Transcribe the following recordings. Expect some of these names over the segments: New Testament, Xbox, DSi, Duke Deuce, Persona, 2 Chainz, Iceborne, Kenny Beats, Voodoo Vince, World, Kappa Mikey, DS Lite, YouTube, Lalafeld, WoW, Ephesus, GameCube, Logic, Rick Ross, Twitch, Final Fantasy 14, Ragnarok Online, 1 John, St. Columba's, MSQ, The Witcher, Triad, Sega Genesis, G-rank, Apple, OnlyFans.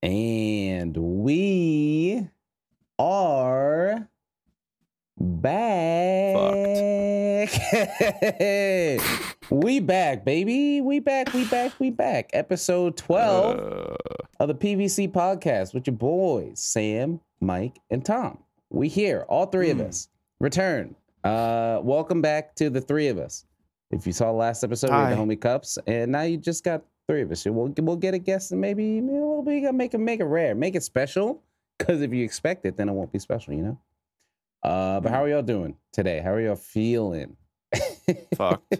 And we are back. We back, baby. We back. Episode 12 of the PVC podcast with your boys, Sam, Mike, and Tom. We here, all three of us. Return. Welcome back to the three of us. If you saw the last episode, we had the homie cups, and now you just got three of us. We'll get a guest, and maybe we'll make it rare, make it special. Because if you expect it, then it won't be special, you know. But how are y'all doing today? How are y'all feeling? Fucked.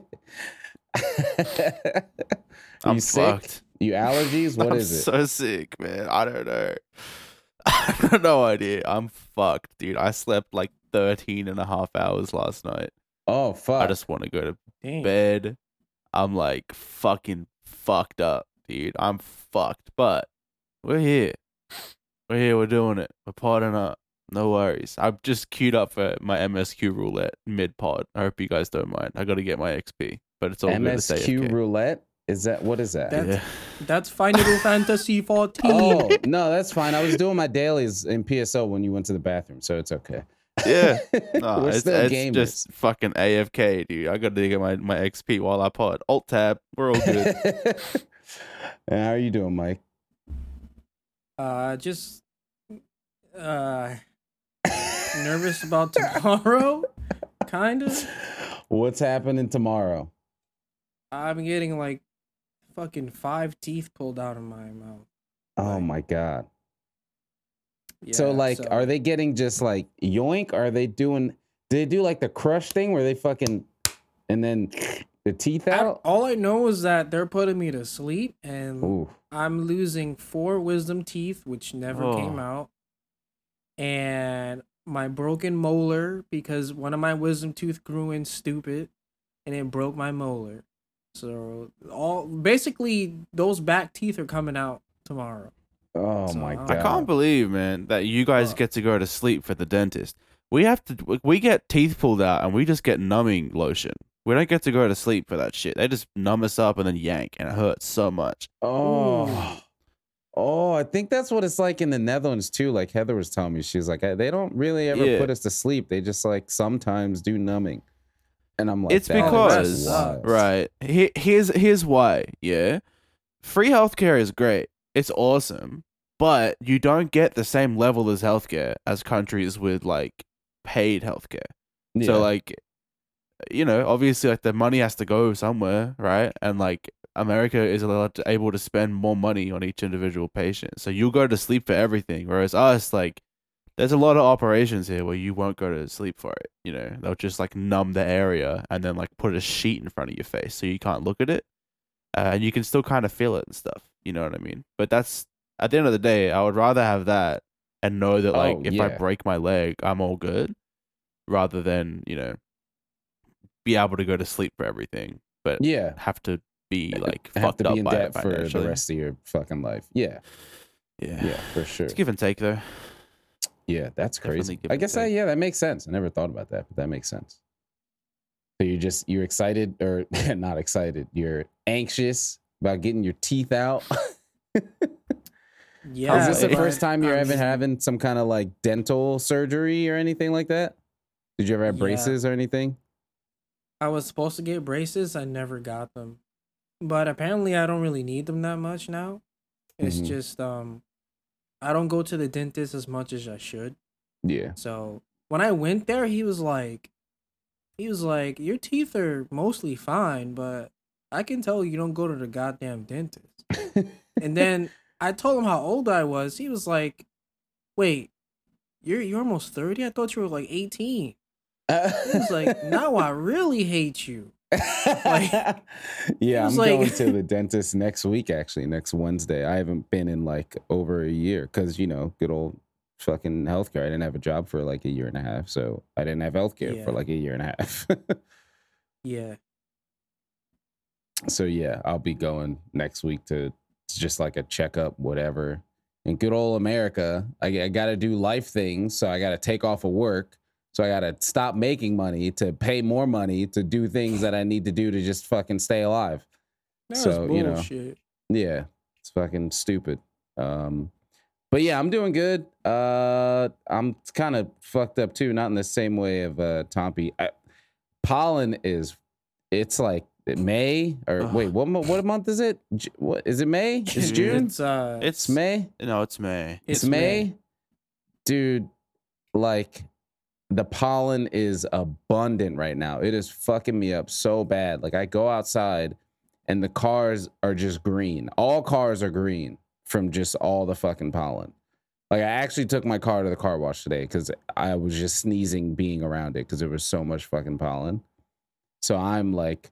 I'm sick? Fucked. You allergies? What is it? I'm so sick, man. I don't know. I have no idea. I'm fucked, dude. I slept like 13 and a half hours last night. Oh fuck! I just want to go to bed. I'm like fucking fucked up, dude. I'm fucked, but we're here. We're here. We're doing it. We're podding up. No worries. I'm just queued up for my MSQ roulette mid pod. I hope you guys don't mind. I got to get my XP, but it's all MSQ good to roulette. Is that what is that? That's Final Fantasy 14. Oh no, that's fine. I was doing my dailies in PSO when you went to the bathroom, so it's okay. Yeah, no, it's just fucking AFK, dude. I got to get my XP while I pod. Alt tab, we're all good. And how are you doing, Mike? Just nervous about tomorrow, kind of. What's happening tomorrow? I'm getting like fucking 5 teeth pulled out of my mouth. Oh like, my god. Yeah, so like, are they getting just like yoink? Or are they doing? Do they do like the crush thing where they fucking and then the teeth out? All I know is that they're putting me to sleep, and ooh, I'm losing 4 wisdom teeth, which never came out, and my broken molar because one of my wisdom tooth grew in stupid, and it broke my molar. So all basically those back teeth are coming out tomorrow. Oh my god! I can't believe, man, that you guys get to go to sleep for the dentist. We have to. We get teeth pulled out, and we just get numbing lotion. We don't get to go to sleep for that shit. They just numb us up and then yank, and it hurts so much. Oh, oh! I think that's what it's like in the Netherlands too. Like Heather was telling me, she's like, they don't really ever put us to sleep. They just like sometimes do numbing, and I'm like, it's because right. Here's why. Yeah, free healthcare is great. It's awesome, but you don't get the same level as healthcare as countries with like paid healthcare. Yeah. So like, you know, obviously like the money has to go somewhere, right? And like America is allowed to able to spend more money on each individual patient. So you'll go to sleep for everything, whereas us, like, there's a lot of operations here where you won't go to sleep for it. You know, they'll just like numb the area and then like put a sheet in front of your face so you can't look at it, and you can still kind of feel it and stuff. You know what I mean? But that's, at the end of the day, I would rather have that and know that, like, if I break my leg, I'm all good, rather than, you know, be able to go to sleep for everything, but have to be, like, fucked up by it for the rest of your fucking life. Yeah. Yeah. Yeah, for sure. It's give and take, though. Yeah, that's crazy. I guess that, that makes sense. I never thought about that, but that makes sense. So you're excited, or not excited, you're anxious about getting your teeth out. Yeah. Is this the first time you're ever having some kind of like dental surgery or anything like that? Did you ever have braces or anything? I was supposed to get braces. I never got them, but apparently I don't really need them that much now. It's just, I don't go to the dentist as much as I should. Yeah. So when I went there, he was like, your teeth are mostly fine, but I can tell you don't go to the goddamn dentist. And then I told him how old I was. He was like, wait, you're almost 30? I thought you were like 18. He was like, now I really hate you. Like, yeah, I'm like, going to the dentist next week, actually, next Wednesday. I haven't been in like over a year because, you know, good old fucking healthcare. I didn't have a job for like a year and a half. So I didn't have healthcare for like a year and a half. Yeah. So, yeah, I'll be going next week to just like a checkup, whatever. In good old America, I got to do life things. So I got to take off of work. So I got to stop making money to pay more money to do things that I need to do to just fucking stay alive. That so, you know, yeah, it's fucking stupid. But yeah, I'm doing good. I'm kind of fucked up too, not in the same way of Tompi. Pollen is, it's like May or wait, what month is it? What is it? May? It's June. It's May. No, it's May. It's May, dude. Like the pollen is abundant right now. It is fucking me up so bad. Like I go outside and the cars are just green. All cars are green from just all the fucking pollen. Like I actually took my car to the car wash today because I was just sneezing being around it because there was so much fucking pollen. So I'm like,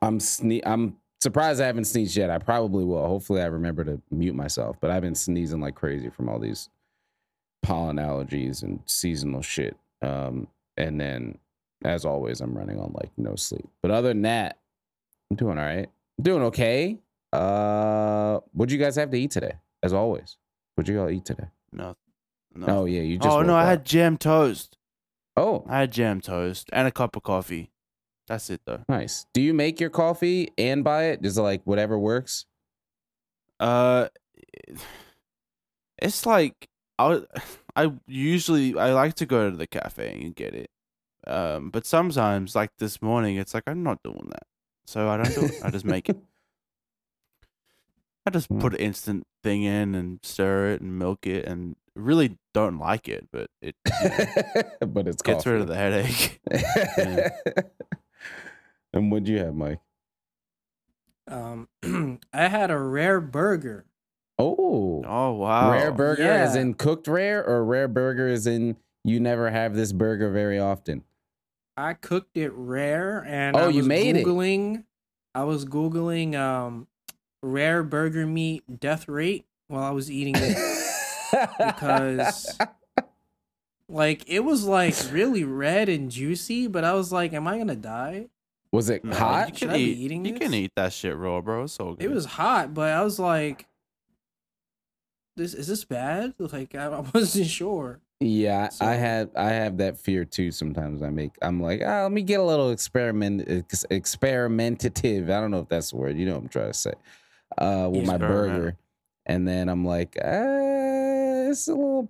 I'm surprised I haven't sneezed yet. I probably will. Hopefully I remember to mute myself, but I've been sneezing like crazy from all these pollen allergies and seasonal shit. And then as always, I'm running on like no sleep, but other than that, I'm doing all right. I'm doing okay. What do you guys have to eat today? As always. What'd you all eat today? No. Oh yeah, you just. Oh no, I had jam toast. Oh, I had jam toast and a cup of coffee. That's it though. Nice. Do you make your coffee and buy it? Is it like whatever works? It's like I usually like to go to the cafe and get it. But sometimes like this morning, it's like I'm not doing that, so I don't do it. I just make it. I just put an instant thing in and stir it and milk it and really don't like it, but it but it's gets coffee. Rid of the headache. Yeah. And what'd you have, Mike? I had a rare burger. Oh wow! Rare burger as in cooked rare, or rare burger as in you never have this burger very often? I cooked it rare, and I was googling rare burger meat death rate while I was eating it because like it was like really red and juicy, but I was like, am I gonna die? Was it hot? You can eat that shit raw, bro. It's so good. It was hot, but I was like, is this bad? Like I wasn't sure. Yeah, so. I have that fear too. Sometimes I'm like, let me get a little experimentative. I don't know if that's the word. You know what I'm trying to say. With my burger, and then I'm like, it's still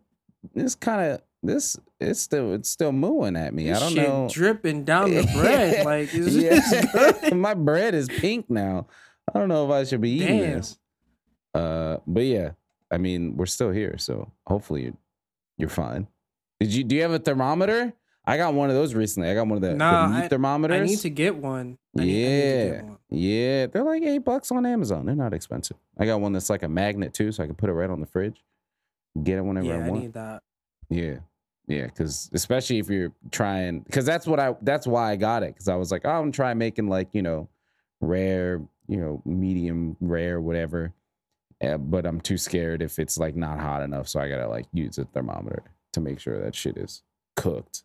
mooing at me. This I don't shit know, dripping down the bread. Like, is this good? My bread is pink now. I don't know if I should be eating this. But yeah, I mean, we're still here, so hopefully you're fine. Do you have a thermometer? I got one of those recently. I got one of the meat thermometers. I need to get one. Yeah, they're like $8 on Amazon. They're not expensive. I got one that's like a magnet too, so I can put it right on the fridge. Get it whenever I want. I need that. Yeah, because especially if you're trying, because that's why I got it. Because I was like, I'm gonna try making like rare, medium rare, whatever. Yeah, but I'm too scared if it's like not hot enough, so I gotta like use a thermometer to make sure that shit is cooked.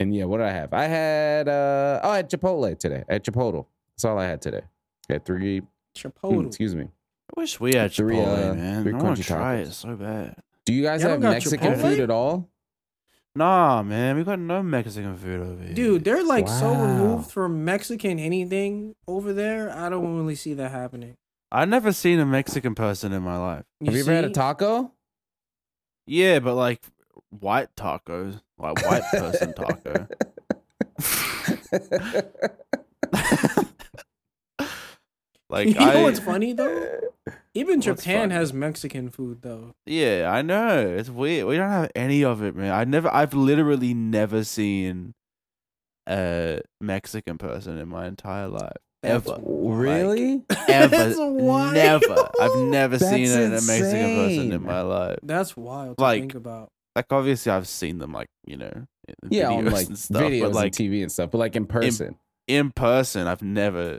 And yeah, what did I have? I had I had Chipotle today. At Chipotle, that's all I had today. I had three Chipotle. Excuse me. I wish we had Chipotle, man. I want to try it so bad. Do you guys have Mexican food at all? Nah, man, we got no Mexican food over here. Dude, they're like so removed from Mexican anything over there. I don't really see that happening. I've never seen a Mexican person in my life. Have you ever had a taco? Yeah, but like white tacos. Like white person taco. Like you know what's funny though? Even Japan has Mexican food though. Yeah, I know. It's weird. We don't have any of it, man. I've literally never seen a Mexican person in my entire life. Ever. Really? Like, ever. Wild. Never. I've never seen a Mexican person in my life. That's wild to think about. Like obviously I've seen them like, videos on like and stuff, videos but, like, and TV and stuff, but like in person. In person, I've never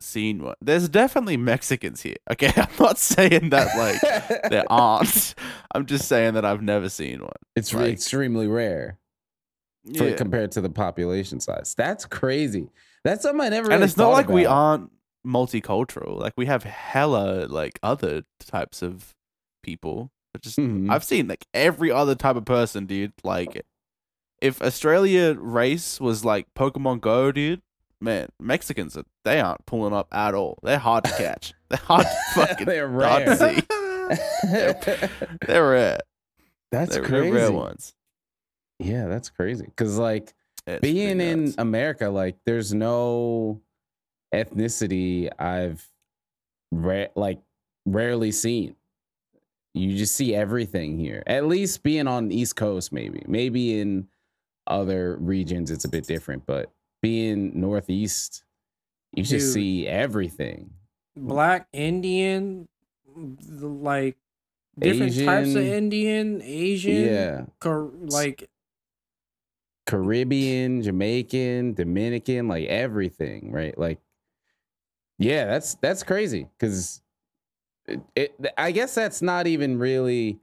seen one. There's definitely Mexicans here. Okay, I'm not saying that like there aren't. I'm just saying that I've never seen one. It's like, extremely rare compared to the population size. That's crazy. That's something I never. And really it's not like about. We aren't multicultural. Like we have hella like other types of people. I've seen like every other type of person, dude. Like if Australia race was like Pokemon Go, dude. Man, Mexicans, they aren't pulling up at all. They're hard to catch. Hot fucking they're rare. Nazi. They're rare. That's they're crazy. Rare ones. Yeah, that's crazy. Because like it's being in America, like there's no ethnicity I've rarely seen. You just see everything here. At least being on the East Coast, maybe in other regions it's a bit different, but being Northeast, you just see everything. Black, Indian, like different Asian, types of Indian, Asian, yeah, like Caribbean, Jamaican, Dominican, like everything, right? Like, yeah, that's crazy because. I guess that's not even really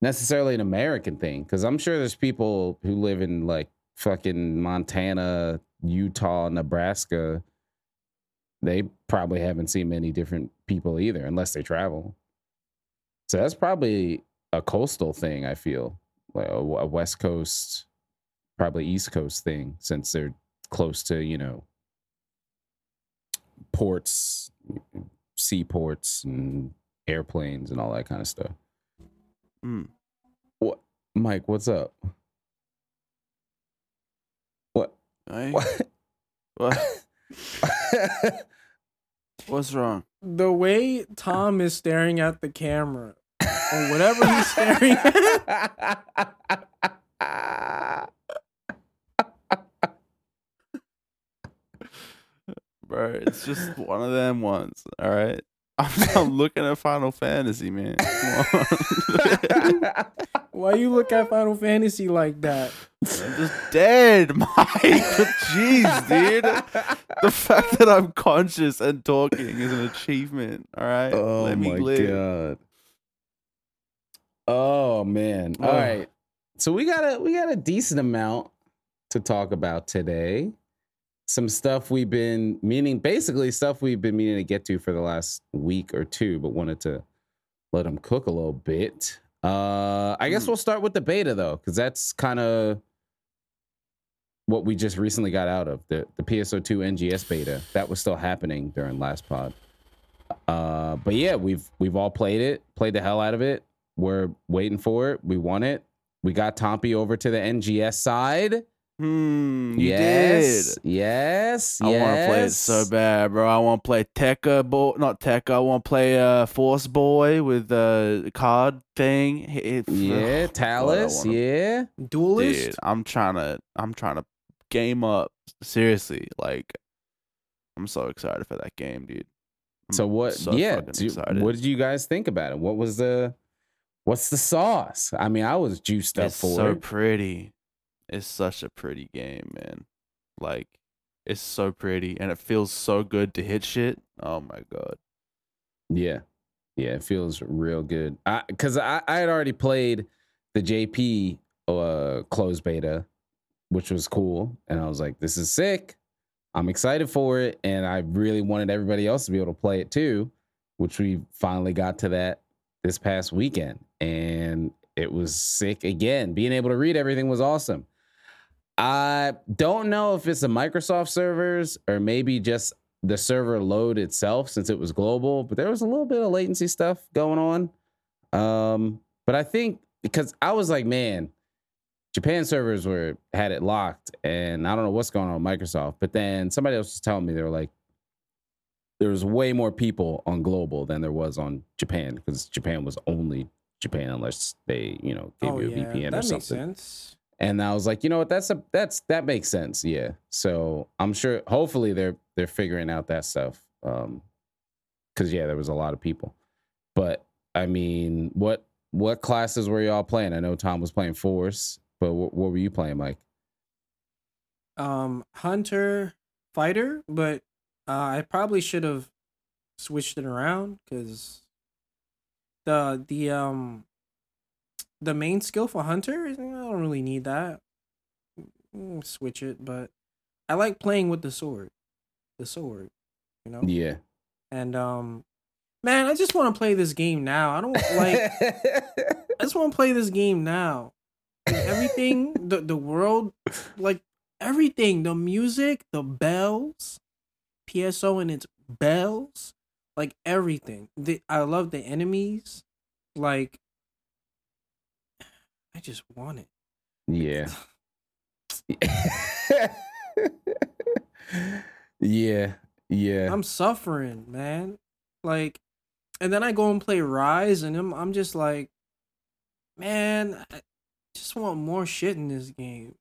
necessarily an American thing, because I'm sure there's people who live in like fucking Montana, Utah, Nebraska. They probably haven't seen many different people either, unless they travel. So that's probably a coastal thing, I feel, like a West Coast, probably East Coast thing, since they're close to, you know, ports, seaports and airplanes and all that kind of stuff. What, Mike? What's up? What? What? What's wrong? The way Tom is staring at the camera, or whatever he's staring at. Bro, it's just one of them ones, all right? I'm looking at Final Fantasy, man. Why you look at Final Fantasy like that? I'm just dead, Mike. Jeez, dude. The fact that I'm conscious and talking is an achievement, all right? Oh, let me live. God. Oh, man. All right. So we got a decent amount to talk about today. Some stuff we've been meaning, to get to for the last week or two, but wanted to let them cook a little bit. I guess we'll start with the beta, though, because that's kind of what we just recently got out of, the PSO2 NGS beta. That was still happening during last pod. But yeah, we've all played the hell out of it. We're waiting for it. We want it. We got Tompi over to the NGS side. Yes. I want to play it so bad, bro. I want to play I want to play Force Boy with the card thing. Talus. Duelist. Dude, I'm trying to game up. Seriously, like I'm so excited for that game, dude. What did you guys think about it? What was what's the sauce? I mean, I was juiced up for it. It's so pretty. It's such a pretty game, man. Like, it's so pretty, and it feels so good to hit shit. Oh my god. Yeah, it feels real good. Because I had already played the JP closed beta, which was cool, and I was like, this is sick. I'm excited for it, and I really wanted everybody else to be able to play it too, which we finally got to that this past weekend, and it was sick again. Being able to read everything was awesome. I don't know if it's the Microsoft servers or maybe just the server load itself since it was global, but there was a little bit of latency stuff going on. But I think because I was like, man, Japan servers had it locked, and I don't know what's going on with Microsoft. But then somebody else was telling me, they were like, there was way more people on global than there was on Japan, because Japan was only Japan unless they, you know, gave you a VPN or something. That makes sense. And I was like, you know what? That makes sense. Yeah. So I'm sure, hopefully they're figuring out that stuff. Because there was a lot of people. But I mean, what classes were y'all playing? I know Tom was playing Force, but what were you playing, Mike? Hunter, Fighter, but I probably should have switched it around because the main skill for Hunter, I don't really need that. Switch it, but I like playing with the sword, you know? Yeah. And, man, I just want to play this game now. I just want to play this game now. Everything, the world, like everything, the music, the bells, PSO and its bells, Like everything. I love the enemies. Like, I just want it. Yeah. Yeah. I'm suffering, man. Like, and then I go and play Rise, and I'm just like, man, I just want more shit in this game.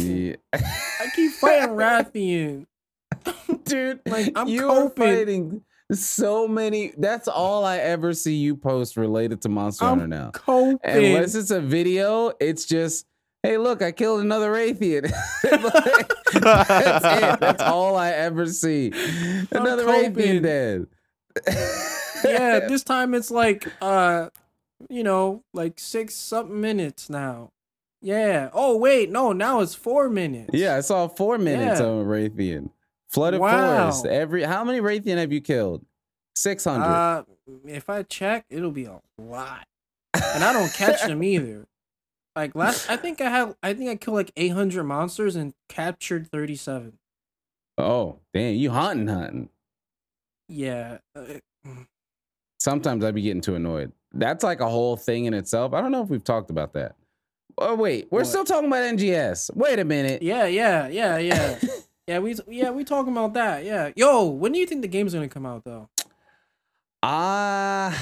Yeah. I keep fighting Rathian. Dude, like, I'm coping. So many. That's all I ever see you post related to Monster Hunter now. Coping. Unless it's a video, it's just, hey, look, I killed another Rathian. That's it. That's all I ever see. Another Rathian dead. Yeah, this time it's like, like 6 something minutes now. Yeah. Oh, wait. No, now it's 4 minutes. Yeah, I saw 4 minutes on Rathian. Flooded forest. How many Rathian have you killed? 600. If I check, it'll be a lot. And I don't catch them either. Like I think I killed like 800 monsters and captured 37. Oh, damn. You hunting. Yeah. Sometimes I'd be getting too annoyed. That's like a whole thing in itself. I don't know if we've talked about that. Oh, wait. We're still talking about NGS. Wait a minute. Yeah. We talking about that. Yeah. Yo, when do you think the game's going to come out, though? I'm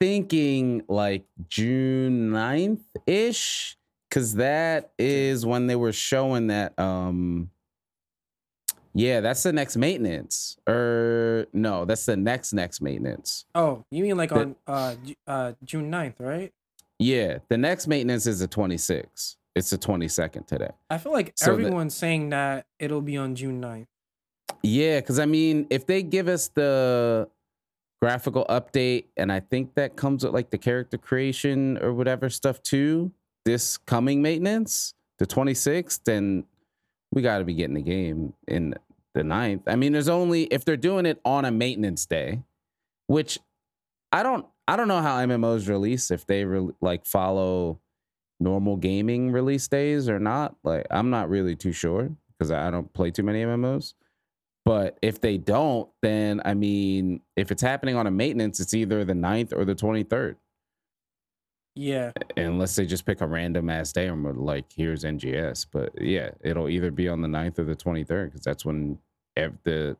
thinking like June 9th-ish, because that is when they were showing that. That's the next maintenance. No, that's the next maintenance. Oh, you mean like on June 9th, right? Yeah, the next maintenance is the 26th. It's the 22nd today. I feel like everyone's saying that it'll be on June 9th. Yeah, because, I mean, if they give us the graphical update, and I think that comes with, like, the character creation or whatever stuff, too, this coming maintenance, the 26th, then we got to be getting the game in the 9th. I mean, there's only... If they're doing it on a maintenance day, which I don't know how MMOs release, if they, follow... normal gaming release days or not. Like, I'm not really too sure because I don't play too many MMOs. But if they don't, then, I mean, if it's happening on a maintenance, it's either the 9th or the 23rd. Yeah. Unless they just pick a random ass day and we're like, here's NGS. But yeah, it'll either be on the 9th or the 23rd because that's when the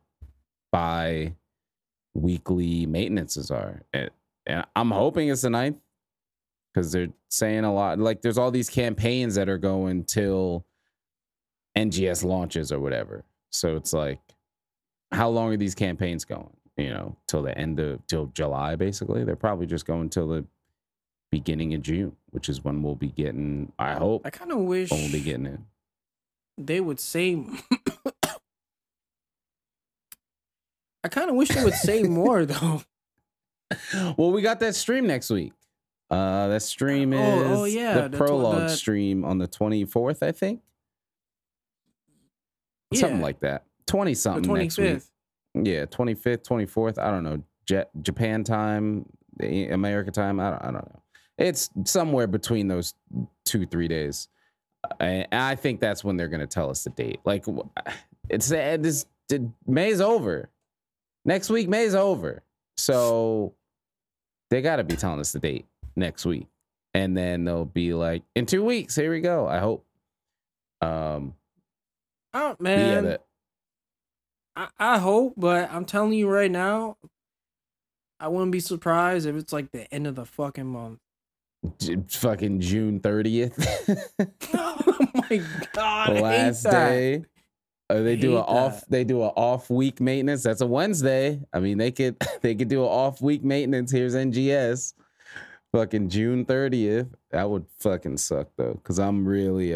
bi-weekly maintenances are. And I'm hoping it's the 9th. Because they're saying a lot, like there's all these campaigns that are going till NGS launches or whatever. So it's like, how long are these campaigns going? You know, till July, basically. They're probably just going till the beginning of June, which is when we'll be getting, I hope. I kind of wish we'll be getting it. They would say, I kind of wish they would say more though. Well, we got that stream next week. That stream is the prologue stream on the 24th, I think. Yeah. Something like that. 20-something next week. Yeah, 25th, 24th. I don't know. Japan time, America time. I don't know. It's somewhere between those 2-3 days. And I think that's when they're going to tell us the date. Like, May's over. Next week, May's over. So they got to be telling us the date next week, and then they'll be like, in 2 weeks, here we go. I hope. Oh man, yeah, I hope, but I'm telling you right now, I wouldn't be surprised if it's like the end of the fucking month, fucking June 30th. Oh my god, the last day. They do an off week maintenance. That's a Wednesday. I mean, they could do an off week maintenance. Here's NGS. Fucking June 30th. That would fucking suck though, because I'm really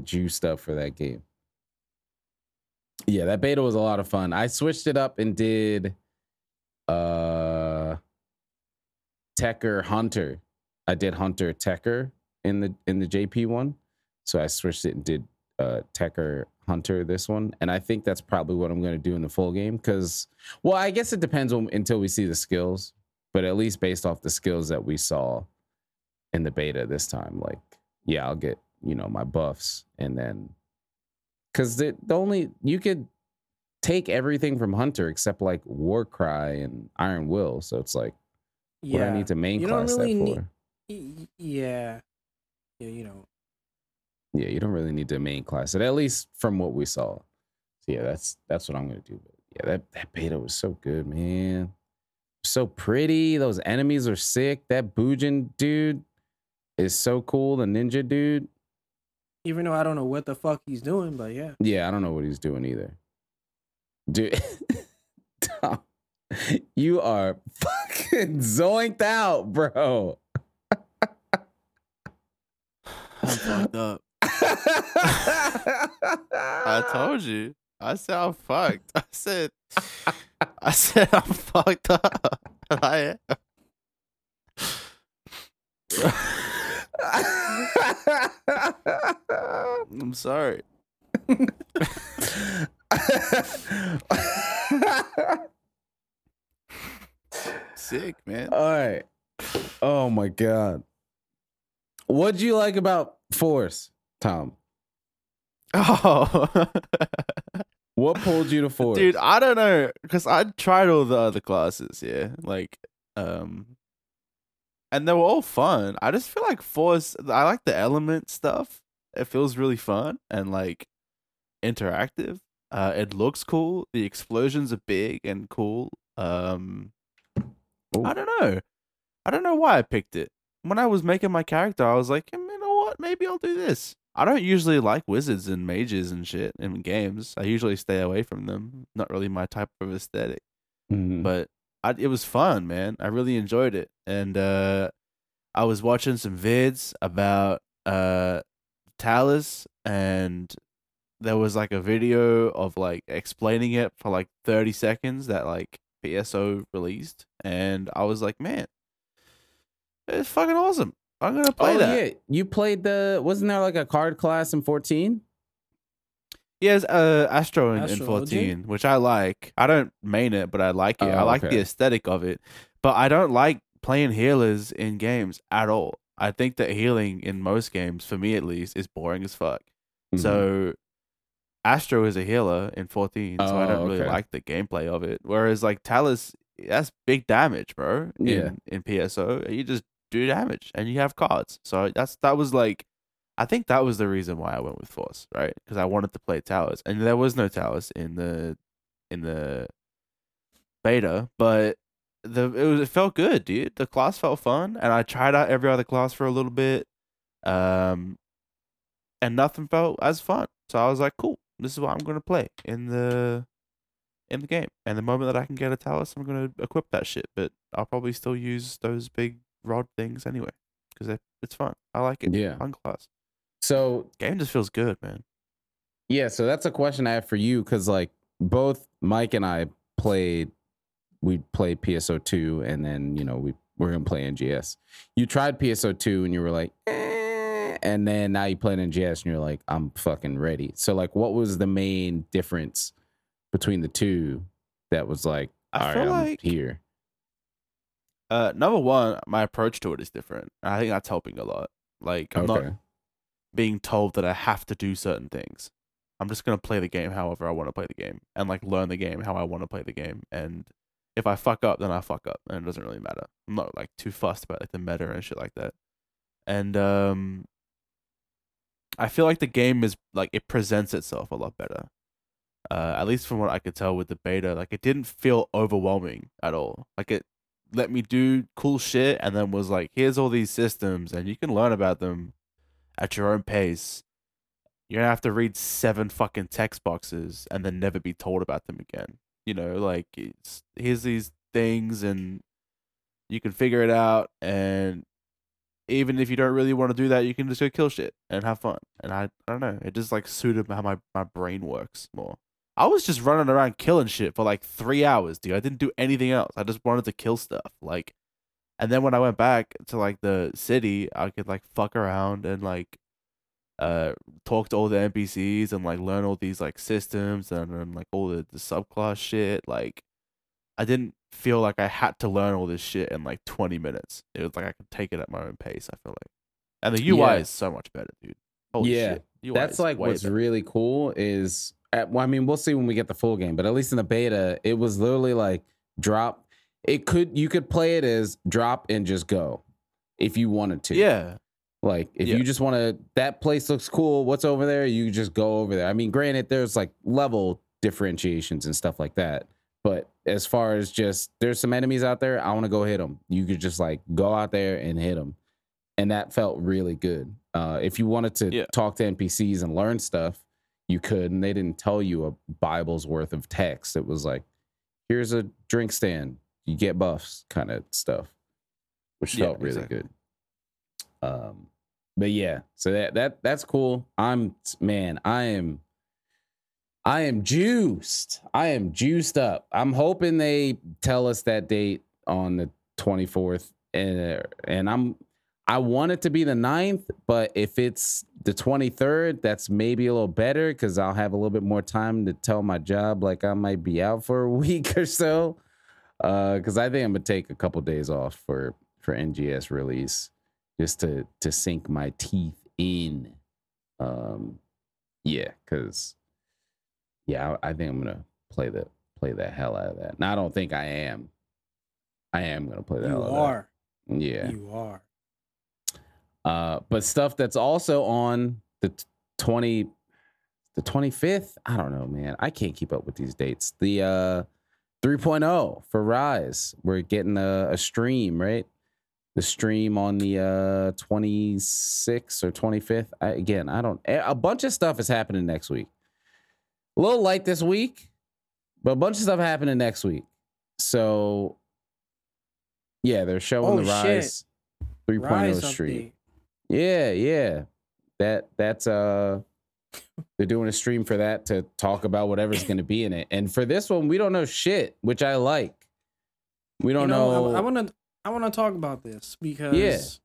juiced up for that game. Yeah, that beta was a lot of fun. I switched it up and did Tekker Hunter. I did Hunter Tekker in the JP one. So I switched it and did Tekker Hunter this one, and I think that's probably what I'm gonna do in the full game. Because, well, I guess it depends until we see the skills. But at least based off the skills that we saw in the beta this time, like, yeah, I'll get, my buffs. And then, because you could take everything from Hunter except like Warcry and Iron Will. So it's like, yeah, what do I need to main class really that for? Yeah, you don't. Yeah, you don't really need to main class it, at least from what we saw. So yeah, that's what I'm gonna do. But yeah, that beta was so good, man. So pretty. Those enemies are sick. That Bujin dude is so cool. The ninja dude. Even though I don't know what the fuck he's doing, but yeah. Yeah, I don't know what he's doing either. Dude, Tom, you are fucking zoinked out, bro. I'm fucked up. I told you. I said I'm fucked. I said I'm fucked up. I am. I'm sorry. Sick, man. All right. Oh my God. What'd you like about Force, Tom? Oh. What pulled you to Force? Dude, I don't know. Because I tried all the other classes, yeah. Like, and they were all fun. I just feel like Force, I like the element stuff. It feels really fun and like interactive. It looks cool. The explosions are big and cool. Ooh. I don't know. I don't know why I picked it. When I was making my character, I was like, you know what? Maybe I'll do this. I don't usually like wizards and mages and shit in games. I usually stay away from them. Not really my type of aesthetic. Mm-hmm. But it was fun, man. I really enjoyed it. And I was watching some vids about Talus, and there was like a video of like explaining it for like 30 seconds that like PSO released. And I was like, man, it's fucking awesome. I'm going to play that. Yeah. You played wasn't there like a card class in 14? Yes, Astro in 14, which I like. I don't main it, but I like it. I like the aesthetic of it. But I don't like playing healers in games at all. I think that healing in most games, for me at least, is boring as fuck. Mm-hmm. So Astro is a healer in 14, so I don't really like the gameplay of it. Whereas like Talus, that's big damage, bro. In PSO, you just do damage and you have cards. So that was like, I think that was the reason why I went with Force, right? Because I wanted to play Talus, and there was no Talus in the beta, but it felt good, dude. The class felt fun, and I tried out every other class for a little bit, and nothing felt as fun. So I was like, cool, this is what I'm gonna play in the game. And the moment that I can get a Talus, I'm gonna equip that shit. But I'll probably still use those big rod things anyway because it's fun. I like it. Yeah, fun class. So game just feels good, man. Yeah, so that's a question I have for you, because like both Mike and I played PSO2, and then you know we're gonna play NGS. You tried PSO2 and you were like, and then now you play NGS and you're like, I'm fucking ready. So like, what was the main difference between the two that was like, I'm here? Number one, my approach to it is different. I think that's helping a lot. Like, I'm not being told that I have to do certain things. I'm just going to play the game however I want to play the game, and like learn the game how I want to play the game. And if I fuck up, then I fuck up, and it doesn't really matter. I'm not like too fussed about like the meta and shit like that. And I feel like the game is like, it presents itself a lot better. At least from what I could tell with the beta, like it didn't feel overwhelming at all. Like it let me do cool shit, and then was like, here's all these systems and you can learn about them at your own pace. You're gonna have to read 7 fucking text boxes and then never be told about them again. You know, like, here's these things and you can figure it out, and even if you don't really want to do that, you can just go kill shit and have fun. And I don't know, it just like suited how my brain works more. I was just running around killing shit for like 3 hours, dude. I didn't do anything else. I just wanted to kill stuff. Like, and then when I went back to like the city, I could like fuck around and like talk to all the NPCs and like learn all these like systems and like all the subclass shit. Like, I didn't feel like I had to learn all this shit in like 20 minutes. It was like I could take it at my own pace, I feel like. And the UI is so much better, dude. Holy shit. That's like what's better. Really cool is well, I mean, we'll see when we get the full game, but at least in the beta, it was literally like drop. It could, you could play it as drop and just go if you wanted to. Yeah. Like if you just want to, that place looks cool. What's over there? You just go over there. I mean, granted, there's like level differentiations and stuff like that. But as far as just there's some enemies out there, I want to go hit them. You could just like go out there and hit them. And that felt really good. If you wanted to talk to NPCs and learn stuff, you could. And they didn't tell you a Bible's worth of text. It was like, here's a drink stand. You get buffs kind of stuff, which felt really good. But yeah, so that's cool. I am juiced. I am juiced up. I'm hoping they tell us that date on the 24th, and I want it to be the 9th, but if it's the 23rd, that's maybe a little better because I'll have a little bit more time to tell my job like I might be out for a week or so. Because I think I'm gonna take a couple days off for NGS release just to sink my teeth in. Yeah, I think I'm gonna play the hell out of that. And I don't think I am. I am gonna play the hell out of that. Yeah, you are. But stuff that's also on the 25th. I don't know, man. I can't keep up with these dates. The 3.0 for Rise. We're getting a stream, right? The stream on the 26th or 25th. A bunch of stuff is happening next week. A little light this week, but a bunch of stuff happening next week. So, yeah, they're showing the Rise 3.0 stream. Yeah. That's they're doing a stream for that to talk about whatever's going to be in it. And for this one, we don't know shit, which I like. We don't know. I want to talk about this because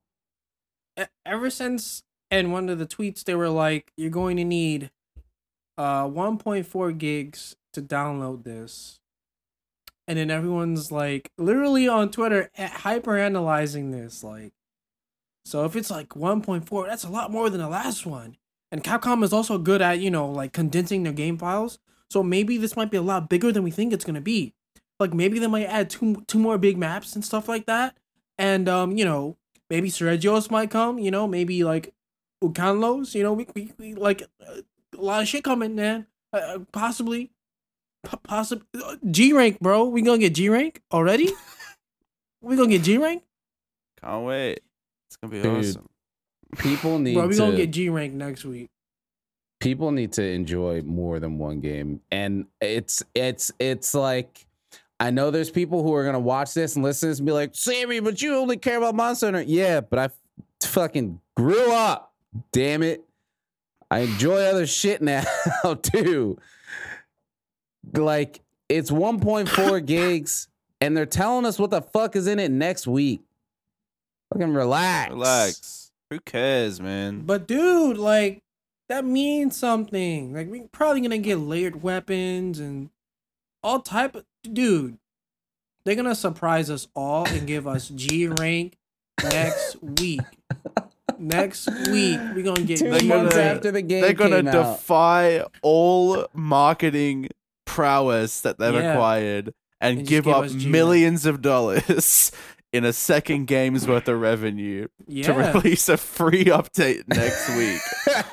ever since, and one of the tweets, they were like, "You're going to need 1.4 gigs to download this," and then everyone's like literally on Twitter hyper analyzing this, like, so if it's like 1.4, that's a lot more than the last one, and Capcom is also good at, you know, like condensing their game files, so maybe this might be a lot bigger than we think it's going to be. Like maybe they might add two more big maps and stuff like that, and you know, maybe Sergio's might come, you know, maybe like Ucanlo's, you know, we like a lot of shit coming, man. Possibly G-rank, bro. We gonna get G-rank already? We gonna get G-rank? Can't wait. It's gonna be awesome. People need we gonna get G-rank next week. People need to enjoy more than one game. And it's like, I know there's people who are gonna watch this and listen to this and be like, "Sammy, but you only care about Monster Hunter." Yeah, but I fucking grew up. Damn it. I enjoy other shit now too. Like, it's 1.4 gigs and they're telling us what the fuck is in it next week. Fucking relax. Who cares, man? But dude, like, that means something. Like, we're probably gonna get layered weapons and all type of, dude, they're gonna surprise us all and give us G-rank next week. Next week, we're going to get 2 months after the game. They're going to defy all marketing prowess that they've acquired and give up millions of dollars in a second game's worth of revenue to release a free update next week.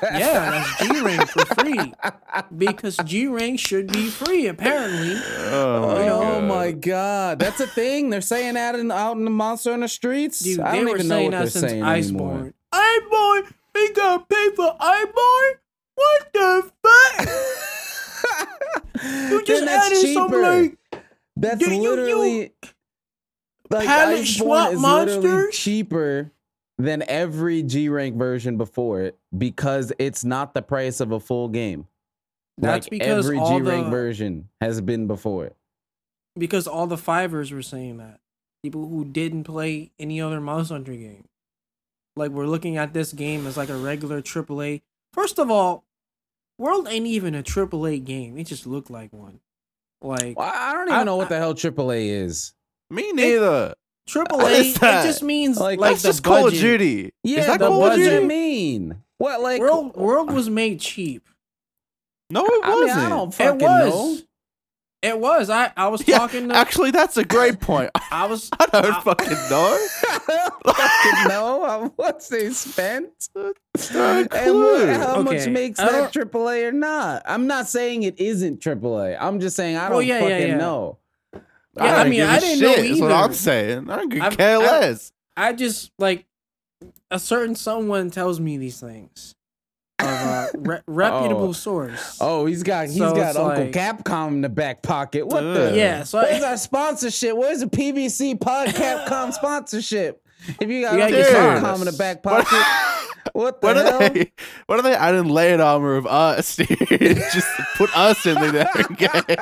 That's G-rank for free. Because G-rank should be free, apparently. Oh my god. That's a thing? They're saying that out in the Monster in the streets? Dude, I don't even know what they're saying anymore. Iceborne. Iceborne? We gotta pay for Iceborne? What the fuck? You just added something like... That's literally... Like, Iceborne is literally cheaper than every G-rank version before it because it's not the price of a full game. That's like because every G-rank version has been before it. Because all the fivers were saying that. People who didn't play any other Monster Hunter game. Like, we're looking at this game as like a regular AAA. First of all, World ain't even a AAA game. It just looked like one. Like, well, I don't even know what the hell AAA is. Me neither. AAA, it just means like that's the just budget. Call of Duty. Yeah, is that Call of Duty? What do you mean? What, like, World was made cheap. No, it wasn't. I mean, I don't fucking know. It was. I was talking to... Actually, that's a great point. I don't fucking know. How much they spent. How much makes that AAA or not. I'm not saying it isn't AAA. I'm just saying I don't know. Yeah, I mean, I didn't know either. That's what I'm saying. I don't care less. I just, like, a certain someone tells me these things. Reputable source. Oh, he's got Uncle Capcom in the back pocket. What the? Yeah. So where's our sponsorship? Where's the PVC Pod Capcom sponsorship? If you got Uncle Capcom in the back pocket, what the hell? What are they? I didn't lay an armor of us, dude. Just put us in the game.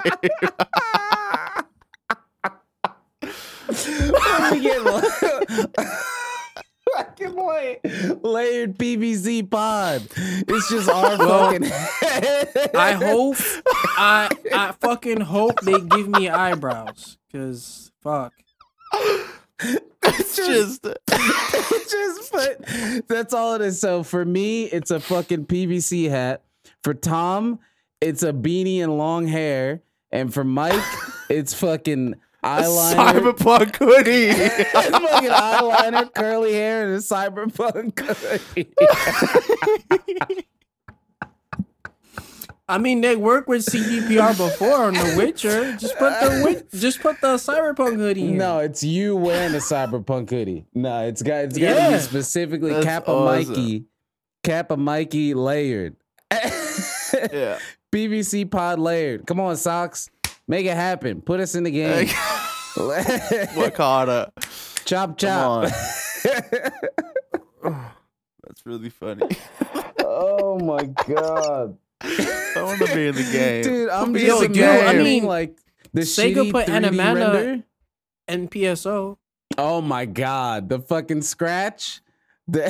Fucking layered PVC pod. It's just our fucking head. I fucking hope they give me eyebrows, cause fuck. But that's all it is. So for me, it's a fucking PVC hat. For Tom, it's a beanie and long hair, and for Mike, it's fucking eyeliner. Cyberpunk hoodie. Fucking eyeliner, curly hair, and a cyberpunk hoodie. I mean, they worked with CDPR before on The Witcher. Just put the cyberpunk hoodie in. No, it's you wearing a cyberpunk hoodie. No, it's got to be specifically Kappa Mikey layered. Yeah. BBC pod layered. Come on, socks. Make it happen. Put us in the game. Work harder. Chop, chop. That's really funny. Oh my God. I want to be in the game. Dude, I'm just a game. I mean, like, the Sega put Animana and PSO. Oh my God. The fucking Scratch. The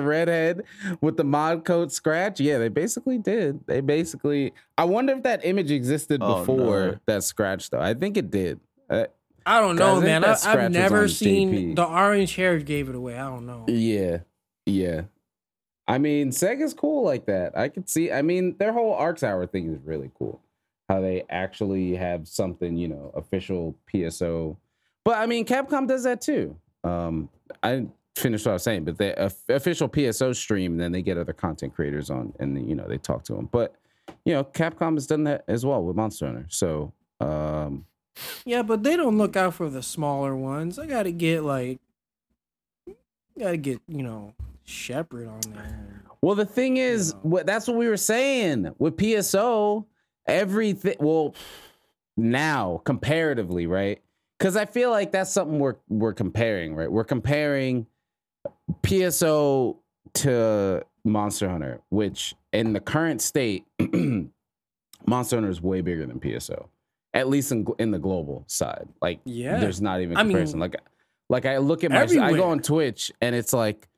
redhead with the mod code Scratch. Yeah, they basically did. I wonder if that image existed before that Scratch, though. I think it did. I don't know, man. I've never seen DP. The orange hair gave it away. I don't know. Yeah. I mean, Sega's cool like that. I could see. I mean, their whole Arcs Hour thing is really cool. How they actually have something, you know, official PSO. But I mean, Capcom does that too. I finish what I was saying, but the official PSO stream, then they get other content creators on and, you know, they talk to them. But, you know, Capcom has done that as well with Monster Hunter. So, yeah, but they don't look out for the smaller ones. I got to get, you know, Shepard on there. Well, the thing is, that's what we were saying with PSO, everything, well, now, comparatively, right? Because I feel like that's something we're comparing, right? We're comparing PSO to Monster Hunter, which in the current state, Monster Hunter is way bigger than PSO, at least in the global side. Like, there's not even comparison. I mean, like I look at I go on Twitch and it's like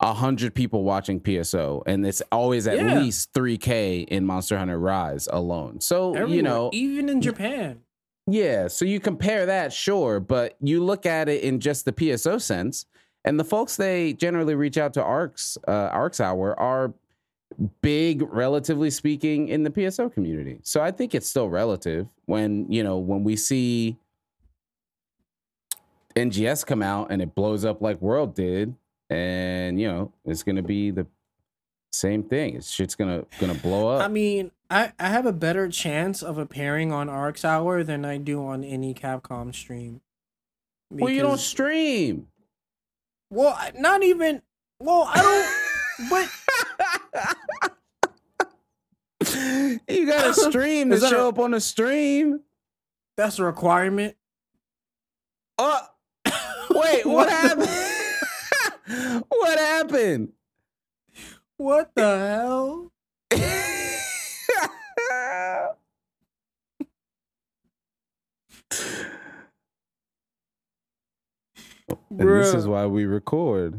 100 people watching PSO, and it's always at least 3K in Monster Hunter Rise alone. So you know, even in Japan. Yeah, so you compare that, sure, but you look at it in just the PSO sense, and the folks they generally reach out to Arcs Hour are big, relatively speaking, in the PSO community. So I think it's still relative when, you know, when we see NGS come out and it blows up like World did, and, you know, it's going to be the same thing. It's shit's gonna blow up. I mean, I have a better chance of appearing on Arcs Hour than I do on any Capcom stream. Well, you don't stream. Well, not even. Well, I don't. But you gotta stream to show up on the stream. That's a requirement. Wait, what happened? What happened? What the hell? And this is why we record.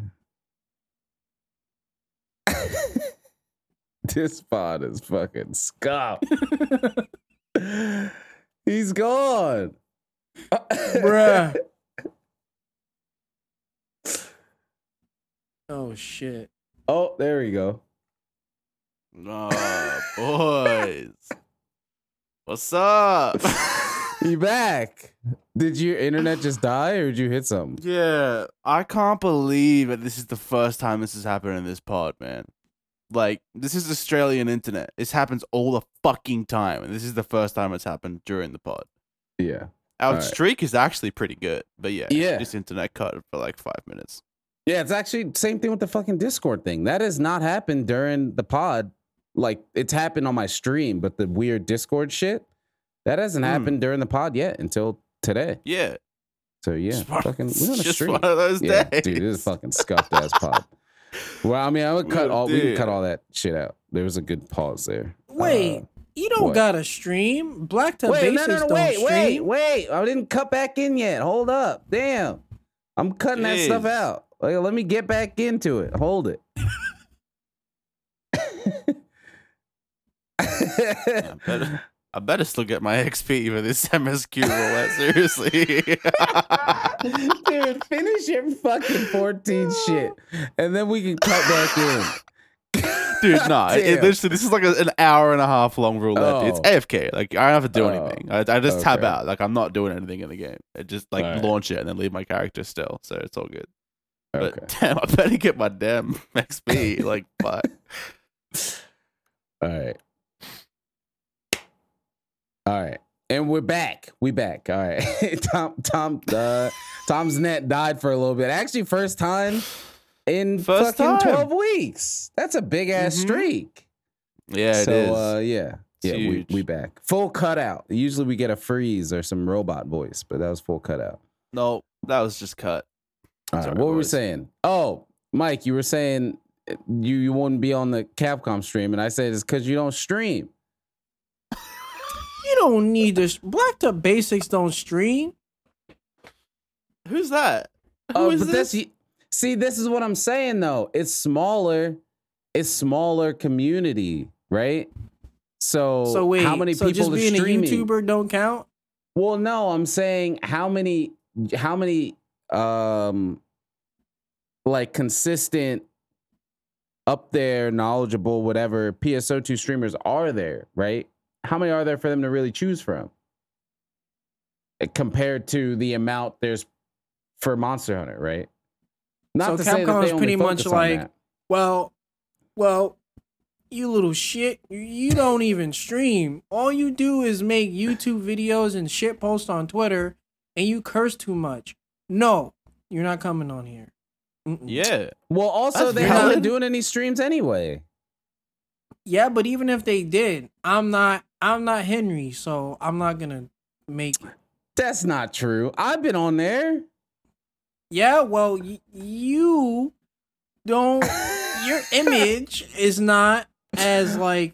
This pod is fucking scuffed. He's gone. Bruh. Oh, shit. Oh, there we go. Nah, boys. What's up? You back? Did your internet just die or did you hit something? Yeah, I can't believe that this is the first time this has happened in this pod, man. Like, this is Australian internet. This happens all the fucking time. And this is the first time it's happened during the pod. Yeah. Our streak is actually pretty good. But yeah, this internet cut for like 5 minutes. Yeah, it's actually same thing with the fucking Discord thing. That has not happened during the pod. Like, it's happened on my stream, but the weird Discord shit, that hasn't happened during the pod yet until today. Yeah. So yeah, we're on a stream. One of those days. Dude, this is a fucking scuffed ass pod. Well, I mean, I would cut all. Dude. We can cut all that shit out. There was a good pause there. Wait, you don't gotta stream. Blacktop Basis don't stream. Wait. I didn't cut back in yet. Hold up, damn. I'm cutting that stuff out. Like, let me get back into it. Hold it. I better still get my XP for this MSQ roulette. Seriously. Dude, finish your fucking 14 shit. And then we can cut back in. Dude, nah. Literally, this is like an hour and a half long roulette. Oh. It's AFK. Like, I don't have to do anything. I just tab out. Like, I'm not doing anything in the game. I just, like, launch it and then leave my character still. So it's all good. Okay. But damn, I better get my damn XP. Like, fuck. All right. All right, and we're back. We back. All right, Tom's net died for a little bit. Actually, first time in 12 weeks. That's a big ass streak. Yeah, so, it is. Yeah, we back. Full cutout. Usually we get a freeze or some robot voice, but that was full cutout. No, that was just cut. All right, what were we saying? Oh, Mike, you were saying you wouldn't be on the Capcom stream, and I said it's because you don't stream. Don't need this. Blacktop Basics don't stream. Who's that? Who is this? See, this is what I'm saying though. It's smaller community, right? So wait, how many people just being streaming? A YouTuber don't count? Well, no, I'm saying how many like consistent up there, knowledgeable, whatever PSO2 streamers are there, right? How many are there for them to really choose from compared to the amount there's for Monster Hunter, right? Not so Capcom is pretty much like, well, you little shit, you don't even stream. All you do is make YouTube videos and shit posts on Twitter and you curse too much. No, you're not coming on here. Mm-mm. Yeah. Well, also, they're not doing any streams anyway. Yeah, but even if they did, I'm not Henry, so I'm not gonna make it. That's not true. I've been on there. Yeah, well, you don't. Your image is not as like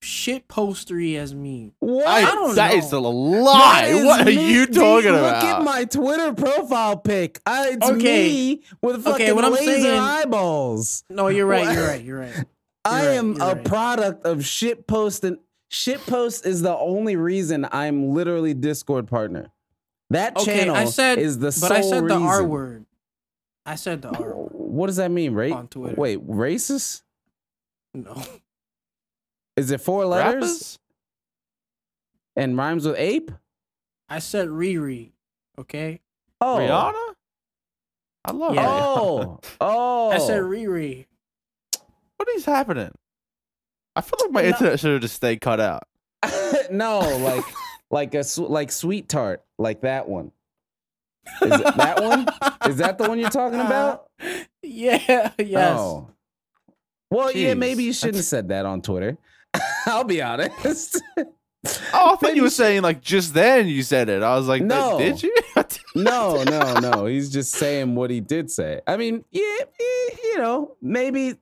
shit postery as me. What? I don't know. That is a lie. What are you talking about? Look at my Twitter profile pic. It's me with fucking laser eyeballs. No, you're right. You're right. I am a product of shit post, and shit post is the only reason I'm literally Discord partner. That channel is the sole reason. But I said the R word. What does that mean, right? On Twitter. Wait, racist? No. Is it 4 letters? Rappers? And rhymes with ape? I said Riri. Okay. Oh. Rihanna? I love Rihanna. Oh. I said Riri. What is happening? I feel like my internet should have just stayed cut out. No, like like Sweet Tart, like that one. Is it that one? Is that the one you're talking about? Yeah, yes. Oh. Well, jeez. Yeah, maybe you shouldn't have said that on Twitter. I'll be honest. Oh, I thought you were saying like just then you said it. I was like, no, did you? No. He's just saying what he did say. I mean, yeah, you know, maybe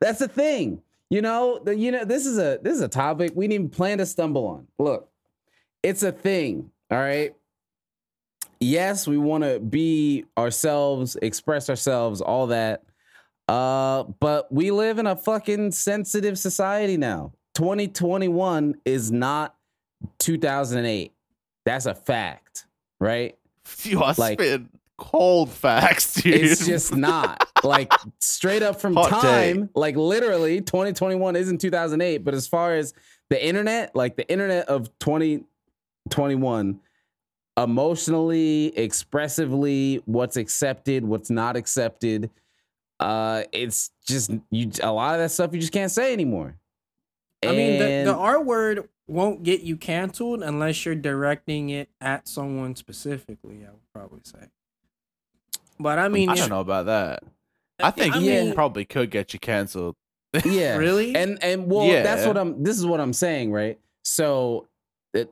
that's the thing. You know, this is a topic we didn't even plan to stumble on. Look, it's a thing. All right. Yes, we want to be ourselves, express ourselves, all that. But we live in a fucking sensitive society now. 2021 is not 2008. That's a fact, right? You are spitting cold facts, dude. It's just not. like straight up from hot time day. Like literally 2021 isn't 2008, but as far as the internet, like the internet of 2021, emotionally, expressively, what's accepted, what's not accepted, it's just you, a lot of that stuff you just can't say anymore. And I mean, the R word won't get you canceled unless you're directing it at someone specifically, I would probably say. But I mean, I don't know about that. I think you probably could get you canceled. Yeah. Really? And well, yeah. This is what I'm saying, right? So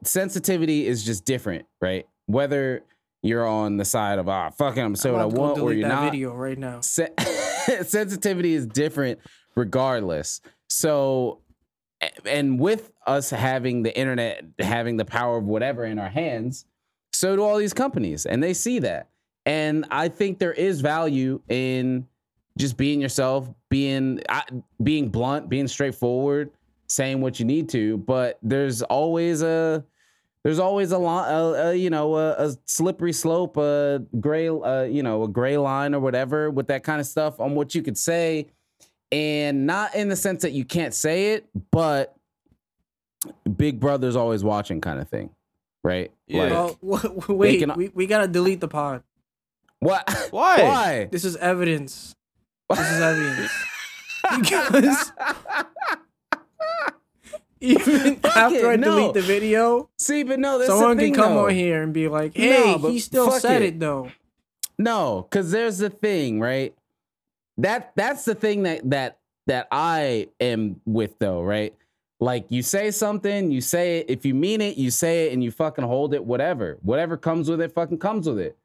sensitivity is just different, right? Whether you're on the side of fucking I'm so what I want or you're not. Video right now. Sensitivity is different regardless. So and with us having the internet, having the power of whatever in our hands, so do all these companies, and they see that. And I think there is value in just being yourself, being blunt, being straightforward, saying what you need to. But there's always a slippery slope, a gray line or whatever with that kind of stuff on what you could say, and not in the sense that you can't say it, but Big Brother's always watching kind of thing, right? Yeah. Like, wait, we gotta delete the pod. What? Why? This is evidence. Because even after I delete the video, someone can come on here and be like, "Hey, he still said it though." No, because there's the thing, right? That's the thing that I am with though, right? Like you say something, you say it. If you mean it, you say it, and you fucking hold it. Whatever comes with it, fucking comes with it.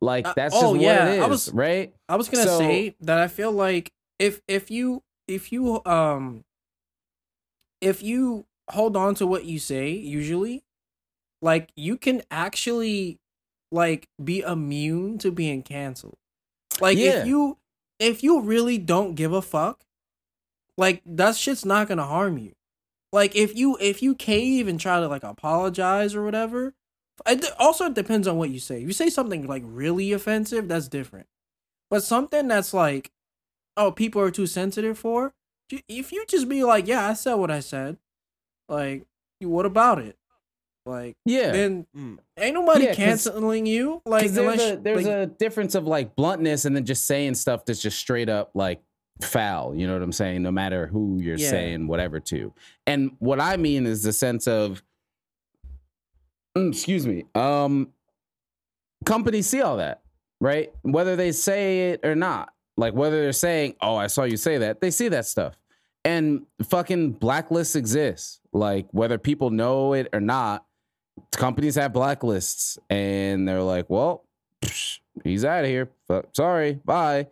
Like that's just what it is, right? I was gonna say that I feel like if you hold on to what you say, usually, like you can actually like be immune to being canceled. Like if you really don't give a fuck, like that shit's not gonna harm you. Like if you cave and try to like apologize or whatever. It also depends on what you say. If you say something like really offensive, that's different. But something that's like, oh, people are too sensitive for. If you just be like, yeah, I said what I said. Like, what about it? Like, yeah. Then ain't nobody canceling you. Like, there's a difference of like bluntness and then just saying stuff that's just straight up like foul. You know what I'm saying? No matter who you're saying whatever to. And what I mean is the sense of. Excuse me. Companies see all that, right? Whether they say it or not, like whether they're saying, "Oh, I saw you say that," they see that stuff, and fucking blacklists exist. Like whether people know it or not, companies have blacklists, and they're like, "Well, he's out of here. Sorry, bye.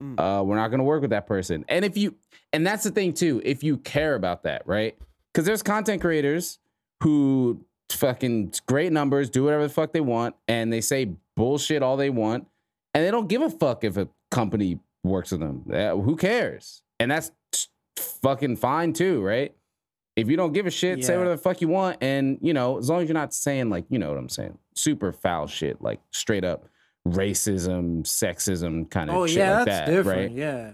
We're not gonna work with that person." And and that's the thing too. If you care about that, right? Because there's content creators who. Fucking great numbers, do whatever the fuck they want, and they say bullshit all they want, and they don't give a fuck if a company works with them. Who cares? And that's fucking fine too, right? If you don't give a shit, say whatever the fuck you want, and you know, as long as you're not saying like, you know what I'm saying, super foul shit, like straight up racism, sexism kind of shit like that's different, right? Yeah.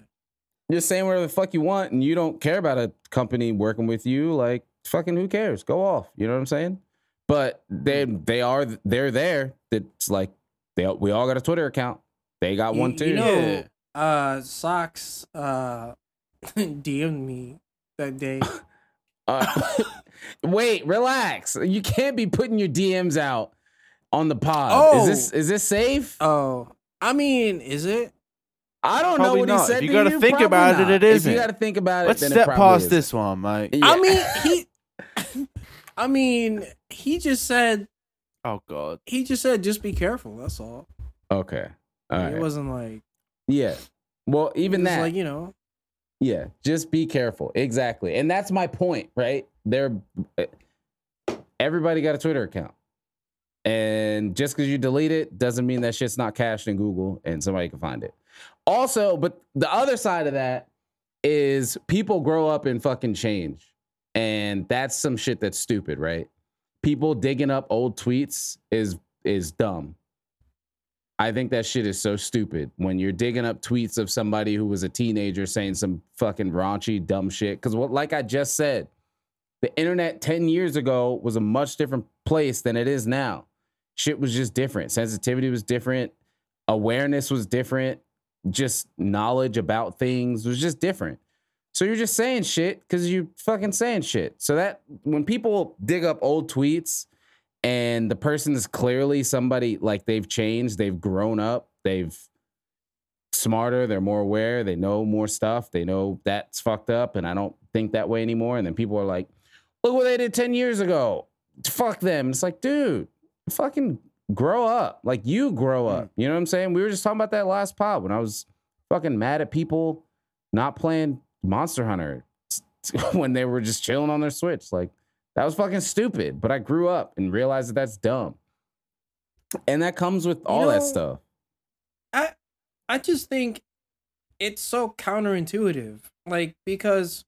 You're saying whatever the fuck you want, and you don't care about a company working with you, like fucking who cares? Go off. You know what I'm saying? But they're there. It's like we all got a Twitter account. They got one too. You know, Socks DM'd me that day. Wait, relax. You can't be putting your DMs out on the pod. Oh, is this safe? Oh, I mean, is it? I don't know what he said. You got to think about it. It is. You got to think about it. Let's step past this one, mate. Yeah. He just said, "Oh God." He just said, "Just be careful." That's all. Okay. All right. It wasn't like. Yeah. Well, even that. Like, you know. Yeah. Just be careful. Exactly. And that's my point, right? Everybody got a Twitter account, and just because you delete it doesn't mean that shit's not cached in Google and somebody can find it. Also, but the other side of that is people grow up and fucking change. And that's some shit that's stupid, right? People digging up old tweets is dumb. I think that shit is so stupid when you're digging up tweets of somebody who was a teenager saying some fucking raunchy, dumb shit. Because like I just said, the internet 10 years ago was a much different place than it is now. Shit was just different. Sensitivity was different. Awareness was different. Just knowledge about things was just different. So you're just saying shit because you fucking saying shit. So that when people dig up old tweets, and the person is clearly somebody, like, they've changed, they've grown up, they've smarter, they're more aware, they know more stuff, they know that's fucked up, and I don't think that way anymore. And then people are like, look what they did 10 years ago. Fuck them. It's like, dude, fucking grow up. Like, you grow up. You know what I'm saying? We were just talking about that last pod when I was fucking mad at people not playing Monster Hunter when they were just chilling on their Switch. Like, that was fucking stupid, but I grew up and realized that that's dumb. And that comes with all that stuff. I just think it's so counterintuitive, like, because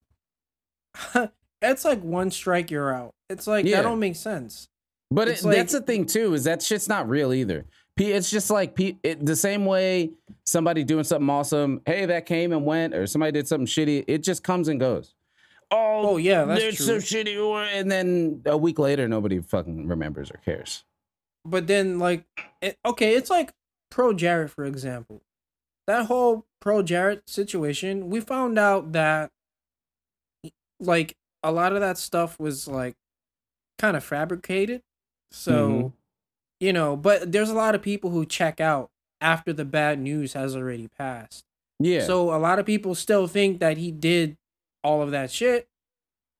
that's like one strike, you're out. It's like, that don't make sense. But it, like, that's the thing, too, is that shit's not real either. It's just like the same way somebody doing something awesome, hey, that came and went, or somebody did something shitty. It just comes and goes. Oh yeah, that's true. So shitty, and then a week later, nobody fucking remembers or cares. But then, like, it's like Pro Jarrett, for example. That whole Pro Jarrett situation, we found out that, like, a lot of that stuff was, like, kind of fabricated. So, you know, but there's a lot of people who check out after the bad news has already passed. Yeah. So a lot of people still think that he did all of that shit,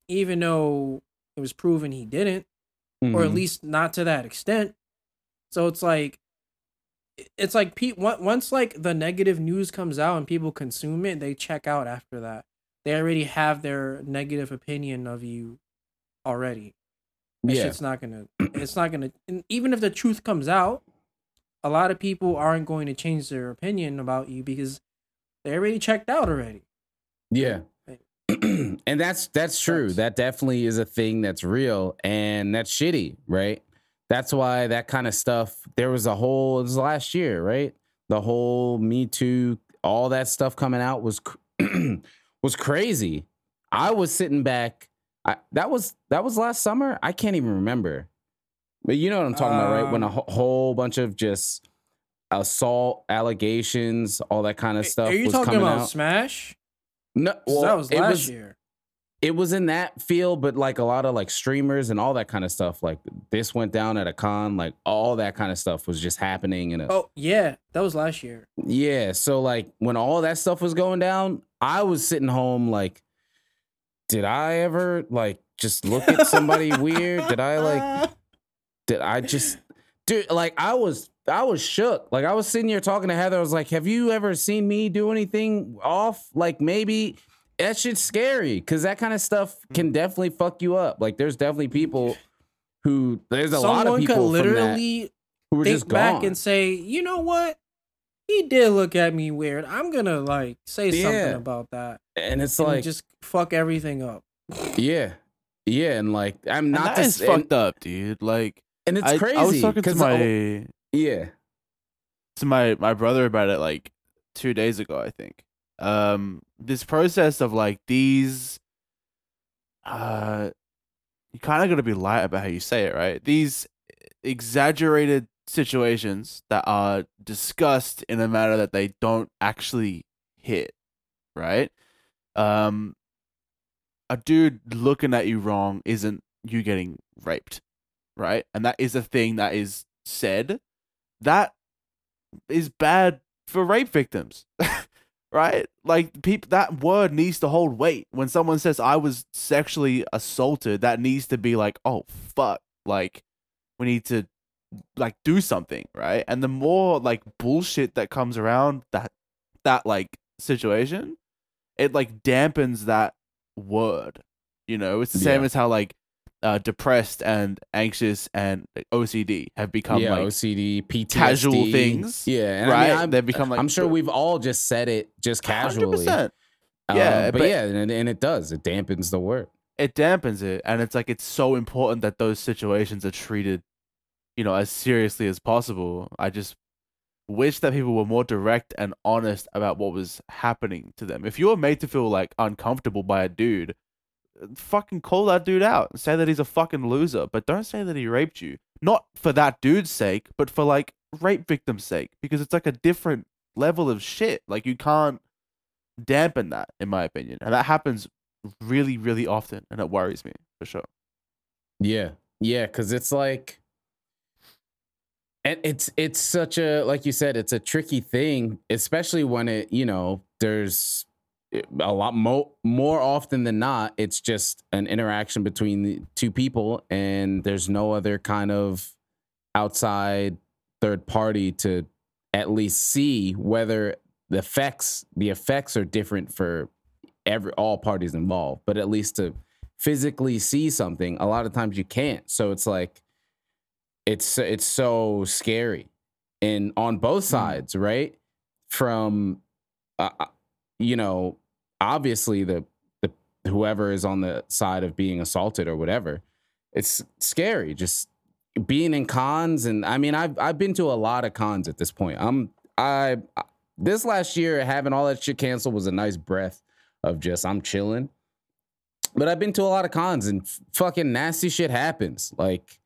even though it was proven he didn't, or at least not to that extent. So it's like once, like, the negative news comes out and people consume it, they check out after that. They already have their negative opinion of you already. It's not gonna. And even if the truth comes out, a lot of people aren't going to change their opinion about you because they already checked out already. Yeah. And that's true. That definitely is a thing that's real, and that's shitty, right? That's why that kind of stuff, it was last year, right? The whole Me Too, all that stuff coming out was was crazy. I was sitting back. That was last summer. I can't even remember. But you know what I'm talking about, right? When a whole bunch of just assault allegations, all that kind of stuff was coming out. Are you talking about Smash? No, well, that was last year. It was in that field, but like a lot of like streamers and all that kind of stuff. Like, this went down at a con, like all that kind of stuff was just happening. Oh yeah, that was last year. Yeah, so like when all that stuff was going down, I was sitting home like, did I ever like just look at somebody weird? I was shook. Like, I was sitting here talking to Heather. I was like, have you ever seen me do anything off? Like, maybe that shit's scary, because that kind of stuff can definitely fuck you up. Like, there's definitely people who, there's a lot of people could literally who were just back and say, you know what? He did look at me weird. I'm going to, like, say something about that. And it's like, just fuck everything up. Yeah. Yeah. And like, I'm not just fucked up, dude. Like, and it's crazy. I was talking to my brother about it like 2 days ago, I think. This process of like these, you kind of got to be light about how you say it, right? These exaggerated situations that are discussed in a manner that they don't actually hit, right? A dude looking at you wrong isn't you getting raped, right? And that is a thing that is said. That is bad for rape victims, right? Like, people, that word needs to hold weight. When someone says, I was sexually assaulted, that needs to be like, oh, fuck. Like, we need to, like, do something, right? And the more, like, bullshit that comes around that like, situation, it, like, dampens that word, you know? It's the same as how, like, depressed and anxious and OCD have become like OCD, PTSD, casual things. Yeah, and right. I mean, they've become like. I'm sure we've all just said it just casually. 100%. Yeah, but yeah, and it does. It dampens the word. It dampens it, and it's like it's so important that those situations are treated, you know, as seriously as possible. I just wish that people were more direct and honest about what was happening to them. If you were made to feel like uncomfortable by a dude, fucking call that dude out and say that he's a fucking loser, but don't say that he raped you. Not for that dude's sake, but for like rape victim's sake, because it's like a different level of shit. Like you can't dampen that, in my opinion, and that happens really, really often, and it worries me for sure. Yeah, because it's like, and it's such a, like you said, it's a tricky thing, especially when it, you know, there's a lot more often than not, it's just an interaction between the two people, and there's no other kind of outside third party to at least see whether the effects are different for all parties involved, but at least to physically see something, a lot of times you can't. So it's like, it's so scary, and on both sides, right? From, you know, obviously the whoever is on the side of being assaulted or whatever, it's scary just being in cons. And I mean, I've been to a lot of cons at this point. This last year, having all that shit canceled was a nice breath of just, I'm chilling. But I've been to a lot of cons, and fucking nasty shit happens. Like,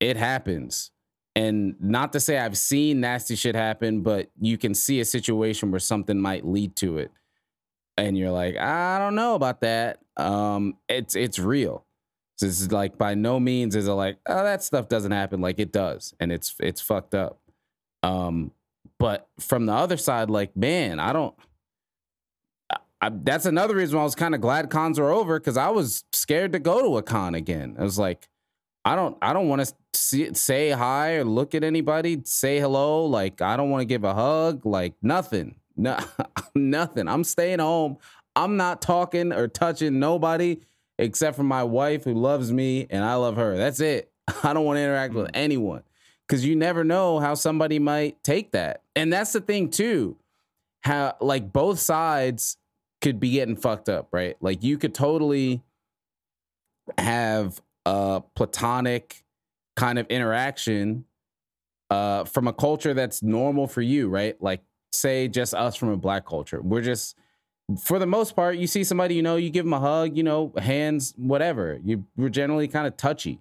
it happens. And not to say I've seen nasty shit happen, but you can see a situation where something might lead to it. And you're like, I don't know about that. It's real. So this is like, by no means is it like, oh, that stuff doesn't happen. Like, it does. And it's fucked up. But from the other side, like, man, that's another reason why I was kind of glad cons were over, because I was scared to go to a con again. I was like, I don't want to say hi or look at anybody, say hello. Like, I don't want to give a hug, like nothing. No, nothing. I'm staying home. I'm not talking or touching nobody except for my wife, who loves me, and I love her. That's it. I don't want to interact with anyone, because you never know how somebody might take that. And that's the thing too, how like both sides could be getting fucked up, right? Like, you could totally have a platonic kind of interaction from a culture that's normal for you, right? Like, say just us from a black culture. We're just, for the most part, you see somebody, you know, you give them a hug, you know, hands, whatever. We're generally kind of touchy.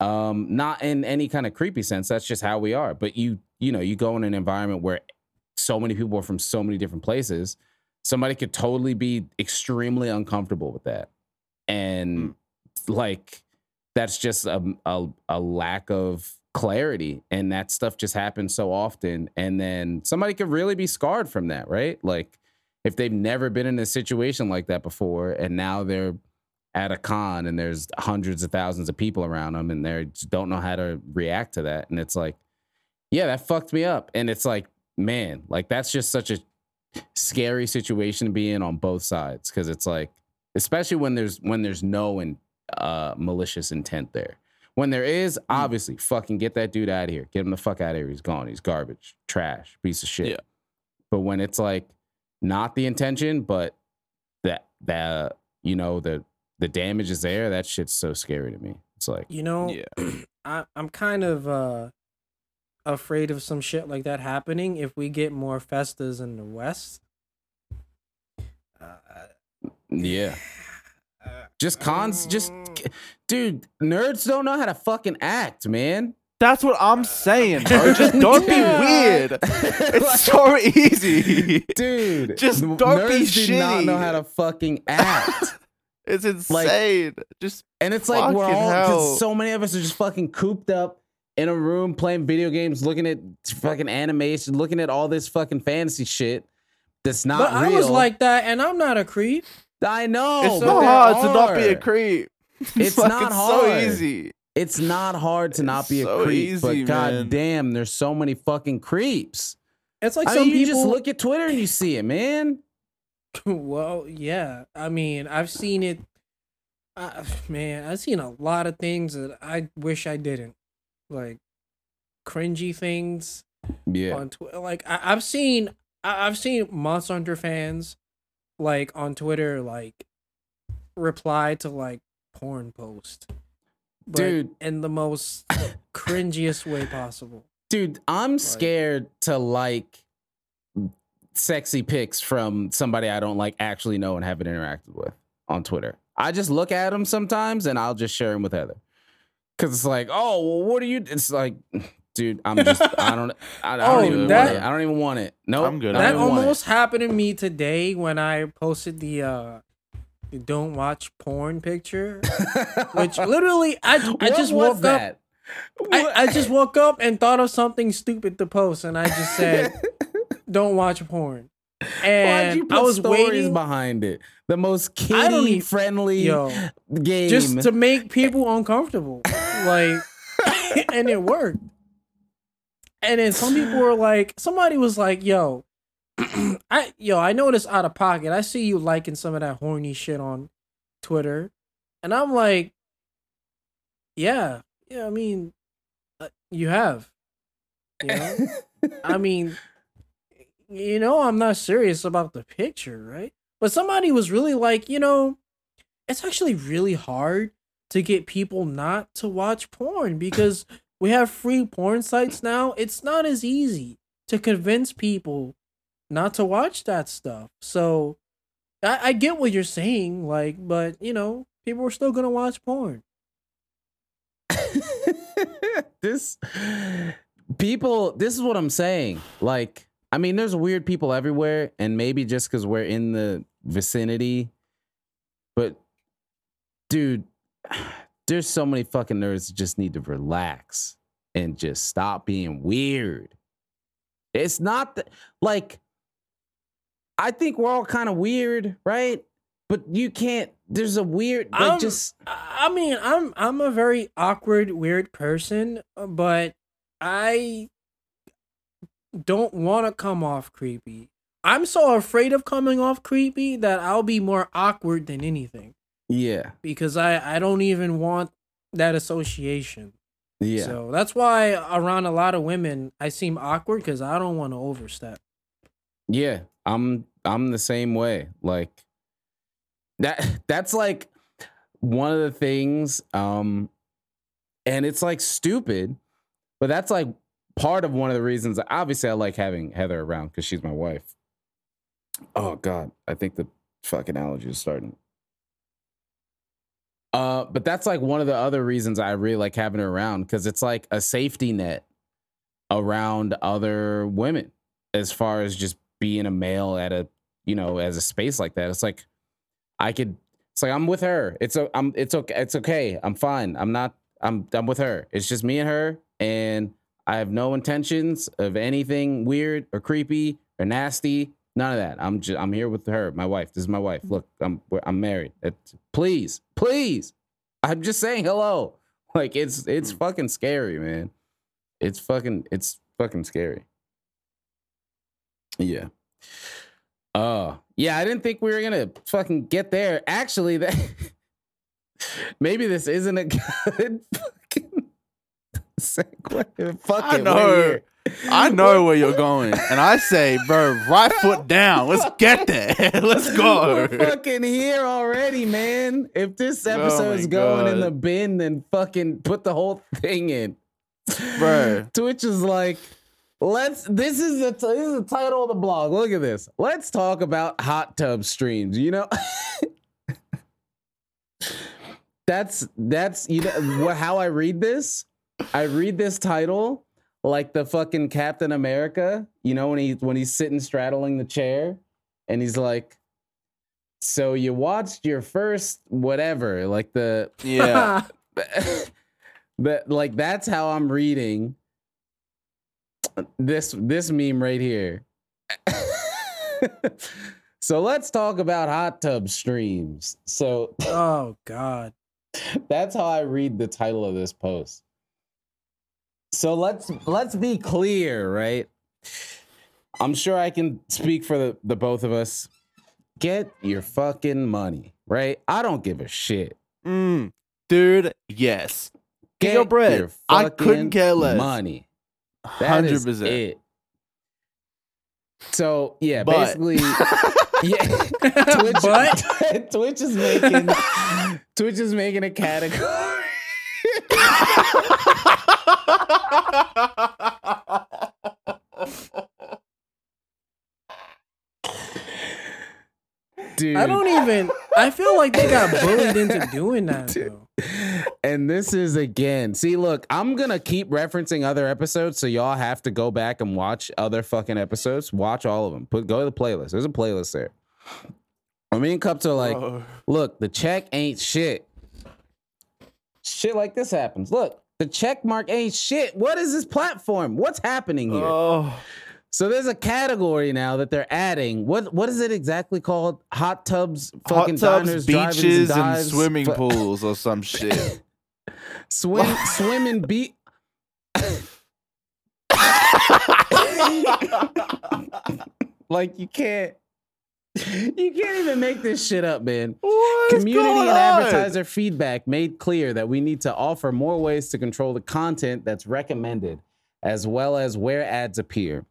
Not in any kind of creepy sense. That's just how we are. But you know, you go in an environment where so many people are from so many different places, somebody could totally be extremely uncomfortable with that. And like, that's just a lack of clarity. And that stuff just happens so often. And then somebody could really be scarred from that, right? Like, if they've never been in a situation like that before, and now they're at a con and there's hundreds of thousands of people around them, and they don't know how to react to that. And it's like, yeah, that fucked me up. And it's like, man, like, that's just such a scary situation to be in on both sides. 'Cause it's like, especially when there's no malicious intent there. When there is, obviously, fucking get that dude out of here. Get him the fuck out of here. He's gone. He's garbage, trash, piece of shit. Yeah. But when it's like, not the intention, but that, you know, the damage is there, that shit's so scary to me. It's like, you know, yeah. I'm kind of afraid of some shit like that happening if we get more festas in the West. Yeah. Just cons, dude, nerds don't know how to fucking act, man. That's what I'm saying, bro. Just don't be weird. It's so easy. Dude. Just don't be shitty. Nerds do not know how to fucking act. It's insane. Like, it's like we're all, because so many of us are just fucking cooped up in a room playing video games, looking at fucking animation, looking at all this fucking fantasy shit that's not real. I was like that, and I'm not a creep. I know. It's so hard to not be a creep. It's like, not hard. It's so easy. It's not hard to not be a creep, but goddamn, there's so many fucking creeps. It's like, some people, you just look at Twitter and you see it, man. Well, yeah. I mean, I've seen it. I've seen a lot of things that I wish I didn't. Like, cringy things. Yeah. On Twitter. Like, I've seen Monster Hunter fans, like, on Twitter, like, reply to, like, porn posts. Dude. In the most cringiest way possible. Dude, I'm scared to like sexy pics from somebody I don't like actually know and haven't interacted with on Twitter. I just look at them sometimes and I'll just share them with Heather. Cause it's like, oh, well, what are you? It's like, dude, I'm just, I don't even want it. No, nope, I'm good. That almost happened to me today when I posted the don't watch porn picture, which literally I just woke up. I just woke up and thought of something stupid to post, and I just said, "Don't watch porn." And I was waiting behind it. The most kiddie friendly game, just to make people uncomfortable. Like, and it worked. And then some people were like, somebody was like, "Yo, I know this out of pocket. I see you liking some of that horny shit on Twitter," and I'm like, "Yeah." Yeah, I mean, you have. You know? I mean, you know, I'm not serious about the picture, right? But somebody was really like, you know, it's actually really hard to get people not to watch porn because we have free porn sites now. It's not as easy to convince people not to watch that stuff. So I get what you're saying, like, but, you know, people are still going to watch porn. This is what I'm saying. Like, I mean, there's weird people everywhere, and maybe just because we're in the vicinity, but dude, there's so many fucking nerds that just need to relax and just stop being weird. It's not that, like, I think we're all kind of weird, right? But you can't. There's a weird. I mean, I'm a very awkward, weird person, but I don't want to come off creepy. I'm so afraid of coming off creepy that I'll be more awkward than anything. Yeah. Because I don't even want that association. Yeah. So that's why around a lot of women, I seem awkward because I don't want to overstep. Yeah, I'm the same way. Like. That's like one of the things, and it's like stupid, but that's like part of one of the reasons. Obviously, I like having Heather around because she's my wife. Oh God, I think the fucking allergy is starting. But that's like one of the other reasons I really like having her around because it's like a safety net around other women as far as just being a male at a, you know, as a space like that. It's like. It's like I'm with her. It's okay. I'm fine. I'm with her. It's just me and her, and I have no intentions of anything weird or creepy or nasty. None of that. I'm here with her, my wife. This is my wife. Look, I'm married. Please. I'm just saying hello. Like it's fucking scary, man. It's fucking scary. Yeah. Yeah, I didn't think we were gonna fucking get there. Actually, maybe this isn't a good fucking segue. I know where you're going, and I say, bro, right foot down. Let's get there. Let's go. We're fucking here already, man. If this episode's going in the bin, then fucking put the whole thing in, bro. Twitch is like. This is the title of the blog. Look at this. Let's talk about hot tub streams. You know, that's you know how I read this. I read this title like the fucking Captain America. You know when he's sitting straddling the chair and he's like, "So you watched your first whatever?" Like the but like that's how I'm reading. This meme right here. So let's talk about hot tub streams. So oh God. That's how I read the title of this post. So let's be clear, right? I'm sure I can speak for the both of us. Get your fucking money, right? I don't give a shit. Dude, yes. Get your bread. Your I couldn't care less. Money. 100%. It. So yeah, but. Basically, Twitch is making a category. Dude. I don't even... I feel like they got bullied into doing that, though. And this is, again... See, look, I'm going to keep referencing other episodes, so y'all have to go back and watch other fucking episodes. Watch all of them. Go to the playlist. There's a playlist there. I mean, Cups are like, look, the check ain't shit. Shit like this happens. Look, the check mark ain't shit. What is this platform? What's happening here? Oh. So there's a category now that they're adding. What is it exactly called? Hot tubs, fucking diners, beaches, and swimming pools or some shit. Swimming beach. Like you can't even make this shit up, man. What is going on? Community and advertiser feedback made clear that we need to offer more ways to control the content that's recommended, as well as where ads appear.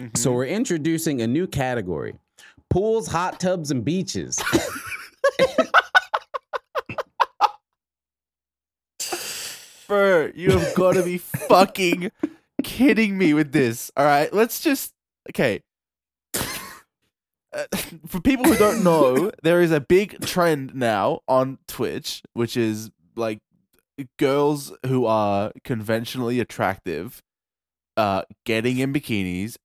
Mm-hmm. So we're introducing a new category: pools, hot tubs, and beaches. Bert, you have got to be fucking kidding me with this. All right, let's just... Okay. For people who don't know, there is a big trend now on Twitch, which is like girls who are conventionally attractive getting in bikinis,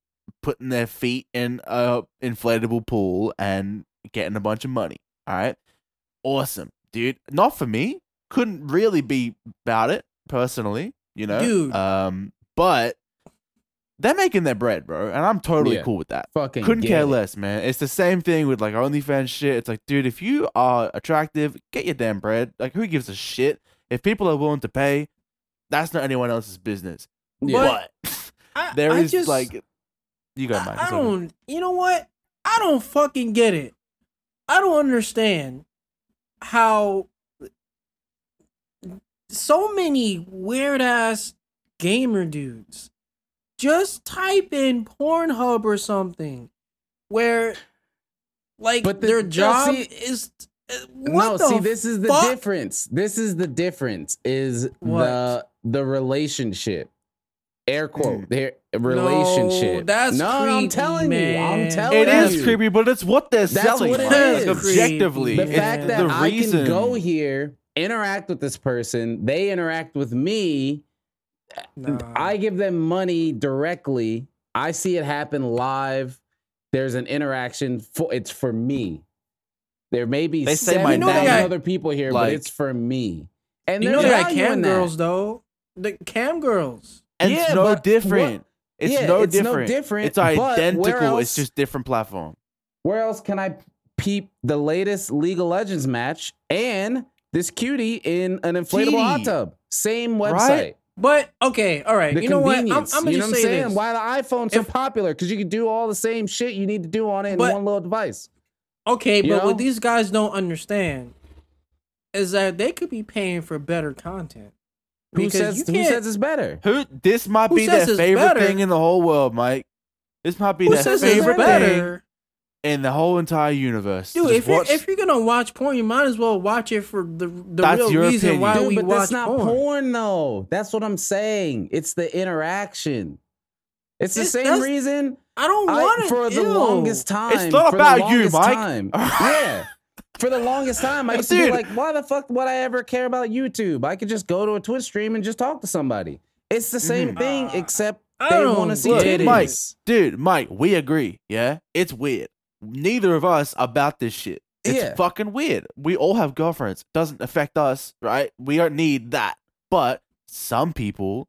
putting their feet in a inflatable pool and getting a bunch of money. All right. Awesome, dude. Not for me. Couldn't really be about it personally, you know, dude. But they're making their bread, bro. And I'm totally cool with that. Fucking couldn't care less, man. It's the same thing with like OnlyFans shit. It's like, dude, if you are attractive, get your damn bread. Like, who gives a shit? If people are willing to pay, that's not anyone else's business. Yeah. But you know what? I don't fucking get it. I don't understand how so many weird ass gamer dudes just type in Pornhub or something where like their job is... This is the difference. This is the difference is the relationship. Air quote, their relationship. I'm telling you. It is creepy, but it's what they're selling. What it is. Like, objectively. The fact that I can go here, interact with this person, they interact with me, I give them money directly, I see it happen live, there's an interaction, it's for me. There may be 7,000 other people here, like, but it's for me. And you know they got cam girls, though. The cam girls. And it's no different. It's no different. It's identical. It's just different platform. Where else can I peep the latest League of Legends match and this cutie in an inflatable hot tub? Same website. Right? But, okay, all right. You know what? I'm going to say this. Why the iPhone's so popular? Because you can do all the same shit you need to do on it in one little device. Okay, but what these guys don't understand is that they could be paying for better content. Who says it's better? This might be their favorite thing in the whole world, Mike. This might be their favorite thing in the whole entire universe. Dude, if you're going to watch porn, you might as well watch it for the real reason why we watch porn. But that's not porn, though. That's what I'm saying. It's the interaction. It's the same reason... I don't want it for the longest time. It's not about you, Mike. Yeah, for the longest time, I used to be like, "Why the fuck would I ever care about YouTube? I could just go to a Twitch stream and just talk to somebody." It's the same thing, except they want to see titties. Mike, we agree. Yeah, it's weird. Neither of us about this shit. It's fucking weird. We all have girlfriends. Doesn't affect us, right? We don't need that. But some people,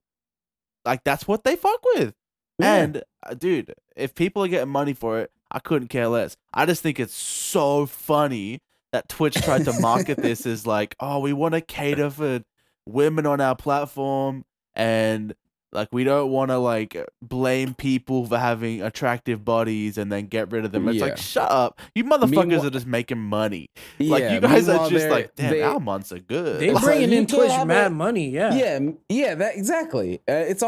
like, that's what they fuck with. Yeah. And dude, if people are getting money for it, I couldn't care less. I just think it's so funny that Twitch tried to market this as like, oh, we want to cater for women on our platform, and like we don't want to like blame people for having attractive bodies and then get rid of them. It's like, shut up, you motherfuckers are just making money. Like you guys are just like, damn, our months are good. They're bringing in Twitch mad money. Exactly. It's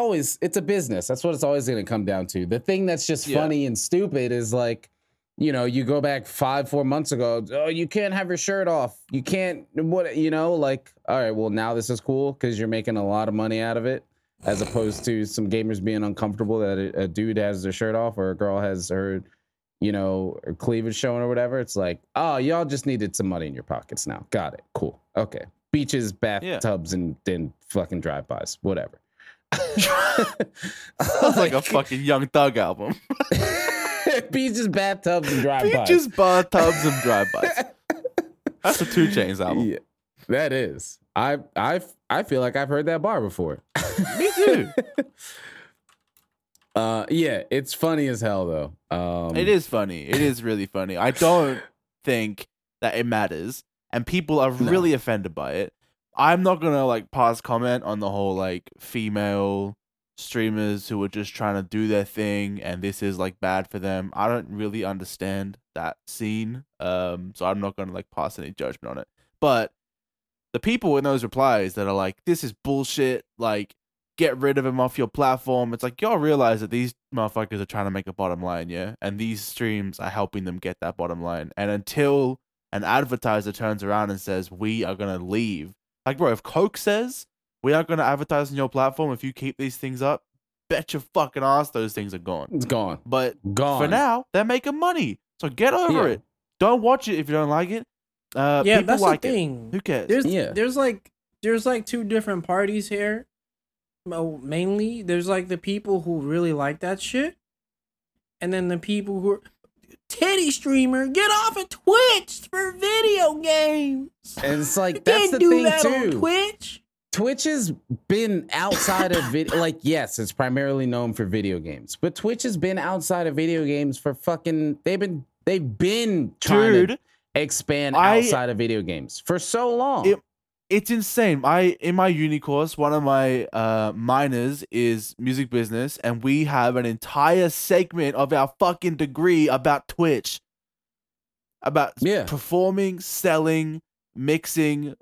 a business. That's what it's always going to come down to. The thing that's just funny and stupid is like, you know, you go back 4 months ago, oh, you can't have your shirt off, you can't, what, you know, like, all right, well now this is cool because you're making a lot of money out of it. As opposed to some gamers being uncomfortable that a dude has their shirt off or a girl has her you know, or cleavage showing or whatever, it's like, oh, y'all just needed some money in your pockets now. Got it. Cool. Okay. Beaches, bathtubs, and then fucking drive-bys, whatever. Sounds like a fucking Young Thug album. Beaches, bathtubs, and drive-bys. Beaches, bathtubs, and drive-bys. That's a 2 Chainz album. Yeah, that is. I feel like I've heard that bar before. Me too. Yeah, it's funny as hell though. It is funny. It is really funny. I don't think that it matters, and people are really offended by it. I'm not gonna like pass comment on the whole like female streamers who are just trying to do their thing, and this is like bad for them. I don't really understand that scene, so I'm not gonna like pass any judgment on it. But the people in those replies that are like, "This is bullshit," like, get rid of him off your platform. It's like, y'all realize that these motherfuckers are trying to make a bottom line, yeah? And these streams are helping them get that bottom line. And until an advertiser turns around and says, we are going to leave. Like, bro, if Coke says, we aren't going to advertise on your platform if you keep these things up, bet your fucking ass those things are gone. It's gone. But gone. For now, they're making money. So get over it. Don't watch it if you don't like it. Yeah, people that's like the thing. It. Who cares? There's like two different parties here. Mainly there's like the people who really like that shit, and then the people who are titty streamer, get off of Twitch for video games. And it's like, that's the thing that too. Twitch has been outside of video. Like, yes, it's primarily known for video games, but Twitch has been outside of video games for fucking. They've been trying to expand outside of video games for so long. It's insane. In my uni course, one of my minors is music business, and we have an entire segment of our fucking degree about Twitch. About performing, selling, mixing,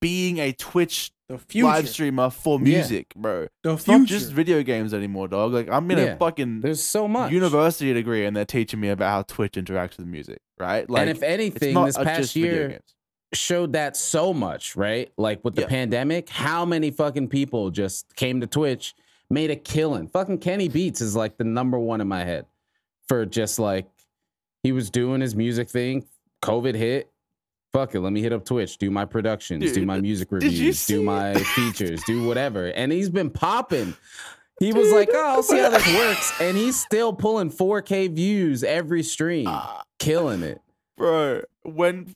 being a Twitch live streamer for music, bro. It's not just video games anymore, dog. Like, I'm in a fucking there's so much university degree, and they're teaching me about how Twitch interacts with music, right? Like, and if anything, this past year showed that so much, right? Like with the pandemic, how many fucking people just came to Twitch, made a killing. Fucking Kenny Beats is like the number one in my head for just like, he was doing his music thing, COVID hit, fuck it, let me hit up Twitch, do my productions, do my music reviews, do my features, do whatever. And he's been popping. He was like, oh, I'll see how this works. And he's still pulling 4K views every stream, killing it. Bro, when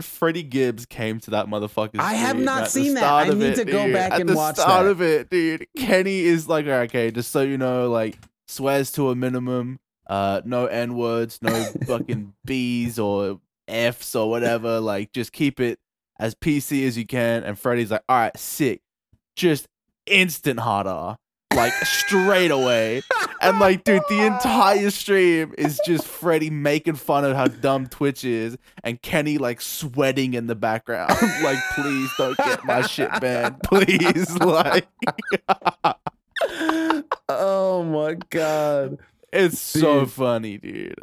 Freddie Gibbs came to that motherfucker's I have not seen that. I need to go back and watch that. At the start of it, dude, Kenny is like, okay, just so you know, like, swears to a minimum, no N-words, no fucking B's or F's or whatever, like, just keep it as PC as you can. And Freddie's like, all right, sick. Just instant hard R, like, straight away. And like, dude, the entire stream is just Freddie making fun of how dumb Twitch is, and Kenny like sweating in the background, like, please don't get my shit banned, please. Like, oh my god, it's so funny, dude.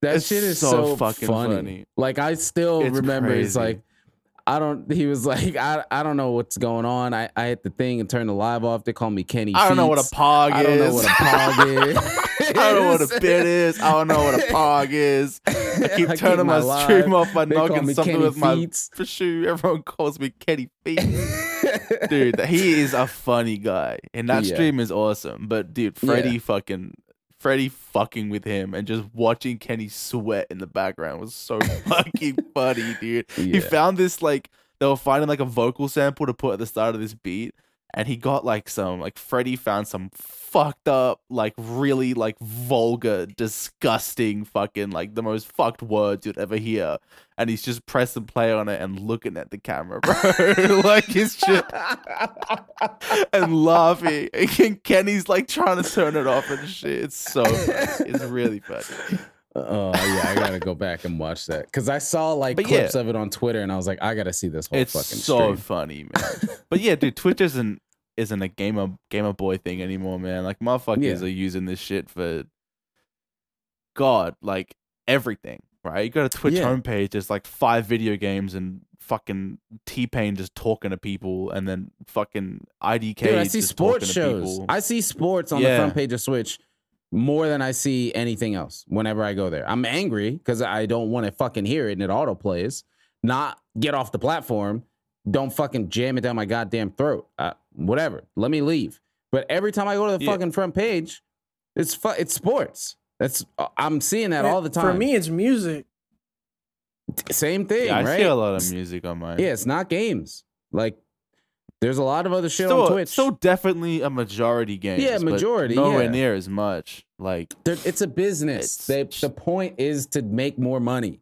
That shit is so fucking funny. Like, I still remember, it's like, he was like, I don't know what's going on. I hit the thing and turned the live off. They call me Kenny Feats. I don't know what a pog is. I don't know what a pog is. I don't know what a bit is. I don't know what a pog is. I keep turning my stream off by knocking something Kenny with Feats. My shoe. Everyone calls me Kenny Feats. Dude, he is a funny guy. And that stream is awesome. But dude, Freddie fucking with him and just watching Kenny sweat in the background was so fucking funny, dude. Yeah. He found this, like, they were finding like a vocal sample to put at the start of this beat, and he got like some, like, Freddie found some fucked up, like, really like vulgar, disgusting fucking, like, the most fucked words you'd ever hear, and he's just pressing play on it and looking at the camera, bro. Like, it's just and laughing, and Kenny's like trying to turn it off and shit. It's so funny. It's really funny. Oh yeah, I gotta go back and watch that, because I saw like clips of it on Twitter, and I was like, I gotta see this whole fucking stream. It's so funny, man. But yeah, dude, Twitch isn't a gamer boy thing anymore, man. Like, motherfuckers are using this shit for God, like, everything, right? You go to Twitch homepage, there's like 5 video games and fucking T-Pain just talking to people, and then fucking IDK. Dude, I see sports shows. I see sports on the front page of Switch. more than I see anything else whenever I go there. I'm angry because I don't want to fucking hear it and it autoplays. Not get off the platform. Don't fucking jam it down my goddamn throat. Whatever. Let me leave. But every time I go to the fucking front page, it's sports. That's I'm seeing that all the time. For me, it's music. Same thing, yeah, right? I see a lot of music on mine. Yeah, it's not games. Like, there's a lot of other shit on Twitch. So definitely a majority games. Yeah, majority. But nowhere near as much. Like, it's a business. The point is to make more money.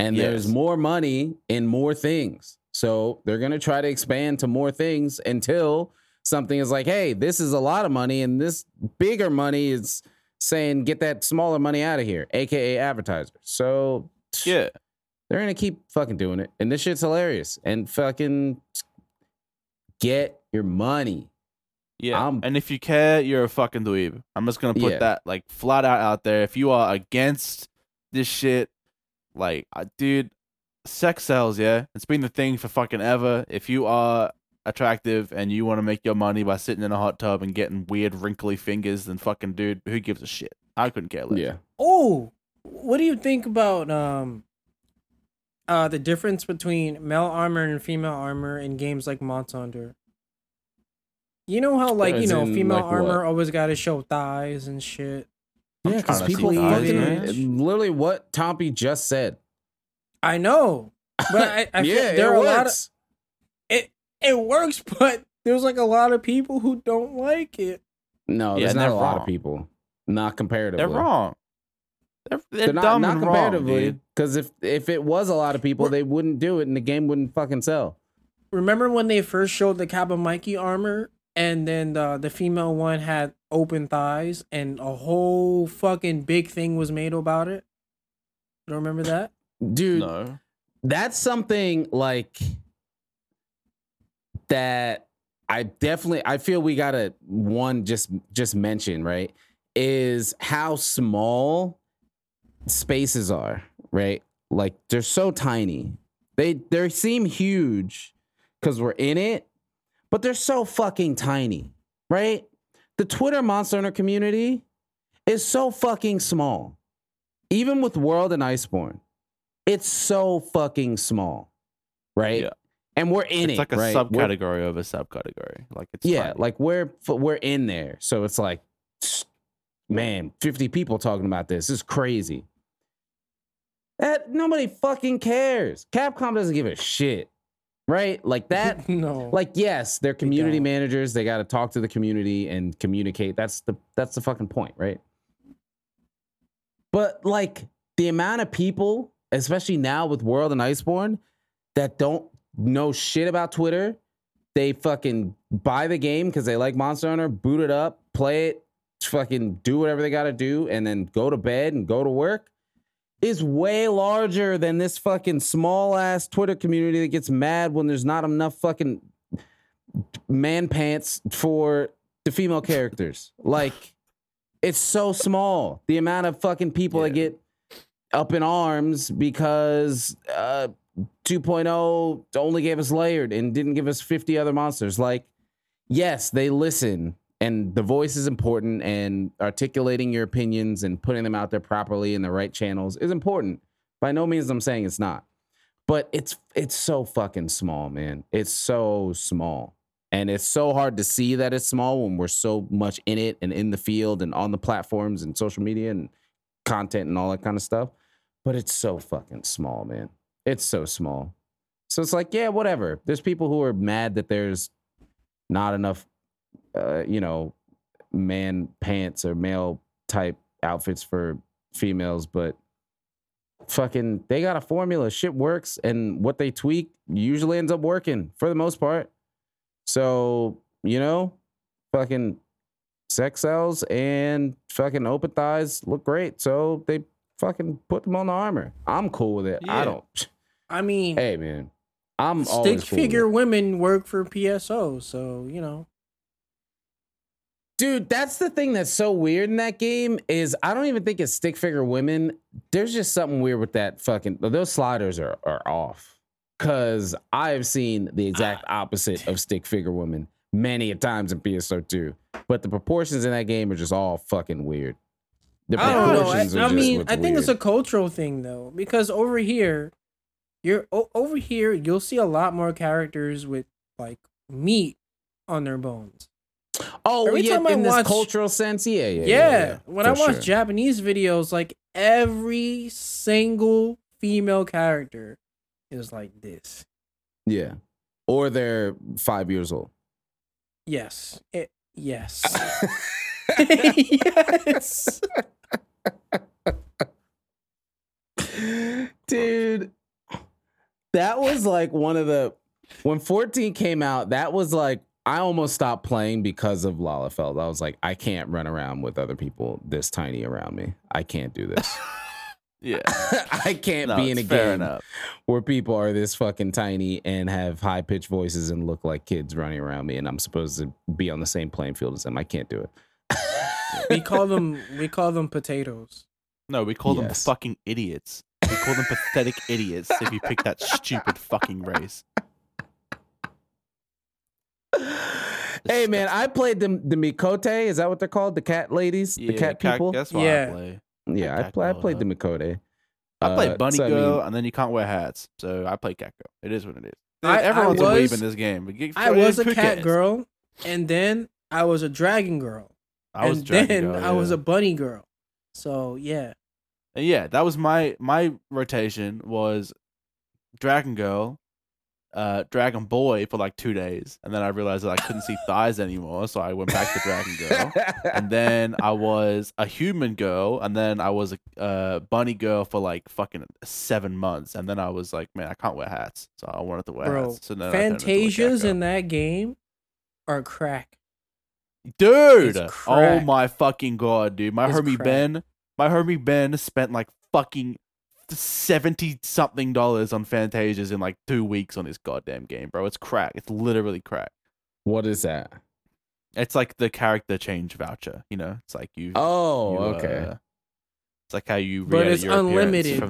And there's more money in more things. So they're going to try to expand to more things until something is like, hey, this is a lot of money. And this bigger money is saying, get that smaller money out of here, a.k.a. advertisers. So yeah, they're going to keep fucking doing it. And this shit's hilarious. And fucking get your money. Yeah. And if you care, you're a fucking dweeb. I'm just going to put that like flat out there. If you are against this shit, like, dude, sex sells, yeah? It's been the thing for fucking ever. If you are attractive and you want to make your money by sitting in a hot tub and getting weird wrinkly fingers, then fucking dude, who gives a shit? I couldn't care less. Yeah. Oh, what do you think about the difference between male armor and female armor in games like Monster Hunter? You know how, like, you know, female armor always got to show thighs and shit. Yeah, because people literally what Tompi just said. I know, but I feel there are a lot of it works, but there's like a lot of people who don't like it. No, there's not a lot of people. Not comparatively, they're wrong. They're dumb not comparatively, because if it was a lot of people, they wouldn't do it, and the game wouldn't fucking sell. Remember when they first showed the Kabumaiki armor? And then the female one had open thighs, and a whole fucking big thing was made about it. You don't remember that? Dude, no. That's something like that I feel we gotta just mention, right? Is how small spaces are, right? Like, they're so tiny. They seem huge because we're in it. But they're so fucking tiny, right? The Twitter Monster Hunter community is so fucking small. Even with World and Iceborne, it's so fucking small, right? Yeah. And we're in It's like a right? subcategory of a subcategory. Like, it's tiny. Like we're in there. So it's like, man, 50 people talking about this. This is crazy. Nobody fucking cares. Capcom doesn't give a shit. Right? Like that? No. Like, yes, they're community managers. They got to talk to the community and communicate. That's the fucking point, right? But, like, the amount of people, especially now with World and Iceborne, that don't know shit about Twitter, they fucking buy the game because they like Monster Hunter, boot it up, play it, fucking do whatever they got to do, and then go to bed and go to work. Is way larger than this fucking small-ass Twitter community that gets mad when there's not enough fucking man pants for the female characters. Like, it's so small. The amount of fucking people that get up in arms because 2.0 only gave us layered and didn't give us 50 other monsters. Like, yes, they listen. And the voice is important, and articulating your opinions and putting them out there properly in the right channels is important. By no means I'm saying it's not, but it's so fucking small, man. It's so small, and it's so hard to see that it's small when we're so much in it and in the field and on the platforms and social media and content and all that kind of stuff. But it's so fucking small, man. It's so small. So it's like, yeah, whatever. There's people who are mad that there's not enough man pants or male type outfits for females, but fucking they got a formula. Shit works, and what they tweak usually ends up working for the most part. So, you know, fucking sex cells and fucking open thighs look great, so they fucking put them on the armor. I'm cool with it. Yeah. Hey, man, I'm always stick figure cool with it. Women work for PSO, so, you know. Dude, that's the thing that's so weird in that game is I don't even think it's stick figure women. There's just something weird with that fucking... Those sliders are off. Because I've seen the exact opposite of stick figure women many a times in PSO2. But the proportions in that game are just all fucking weird. The proportions are just I think weird. It's a cultural thing though, because over here, you'll see a lot more characters with like meat on their bones. Oh, yeah, in this cultural sense, yeah. When I watch Japanese videos, like every single female character is like this. Yeah, or they're 5 years old. Yes. Yes. Dude, that was like one of the... When 14 came out, that was like... I almost stopped playing because of Lalafeld. I was like, I can't run around with other people this tiny around me. I can't do this. Yeah. I can't be in a game where people are this fucking tiny and have high-pitched voices and look like kids running around me, and I'm supposed to be on the same playing field as them. I can't do it. We call them potatoes. No, we call them fucking idiots. We call them pathetic idiots if you pick that stupid fucking race. Hey man, I played the Mikote. Is that what they're called? The cat ladies, the cat people. That's what I play. Yeah, I played the Mikote. I played Bunny Girl, and then you can't wear hats, so I played Cat Girl. It is what it is. Everyone's a weeb in this game. I was a cat girl, and then I was a dragon girl. I was a bunny girl. So yeah, that was my rotation was Dragon Girl. Dragon Boy for like 2 days, and then I realized that I couldn't see thighs anymore, so I went back to Dragon Girl, and then I was a human girl, and then I was a bunny girl for like fucking 7 months, and then I was like, man, I can't wear hats, so I wanted to wear hats. So Fantasias in that game are crack, dude. Crack. Oh my fucking god, dude! My homie Ben spent like fucking $70-something on Fantasias in like 2 weeks on this goddamn game, bro. It's crack. It's literally crack. What is that? It's like the character change voucher. You know, it's like you. Oh, okay. It's like how you. But it's unlimited.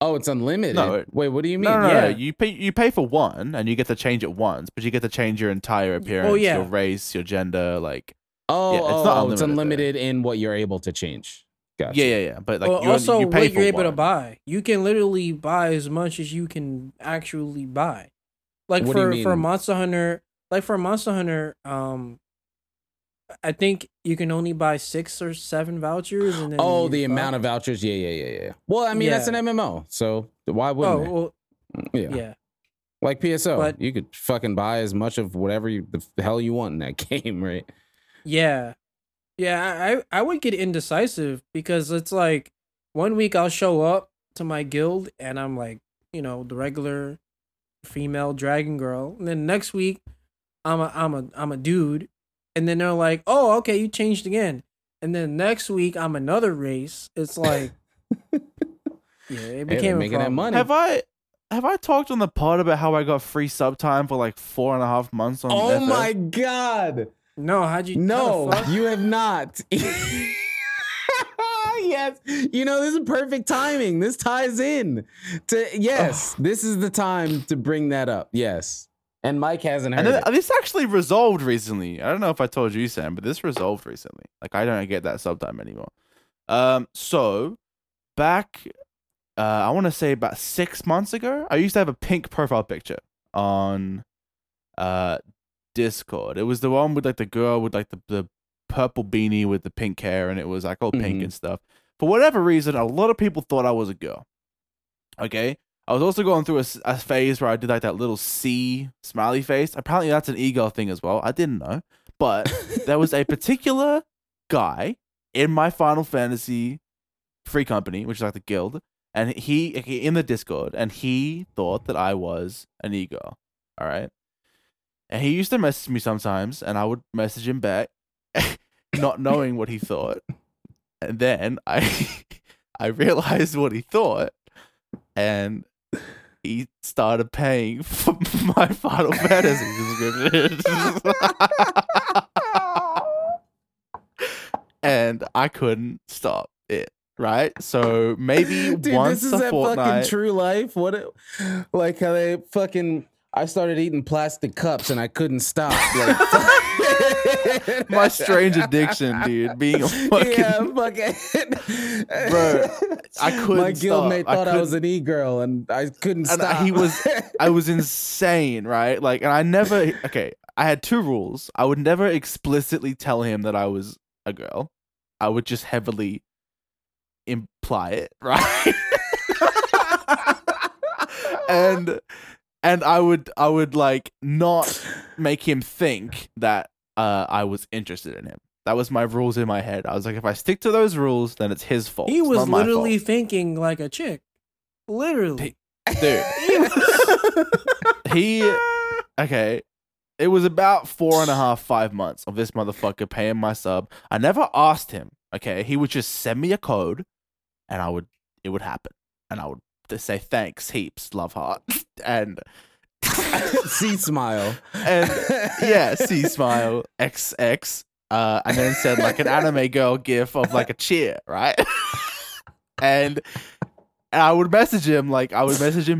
Oh, it's unlimited. No, wait, what do you mean? No. You pay for one, and you get to change it once, but you get to change your entire appearance, your race, your gender, like. Oh, yeah, it's unlimited in what you're able to change. Gotcha. Yeah. But like, well, you pay what you're able to buy. You can literally buy as much as you can actually buy. Like for Monster Hunter, I think you can only buy 6 or 7 vouchers. And then amount of vouchers. Yeah. Well, I mean that's an MMO, so why wouldn't? Yeah. Like PSO, but you could fucking buy as much of whatever the hell you want in that game, right? Yeah. Yeah, I would get indecisive because it's like 1 week I'll show up to my guild and I'm like, you know, the regular female dragon girl. And then next week I'm a dude. And then they're like, oh, okay, you changed again. And then next week I'm another race. It's like, it became making that money. Have I talked on the pod about how I got free sub time for like 4.5 months on? Oh my god. No, how'd you? No, you have not. Yes, you know this is perfect timing. This ties in to This is the time to bring that up. Yes, and Mike hasn't heard. And this actually resolved recently. I don't know if I told you, Sam, but this resolved recently. Like I don't get that sub time anymore. So back, I want to say about 6 months ago, I used to have a pink profile picture on, Discord. It was the one with like the girl with like the purple beanie with the pink hair, and it was like all pink and stuff. For whatever reason, a lot of people thought I was a girl. Okay, I was also going through a phase where I did like that little C smiley face. Apparently, that's an ego thing as well. I didn't know, but there was a particular guy in my Final Fantasy free company, which is like the guild, and he in the Discord, and he thought that I was an ego. All right. And he used to message me sometimes, and I would message him back, not knowing what he thought. And then I realized what he thought, and he started paying for my Final Fantasy subscription. And I couldn't stop it. Right, so maybe once a fortnight. Dude, this is that fucking true life. Like how they fucking. I started eating plastic cups and I couldn't stop. Like, My strange addiction, dude. Being a fucking... Yeah, fucking... Bro, I couldn't My guildmate thought I was an e-girl, and I couldn't stop. I was insane, right? Like, and I never... Okay, I had two rules. I would never explicitly tell him that I was a girl. I would just heavily imply it, right? And I would like not make him think that I was interested in him. That was my rules in my head. I was like, if I stick to those rules, then it's his fault. He was literally thinking like a chick. Literally. Dude. Okay. It was about 4.5-5 months of this motherfucker paying my sub. I never asked him. Okay. He would just send me a code and it would happen. And I would say thanks heaps, love heart. And C smile. And yeah, C smile XX. And then said like an anime girl gif of like a cheer, right? And I would message him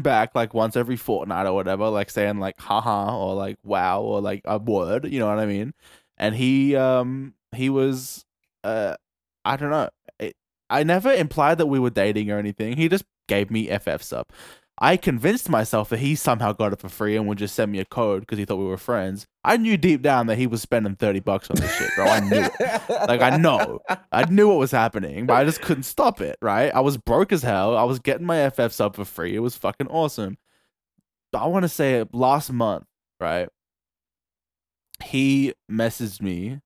back like once every fortnight or whatever, like saying like haha or like wow or like a word, you know what I mean? And he was I don't know. I never implied that we were dating or anything. He just gave me FF sub. I convinced myself that he somehow got it for free and would just send me a code because he thought we were friends. I knew deep down that he was spending $30 on this shit, bro. I knew it. Like, I knew what was happening, but I just couldn't stop it, right? I was broke as hell. I was getting my FF sub for free. It was fucking awesome. But I want to say last month, right, he messaged me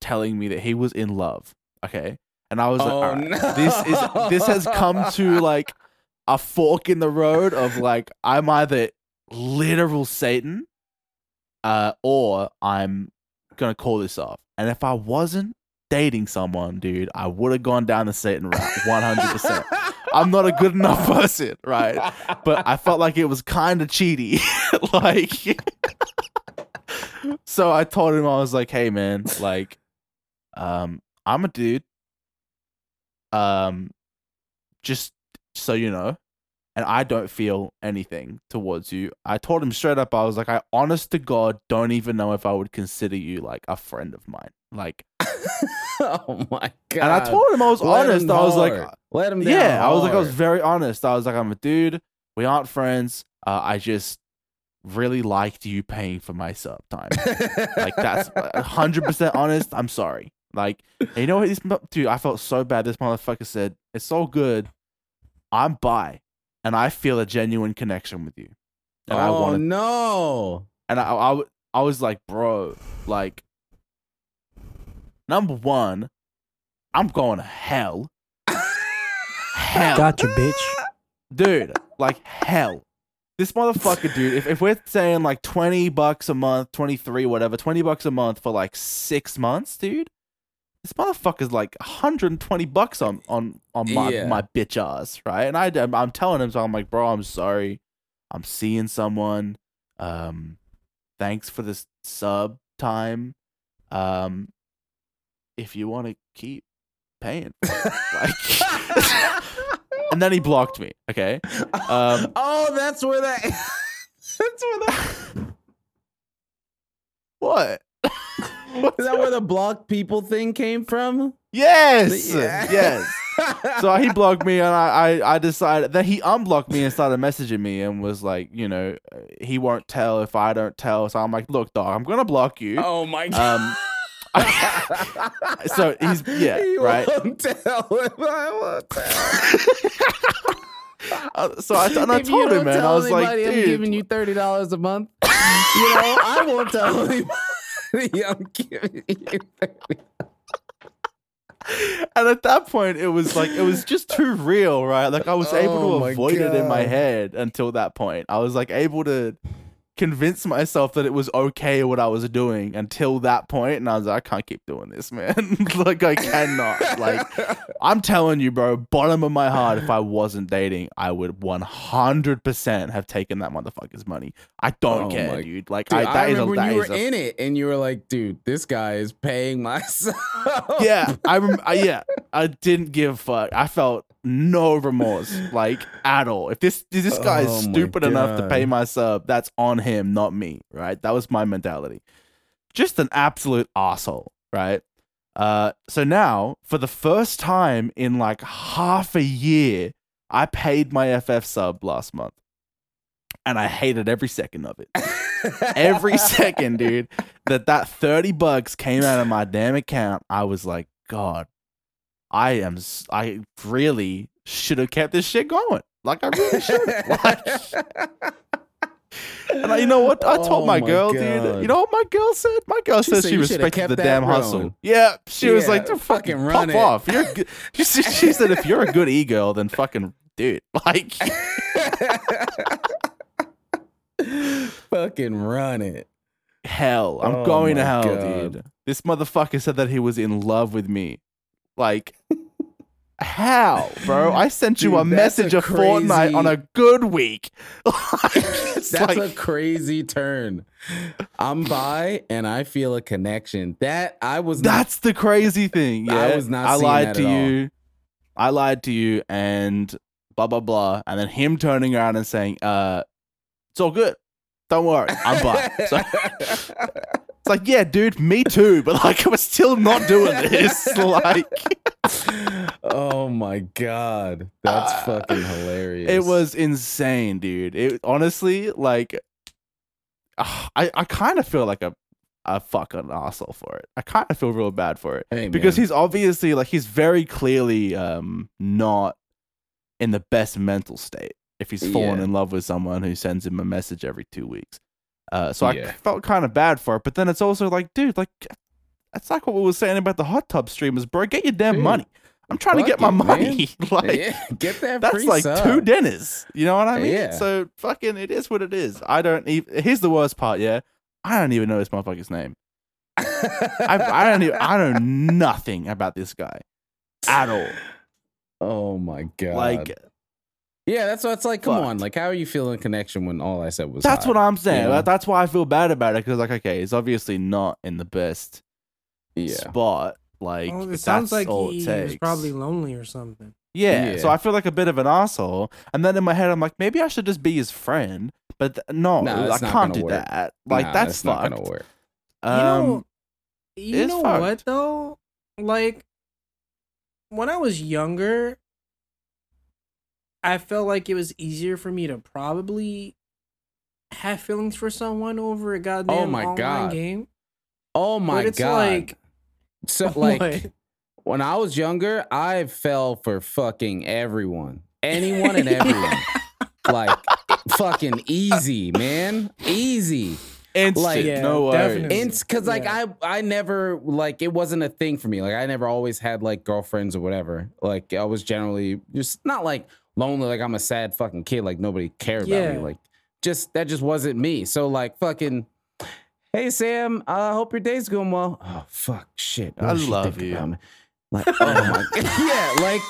telling me that he was in love, okay? And I was like, all right, no. This has come to, like, a fork in the road of like, I'm either literal Satan or I'm going to call this off. And if I wasn't dating someone, dude, I would have gone down the Satan route 100%. I'm not a good enough person, right? But I felt like it was kind of cheaty. Like, so I told him, I was like, hey, man, like, I'm a dude. Just so you know, and I don't feel anything towards you. I told him straight up, I was like, I honest to God don't even know if I would consider you like a friend of mine. Like, oh my God. And I told him I was honest. I was like, let him down. Yeah, I was like, I was very honest. I was like, I'm a dude. We aren't friends. I just really liked you paying for my sub time. Like, that's 100% honest. I'm sorry. Like, you know what? This dude, I felt so bad. This motherfucker said, it's all good. I'm bi, and I feel a genuine connection with you. And And I was like, bro, like, number one, I'm going to hell. Hell. Gotcha, bitch. Dude, like, hell. This motherfucker, dude, if we're saying, like, $20 a month, 23, whatever, $20 a month for, like, 6 months, dude. This motherfucker's like $120 on my bitch ass, right? And I'm telling him, so I'm like, bro, I'm sorry, I'm seeing someone. Thanks for this sub time. If you want to keep paying, like, and then he blocked me. Okay. That's where that. What? Is that where the block people thing came from? Yes. Yeah. Yes. So he blocked me and I decided that he unblocked me and started messaging me and was like, you know, he won't tell if I don't tell. So I'm like, look, dog, I'm going to block you. Oh, my God. So he's, yeah, he right. Won't tell if I won't tell. I told him, man, I was like, dude. I'm giving you $30 a month. You know, I won't tell anybody. I'm giving you and at that point it was like, it was just too real, right? Like I was able to avoid it in my head until that point. I was like able to convince myself that it was okay what I was doing until that point, and I was like, I can't keep doing this, man. Like I cannot. Like I'm telling you, bro, bottom of my heart, if I wasn't dating, I would 100% have taken that motherfucker's money. I don't care, dude. Like dude, I remember when you were in it and you were like, dude, this guy is paying myself. Yeah, I didn't give a fuck. I felt no remorse, like at all. If this guy is stupid enough to pay my sub, that's on him, not me, right? That was my mentality. just an absolute arsehole, right? So now, for the first time in like half a year, I paid my FF sub last month. And I hated every second of it. Every second, dude, that 30 bucks came out of my damn account, I was like, God, I really should have kept this shit going. Like, I really should have. Like, and you know what? I told my girl, dude. You know what my girl said? My girl said she respected the damn hustle. Yeah, she was like, "Don't fucking run it off." She said, "If you're a good e-girl, then fucking dude, like, fucking run it." Hell, I'm going to hell, dude. This motherfucker said that he was in love with me. Like, how, bro? I sent you a message of Fortnite on a good week. That's like a crazy turn. I'm bi and I feel a connection. That's the crazy thing. Yeah, I was not. I lied to you, and blah blah blah. And then him turning around and saying, it's all good. Don't worry, I'm bi." So, it's like, yeah, dude, me too. But like, I was still not doing this. Like. Oh my God, that's fucking hilarious. It was insane, dude. It honestly, like, I kind of feel like a fucking arsehole for it. I kind of feel real bad for it. Hey, because he's obviously like, he's very clearly not in the best mental state if he's fallen in love with someone who sends him a message every 2 weeks. I felt kind of bad for it, but then it's also like, dude, like, that's like what we were saying about the hot tub streamers, bro. Get your damn money. I'm trying to get my money. Like, get that. That's like sub. 2 dinners. You know what I mean? Yeah. So fucking, it is what it is. I don't even. Here's the worst part. Yeah, I don't even know this motherfucker's name. I know nothing about this guy at all. Oh my God. Like, yeah, that's what's like. Come on, like, how are you feeling connection when all I said was? That's what I'm saying. You know? Like, that's why I feel bad about it, because like, okay, he's obviously not in the best. Spot, like, well, it sounds like he was probably lonely or something. So I feel like a bit of an asshole, and then in my head I'm like, maybe I should just be his friend, but no, I can't do that. Like, that's not gonna work. You know what though? Like, when I was younger, I felt like it was easier for me to probably have feelings for someone over a goddamn online game. Oh my God. Like, so like, when I was younger, I fell for fucking everyone. Anyone and everyone. Like, fucking easy, man. Easy. Instant. Like, no worries. Because like, I never, like, it wasn't a thing for me. Like, I never always had like girlfriends or whatever. Like, I was generally just not like lonely. Like, I'm a sad fucking kid. Like, nobody cared about me. Like, that just wasn't me. So like, fucking, hey Sam, I hope your day's going well. Oh fuck, shit. I love you. Like, oh my God. Yeah, like,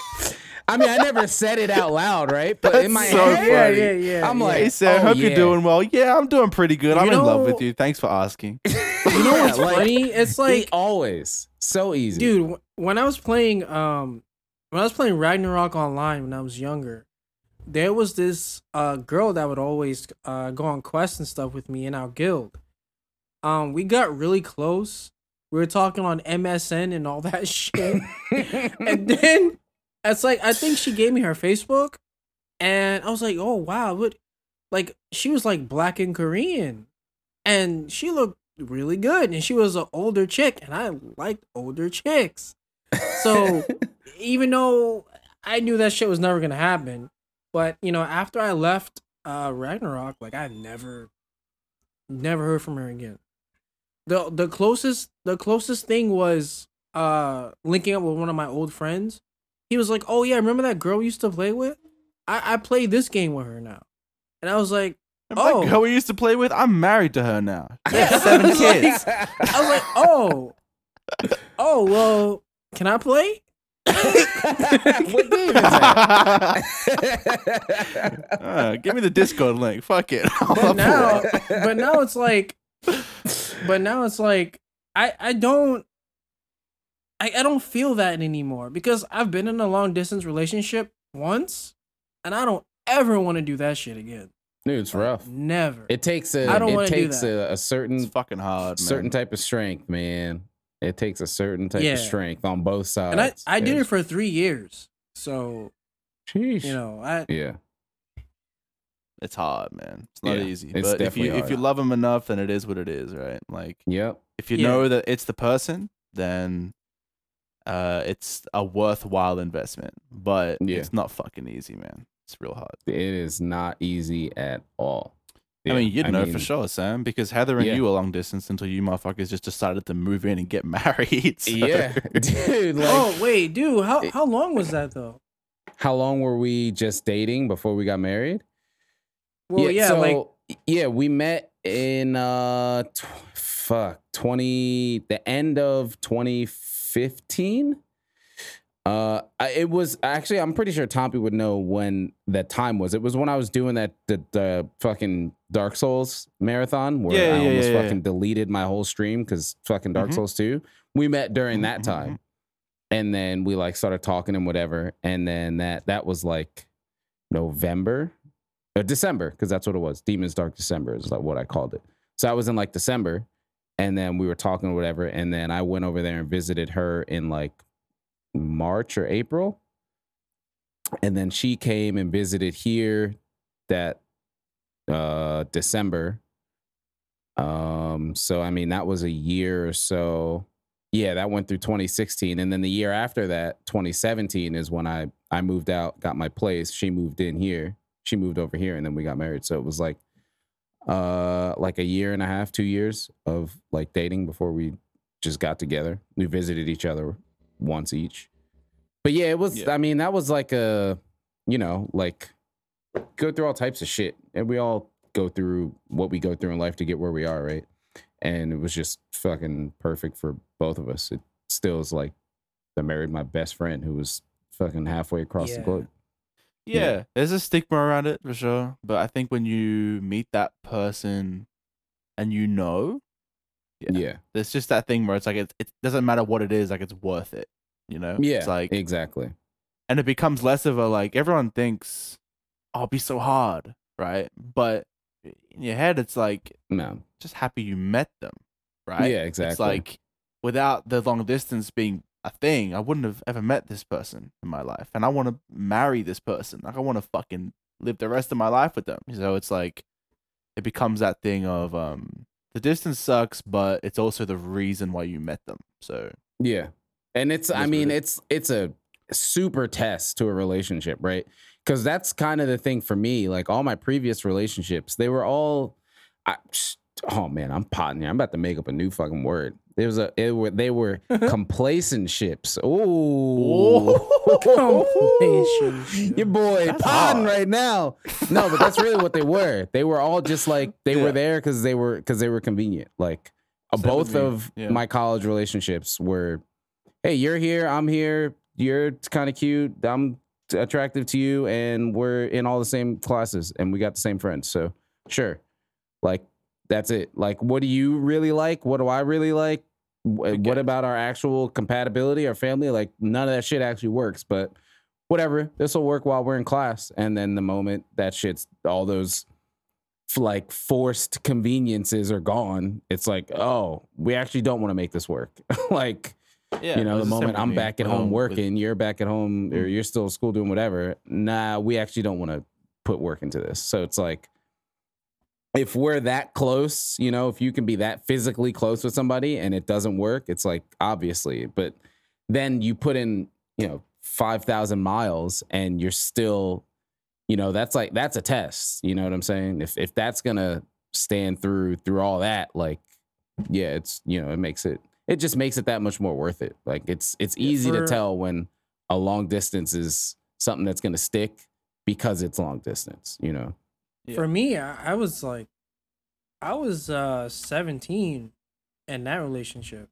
I mean, I never said it out loud, right? But that's in my head, I'm like, hey Sam, hope you're doing well. Yeah, I'm doing pretty good. I'm in love with you. Thanks for asking. You know what's funny? It's like always so easy, dude. When I was playing, Ragnarok online when I was younger, there was this girl that would always go on quests and stuff with me in our guild. We got really close. We were talking on MSN and all that shit. And then it's like, I think she gave me her Facebook, and I was like, oh wow, what? Like, she was like black and Korean, and she looked really good, and she was an older chick, and I liked older chicks. So even though I knew that shit was never gonna happen, but you know, after I left Ragnarok, like, I never heard from her again. The closest thing was linking up with one of my old friends. He was like, oh yeah, remember that girl we used to play with? I play this game with her now. And I was like, oh, that girl we used to play with? I'm married to her now. She has 7 kids. I was like, oh well, can I play? What game is that? Give me the Discord link. Fuck it. But now it's like I don't feel that anymore, because I've been in a long distance relationship once, and I don't ever want to do that shit again. Dude, it's rough. Never. It takes a. I don't want to do that. It takes a certain. It's fucking hard. Certain type of strength, man. It takes a certain type of strength on both sides. And I did it for 3 years, so. Jeez. You know, it's hard, man. It's not easy. It's but if you love them enough, then it is what it is, right? Like, if you know that it's the person, then it's a worthwhile investment. But it's not fucking easy, man. It's real hard. It is not easy at all. Yeah. I mean, you'd know for sure, Sam, because Heather and you were long distance until you motherfuckers just decided to move in and get married. So. Yeah, dude. Like, oh wait, dude. How long was that though? How long were we just dating before we got married? Well, we met in 20 the end of 2015. It was actually, I'm pretty sure Tompi would know when that time was. It was when I was doing that the fucking Dark Souls marathon where I almost fucking deleted my whole stream because fucking Dark Souls 2. We met during that time, and then we like started talking and whatever. And then that was like November or December, because that's what it was. Demon's Dark December is like what I called it. So I was in like December, and then we were talking or whatever. And then I went over there and visited her in like March or April, and then she came and visited here that December. So I mean that was a year or so. Yeah, that went through 2016, and then the year after that, 2017, is when I moved out, got my place. She moved in here. She moved over here, and then we got married. So it was like a year and a half, 2 years of like dating before we just got together. We visited each other once each, but it was I mean that was like a like go through all types of shit, and we all go through what we go through in life to get where we are, right? And it was just fucking perfect for both of us. It still is like I married my best friend who was fucking halfway across the globe. There's a stigma around it for sure, but I think when you meet that person and there's just that thing where it's like it doesn't matter what it is, like it's worth it, it's like exactly. And it becomes less of a like everyone thinks I'll be so hard, right? But in your head it's like no, just happy you met them, right? Yeah, exactly. It's like without the long distance being a thing, I wouldn't have ever met this person in my life, and I want to marry this person, like I want to fucking live the rest of my life with them. So it's like it becomes that thing of the distance sucks, but it's also the reason why you met them. So yeah, and it's a super test to a relationship, right? Because that's kind of the thing for me. Like all my previous relationships, they were all, I'm potting here. I'm about to make up a new fucking word. They were complacent ships. Complacent. Your boy potting right now. No, but that's really what they were. They were all just like they were there because they were convenient. Like both of my college relationships were, hey, you're here, I'm here, you're kind of cute, I'm attractive to you, and we're in all the same classes and we got the same friends. So sure, like. That's it. Like, what do you really like? What do I really like? What about our actual compatibility, our family? Like, none of that shit actually works, but whatever. This will work while we're in class. And then the moment that shit's all those like forced conveniences are gone, it's like, oh, we actually don't want to make this work. like, the moment I'm back at home working, you're back at home, or you're still at school doing whatever. Nah, we actually don't want to put work into this. So it's like, if we're that close, if you can be that physically close with somebody and it doesn't work, it's like, obviously, but then you put in, 5,000 miles and you're still, that's like, that's a test. You know what I'm saying? If that's going to stand through all that, like, it's, it just makes it that much more worth it. Like it's easy to tell when a long distance is something that's going to stick because it's long distance, Yeah. For me, I was 17 in that relationship,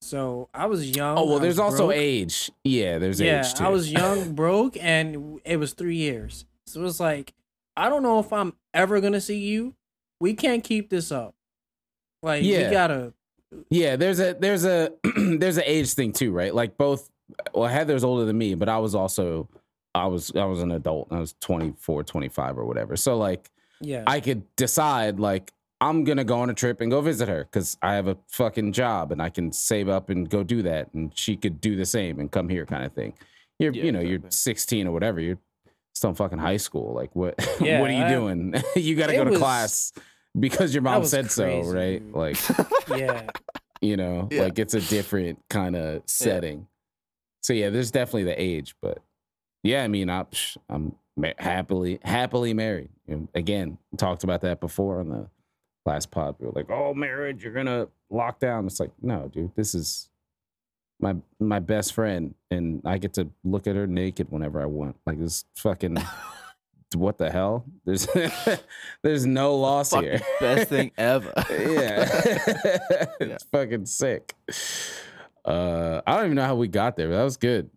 so I was young. Oh well, there's also broke. Age. Yeah, there's age too. I was young, broke, and it was 3 years. So it was like, I don't know if I'm ever gonna see you. We can't keep this up. Like we gotta. Yeah, there's a there's an age thing too, right? Like both. Well, Heather's older than me, but I was also. I was an adult and I was 24, 25 or whatever. So like yeah, I could decide like I'm gonna go on a trip and go visit her because I have a fucking job and I can save up and go do that, and she could do the same and come here, kind of thing. You're, yeah, you know, exactly. You're 16 or whatever. You're still in fucking high school. Like what? Yeah, what are you doing? You got to go to class because your mom said crazy, so, right? Dude. Like, yeah, you know, yeah, like it's a different kind of setting. Yeah. So yeah, there's definitely the age, but yeah, I mean, I'm happily married. And again, talked about that before on the last pod. We were like, "Oh, marriage, you're gonna lock down." It's like, no, dude, this is my best friend, and I get to look at her naked whenever I want. Like this fucking. What the hell? There's no loss here. Best thing ever. Yeah. It's fucking sick. I don't even know how we got there, but that was good.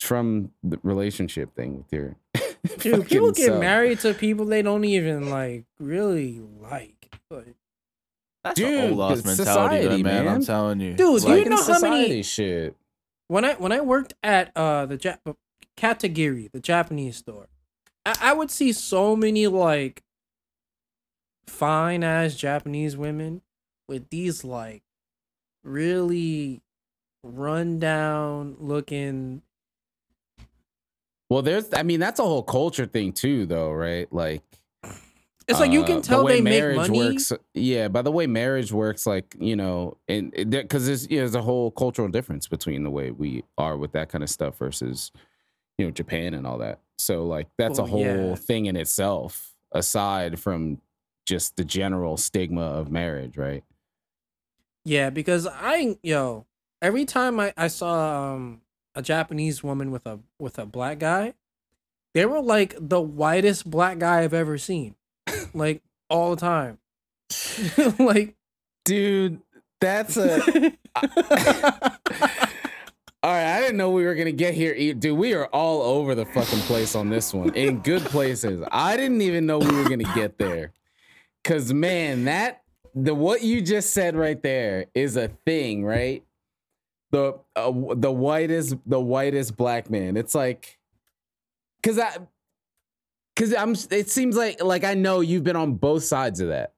From the relationship thing with your dude, people get married to people they don't even like really like. But that's an old ass mentality, society, man. I'm telling you. Dude, do you know how many shit? When I worked at the Katagiri, the Japanese store, I would see so many like fine ass Japanese women with these like really run down looking. Well, that's a whole culture thing too, though, right? Like, it's like you can tell they make money. Works, yeah, by the way marriage works, like, you know, and because there's, you know, there's a whole cultural difference between the way we are with that kind of stuff versus, you know, Japan and all that. So like that's a whole thing in itself, aside from just the general stigma of marriage, right? Yeah, because every time I saw a Japanese woman with a black guy, they were like the whitest black guy I've ever seen, like all the time. Like, dude, that's a. All right, I didn't know we were going to get here. Dude, we are all over the fucking place on this one. In good places. I didn't even know we were going to get there. Because, man, what you just said right there is a thing, right? The whitest black man. It's like, it seems like I know you've been on both sides of that.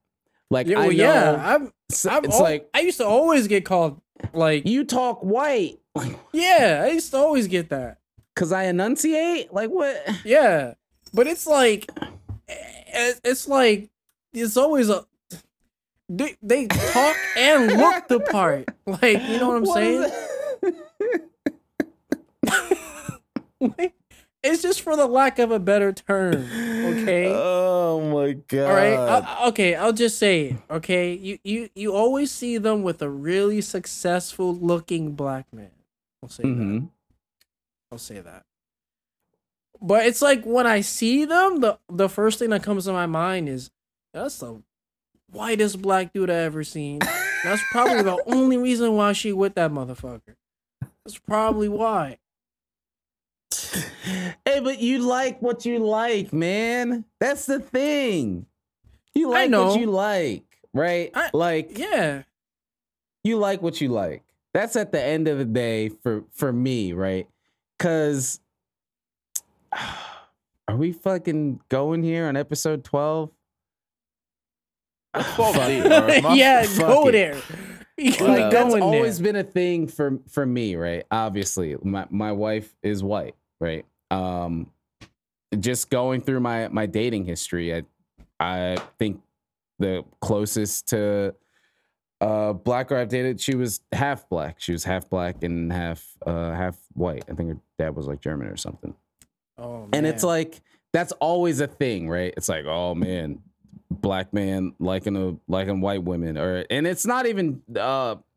Like, yeah, well, I know. Yeah, I used to always get called, like, you talk white. Yeah, I used to always get that. Because I enunciate? Like, what? Yeah. But it's like, it's always a... They talk and look the part. Like, you know what I'm saying? Like, it's just for the lack of a better term, okay? Oh, my God. All right? I'll just say it, okay? You always see them with a really successful-looking black man. I'll say that. But it's like when I see them, the first thing that comes to my mind is that's the whitest black dude I ever seen. That's probably the only reason why she with that motherfucker. That's probably why. Hey, but you like what you like, man. That's the thing. You like what you like, right? You like what you like. That's at the end of the day for me, right? Because are we fucking going here on episode 12? Yeah, go there. Like, that's always been a thing for me, right? Obviously, my wife is white, right? Just going through my dating history, I think the closest to black girl I've dated, she was half black and half white. I think her dad was like German or something. Oh, man. And it's like that's always a thing, right? It's like, oh man, black man liking white women, and it's not even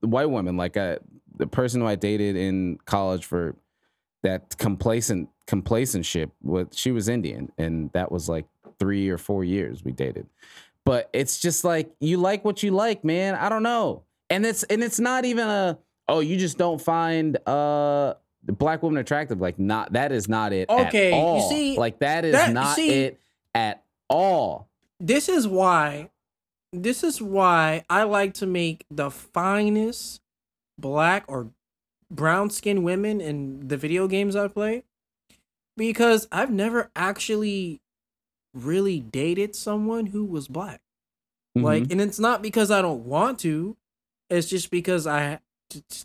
white women. Like the person who I dated in college for that complacent ship, she was Indian, and that was like 3 or 4 years we dated. But it's just like, you like what you like, man. I don't know. And it's not even you just don't find black women attractive. Like, not, that is not it. Okay, at all. You see, like it at all. This is why I like to make the finest black or brown skinned women in the video games I play, because I've never actually really dated someone who was black. Mm-hmm. Like, and it's not because I don't want to. It's just because I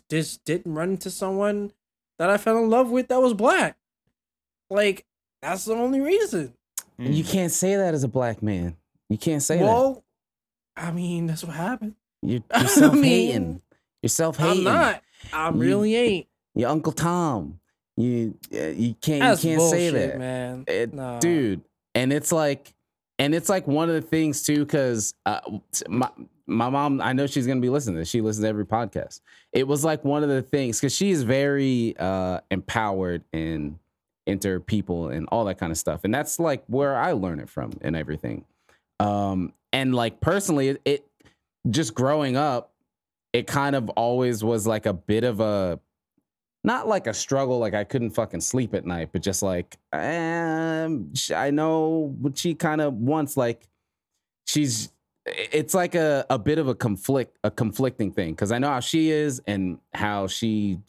just didn't run into someone that I fell in love with that was black. Like, that's the only reason. And you can't say that as a black man. You can't say that. I mean, that's what happened. You're self-hating. I mean, you're self-hating. I'm not. I really ain't. Your Uncle Tom. You can't bullshit, say that, man. Nah. Dude. And it's like one of the things too, because my mom, I know she's gonna be listening to this. She listens to every podcast. It was like one of the things, because she's very empowered and inter people and all that kind of stuff, and that's like where I learn it from and everything. And like personally, it just growing up, it kind of always was like a bit of a, not like a struggle, like I couldn't fucking sleep at night, but just like, I know what she kind of wants. Like it's like a bit of a conflicting thing. Cause I know how she is and how she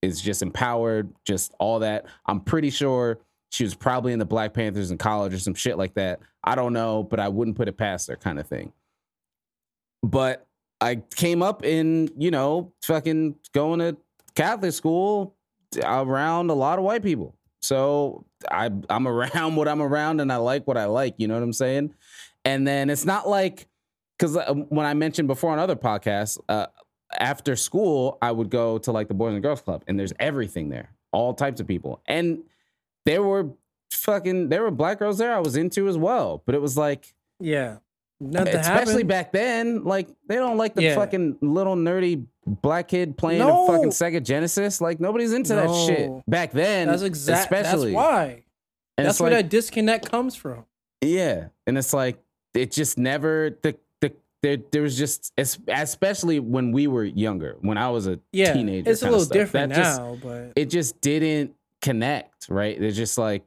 is just empowered, just all that. I'm pretty sure she was probably in the Black Panthers in college or some shit like that. I don't know, but I wouldn't put it past her kind of thing. But I came up in, fucking going to Catholic school around a lot of white people. So I'm around what I'm around and I like what I like, you know what I'm saying? And then it's not like, because when I mentioned before on other podcasts, after school, I would go to like the Boys and Girls Club and there's everything there, all types of people. And there were black girls there I was into as well. But it was like, yeah, nothing especially happened. Back then, like they don't like the fucking little nerdy black kid playing a fucking Sega Genesis. Like nobody's into that shit back then. That's especially. That's why. And that's where that disconnect comes from. Yeah, and it's like it just never there was just, especially when we were younger, when I was a teenager. It's a little different now, but it just didn't connect. Right? They're just like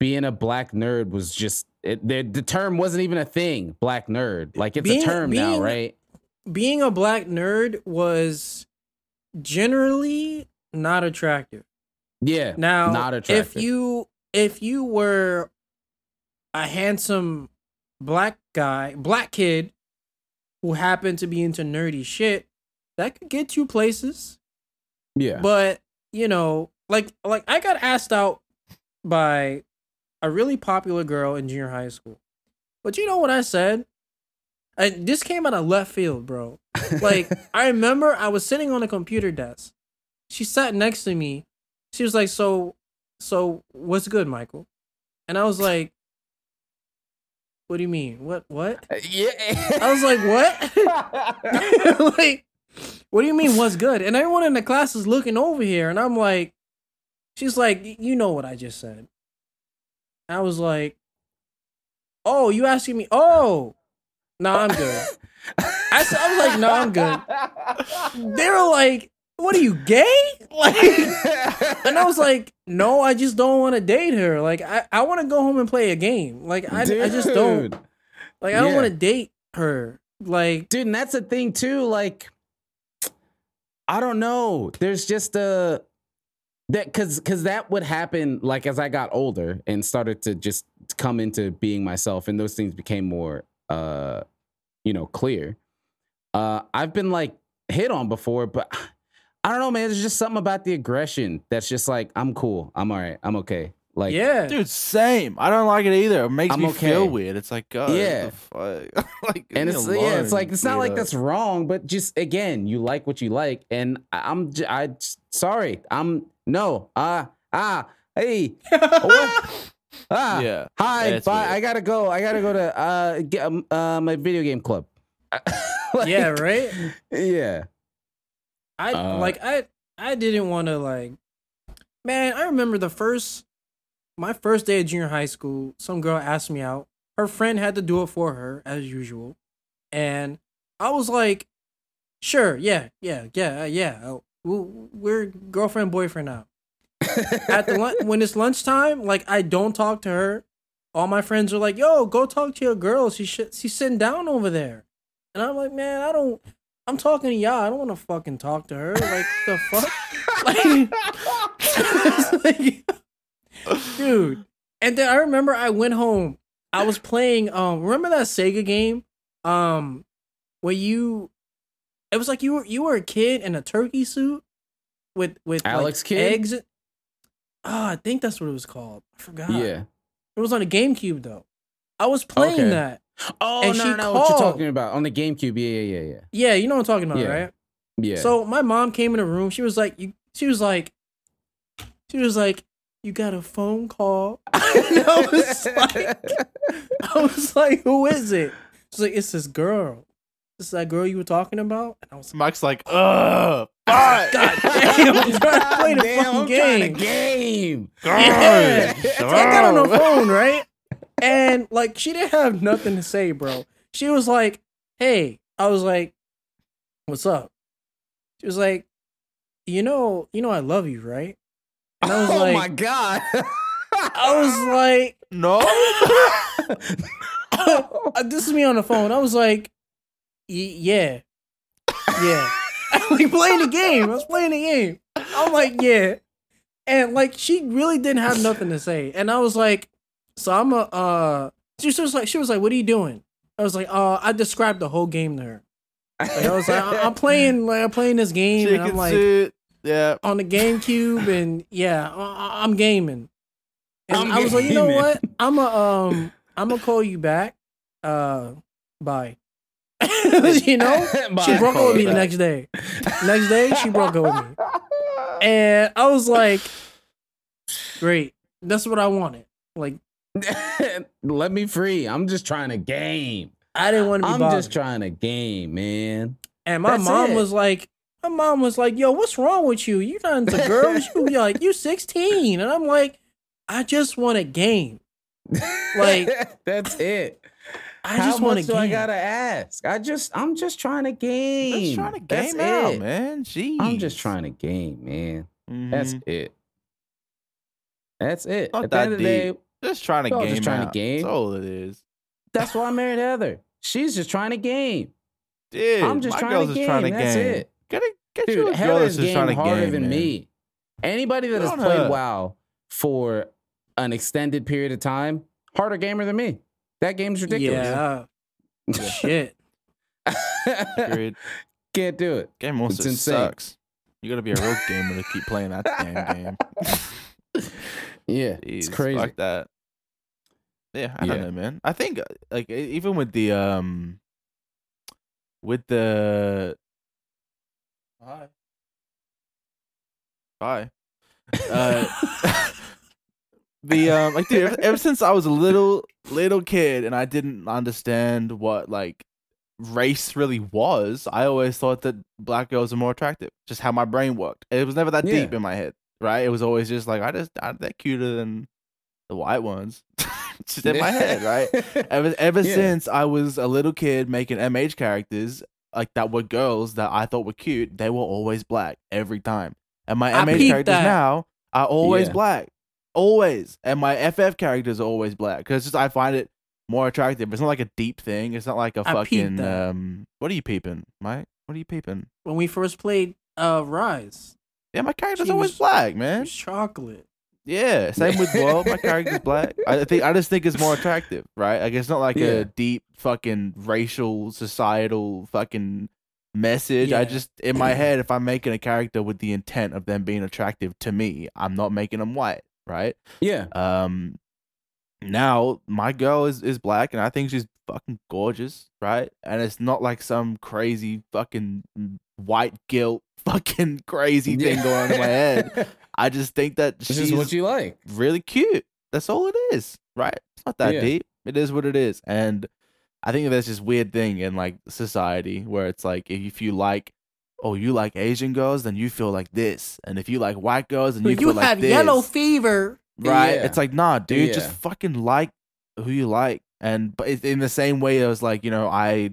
being a black nerd was just the term wasn't even a thing. Black nerd, like it's a term now, right? Being a black nerd was generally not attractive. Yeah. Now, not attractive. If you were a handsome black kid who happened to be into nerdy shit, that could get you places. Yeah. But, like I got asked out by a really popular girl in junior high school. But you know what I said? And this came out of left field, bro. Like, I remember I was sitting on a computer desk. She sat next to me. She was like, so what's good, Michael? And I was like, what do you mean? What? Yeah. I was like, what? Like, what do you mean what's good? And everyone in the class is looking over here. And I'm like, she's like, you know what I just said. I was like, oh, you asking me? Oh. No, I'm good. I was like, no, I'm good. They were like, what are you, gay? Like, and I was like, no, I just don't want to date her. Like, I want to go home and play a game. Like, I just don't. Like, I don't want to date her. Like, dude, and that's the thing, too. Like, I don't know. There's just a... Because that would happen, like, as I got older and started to just come into being myself. And those things became more... clear. I've been like hit on before, but I don't know, man. There's just something about the aggression that's just like, I'm cool, I'm all right, I'm okay. Like, yeah, dude, same. I don't like it either. It makes me feel weird. It's like, God, yeah, like, and it's alone. Yeah, it's like it's not like that's wrong, but just again, you like what you like, and I'm sorry. Hey. Ah, yeah. Hi, yeah, bye. Weird. I gotta go to my video game club. Like, yeah, right. Yeah. I didn't want to like. Man, I remember my first day of junior high school. Some girl asked me out. Her friend had to do it for her as usual, and I was like, sure, yeah. We're girlfriend boyfriend now. At the when it's lunchtime, like I don't talk to her. All my friends are like, "Yo, go talk to your girl. She's sitting down over there." And I'm like, "Man, I'm talking to y'all. I don't want to fucking talk to her. Like the fuck, like, dude." And then I remember I went home I was playing, remember that Sega game? Where it was like you were a kid in a turkey suit with Alex like Kidd? Eggs. Oh, I think that's what it was called. I forgot. Yeah. It was on a GameCube though. I was playing that. Oh, and no, what you're talking about. On the GameCube. Yeah. Yeah, you know what I'm talking about, right? Yeah. So my mom came in the room. She was like, you got a phone call. And I was like, who is it? She's like, it's this girl. It's that girl you were talking about. And I was like, Mike's like, God damn, I'm trying to play the fucking game. Yeah. So I got on her phone, right? And like, she didn't have nothing to say, bro. She was like, hey. I was like, what's up? She was like, you know I love you, right? And I was like, oh my God. I was like, no. This is me on the phone. I was like, yeah. I was playing the game. I'm like, yeah. And like, she really didn't have nothing to say. And I was like, so I'm a, she was like, what are you doing? I was like, I described the whole game to her. Like, I was like, I'm playing this game. Chicken and I'm like, suit. Yeah, on the GameCube, and yeah, I'm gaming. And I was like, you know what? I'm gonna call you back. Bye. You know, she broke up with me the next day. Next day, she broke up with me, and I was like, great. That's what I wanted. Like, let me free. I'm just trying to game. I didn't want to be bothered. I'm just trying to game, man. And my mom was like, yo, what's wrong with you? You're not into girls. You're like, you 16. And I'm like, I just want a game. Like, that's it. I just want a game. How much do I gotta ask? I'm just trying to game. I'm just trying to game out, man. Jeez. I'm just trying to game, man. Mm-hmm. That's it. Not at the end of the day, just trying to game out. Just trying to game. That's all it is. That's why I married Heather. She's just trying to game. Dude, I'm just trying to game. That's it. Get you a girl that's just trying to game. Dude, Heather's game harder than me. Anybody that has played WoW for an extended period of time, harder gamer than me. That game's ridiculous. Yeah. Shit. Can't do it. Game also sucks. You gotta be a real gamer to keep playing that damn game. Yeah, it's crazy. Fuck that. Yeah, I don't know, man. I think like even with the Hi. Like, dude, ever since I was a little kid and I didn't understand what like race really was, I always thought that black girls are more attractive. Just how my brain worked. It was never that deep in my head, right? It was always just like they're cuter than the white ones. Just in my head, right? Ever since I was a little kid making MH characters like that were girls that I thought were cute, they were always black every time. And my MH characters now are always black. Always. And my FF characters are always black. Because I find it more attractive. It's not like a deep thing. It's not like a fucking... what are you peeping, Mike? What are you peeping? When we first played Rise. Yeah, my character's always black, man. Chocolate. Yeah, same with World. My character's black. I just think it's more attractive, right? Like it's not like a deep fucking racial societal fucking message. Yeah. I just in my head, if I'm making a character with the intent of them being attractive to me, I'm not making them white, right? Yeah. Now my girl is black, and I think she's fucking gorgeous, right? And it's not like some crazy fucking white guilt fucking crazy thing going on in my head. I just think that this she's is what you like. Really cute. That's all it is, right? It's not that deep. It is what it is. And I think there's this weird thing in like society where it's like if you like, oh, you like Asian girls, then you feel like this. And if you like white girls, then you feel like this. You have yellow fever. Right? Yeah. It's like, nah, dude, just fucking like who you like. And but in the same way, it was like, you know, I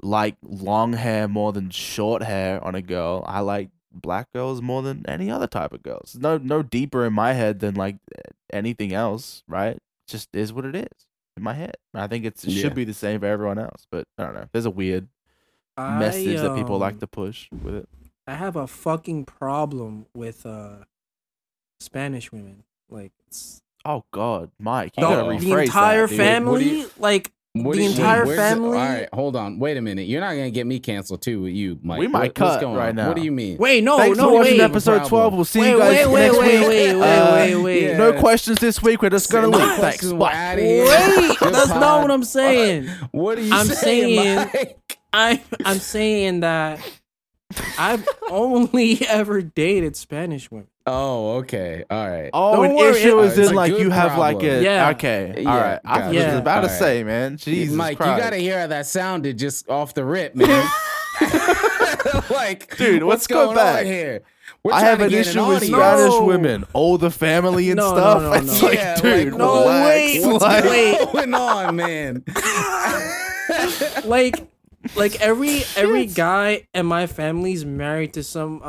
like long hair more than short hair on a girl. I like black girls more than any other type of girls. No deeper in my head than like anything else, right? Just is what it is in my head. I think it should be the same for everyone else, but I don't know. There's a weird message that people like to push with it. I have a fucking problem with Spanish women. Like, it's Oh God, Mike, you gotta rephrase the entire that, family. What do you mean? All right, hold on. Wait a minute. You're not gonna get me canceled too, with you, Mike. We might cut right now. What do you mean? Wait, no, thanks no. Wait. Episode 12. We'll see you guys next week. Wait. Yeah. No questions this week. We're just gonna leave. Thanks. Bye. Wait, that's not what I'm saying. What are you saying? I'm saying that I've only ever dated Spanish women. Oh, okay. All right. Oh, an issue is in like you have problem. Like a yeah. Okay. All yeah, right. I was yeah. about all to right. say, man. Jesus Mike, Christ. You gotta hear how that sounded just off the rip, man. Like, dude, what's going back? On here? We're I have an issue with Spanish women. Oh, the family and stuff. No. It's like, yeah, dude, like, no, wait, what's going on, man? Like every guy in my family's married to some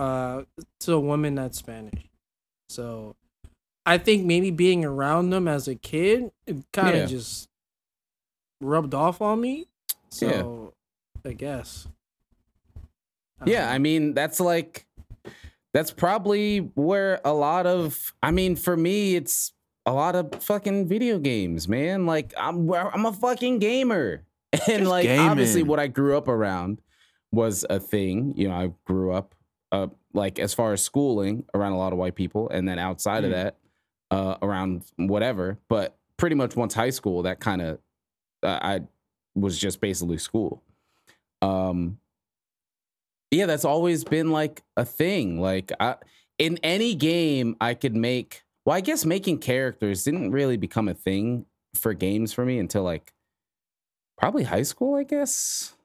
to a woman that's Spanish. So I think maybe being around them as a kid, it kind of just rubbed off on me. So I guess. I mean, that's probably where a lot of, I mean, for me, it's a lot of fucking video games, man. Like I'm a fucking gamer. And just like, gaming. Obviously what I grew up around was a thing, you know, I grew up, like as far as schooling around a lot of white people and then outside of that, around whatever, but pretty much once high school, that kind of, I was just basically school. Yeah, that's always been like a thing. Like in any game I could make, well, I guess making characters didn't really become a thing for games for me until like, probably high school, I guess.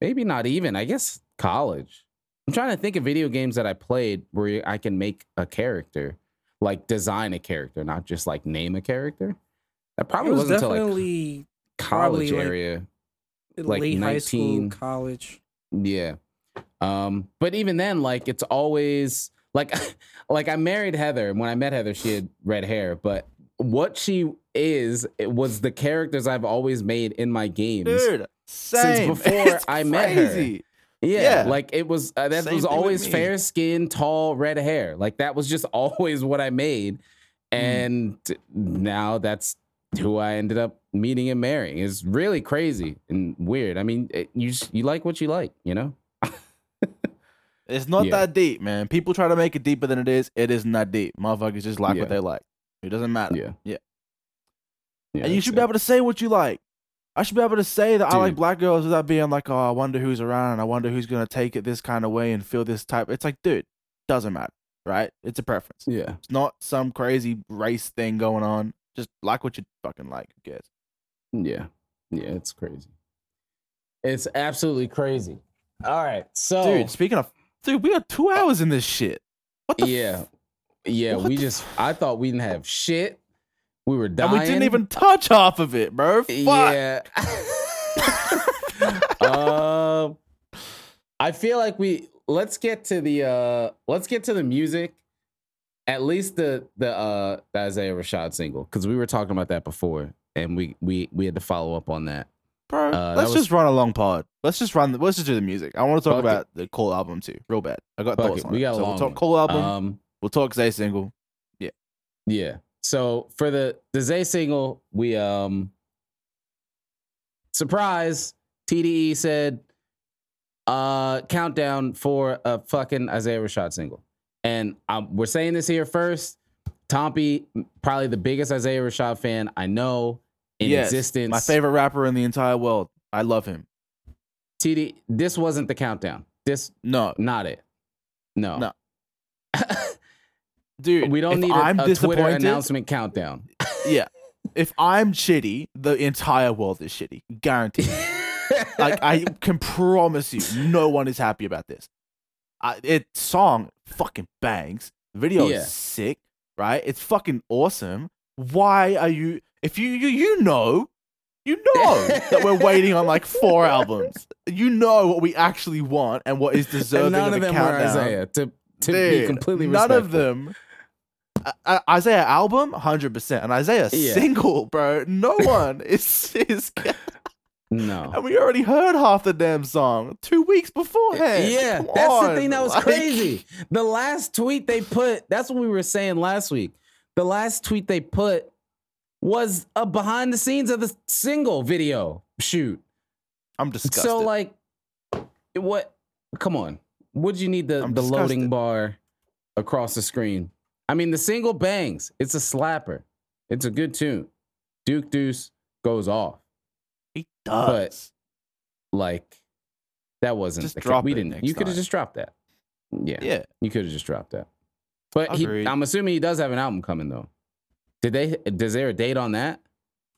Maybe not even. I guess college. I'm trying to think of video games that I played where I can make a character, like design a character, not just like name a character. That probably wasn't until like college area, like late high school, college. Yeah, but even then, like it's always like, like I married Heather, and when I met Heather, she had red hair, but what she is, it was the characters I've always made in my games, dude, same. Since before it's I met crazy. Her. Yeah, like it was that same was always fair skin, tall, red hair. Like that was just always what I made, and now that's who I ended up meeting and marrying. It's really crazy and weird. I mean, you like what you like, you know. It's not that deep, man. People try to make it deeper than it is. It is not deep. Motherfuckers just like what they like. It doesn't matter. Yeah. Yeah, and you should be able to say what you like. I should be able to say that I like black girls without being like, oh, I wonder who's around and I wonder who's going to take it this kind of way and feel this type. It's like, dude, doesn't matter, right? It's a preference. Yeah. It's not some crazy race thing going on. Just like what you fucking like, I guess. Yeah. Yeah, it's crazy. It's absolutely crazy. All right. So, dude, speaking of, dude, we got 2 hours in this shit. What the I thought we didn't have shit. We were dying. And we didn't even touch half of it, bro. Fuck. Yeah. I feel like let's get to the music. At least the Isaiah Rashad single, because we were talking about that before, and we had to follow up on that. Bro, just run a long pod. Let's just do the music. I want to talk about the Cole album too, real bad. I got thoughts on it. We'll talk Cole album. We'll talk Zay single. Yeah. Yeah. So for the Zay single, we surprise, TDE said countdown for a fucking Isaiah Rashad single. And we're saying this here first. Tompi, probably the biggest Isaiah Rashad fan I know in existence. My favorite rapper in the entire world. I love him. TDE, this wasn't the countdown. Not it. No. Dude, we don't need a Twitter announcement countdown. Yeah. If I'm shitty, the entire world is shitty. Guaranteed. Like, I can promise you, no one is happy about this. Song fucking bangs. The video is sick, right? It's fucking awesome. Why are you... If you know that we're waiting on like 4 albums. You know what we actually want and what is deserving of a countdown. None of them were Isaiah to be completely respectful. None of them. Isaiah album, 100%. And Isaiah single, bro. No one is. No. And we already heard half the damn song 2 weeks beforehand. Yeah, that's the thing that was crazy. The last tweet they put, that's what we were saying last week. The last tweet they put was a behind the scenes of the single video shoot. I'm disgusted. So like, what? Come on. Would you need the loading bar across the screen? I mean, the single bangs. It's a slapper. It's a good tune. Duke Deuce goes off. He does. But like, that wasn't just the drop we didn't. You could have just dropped that. Yeah. You could have just dropped that. But I'm assuming he does have an album coming though. Is there a date on that?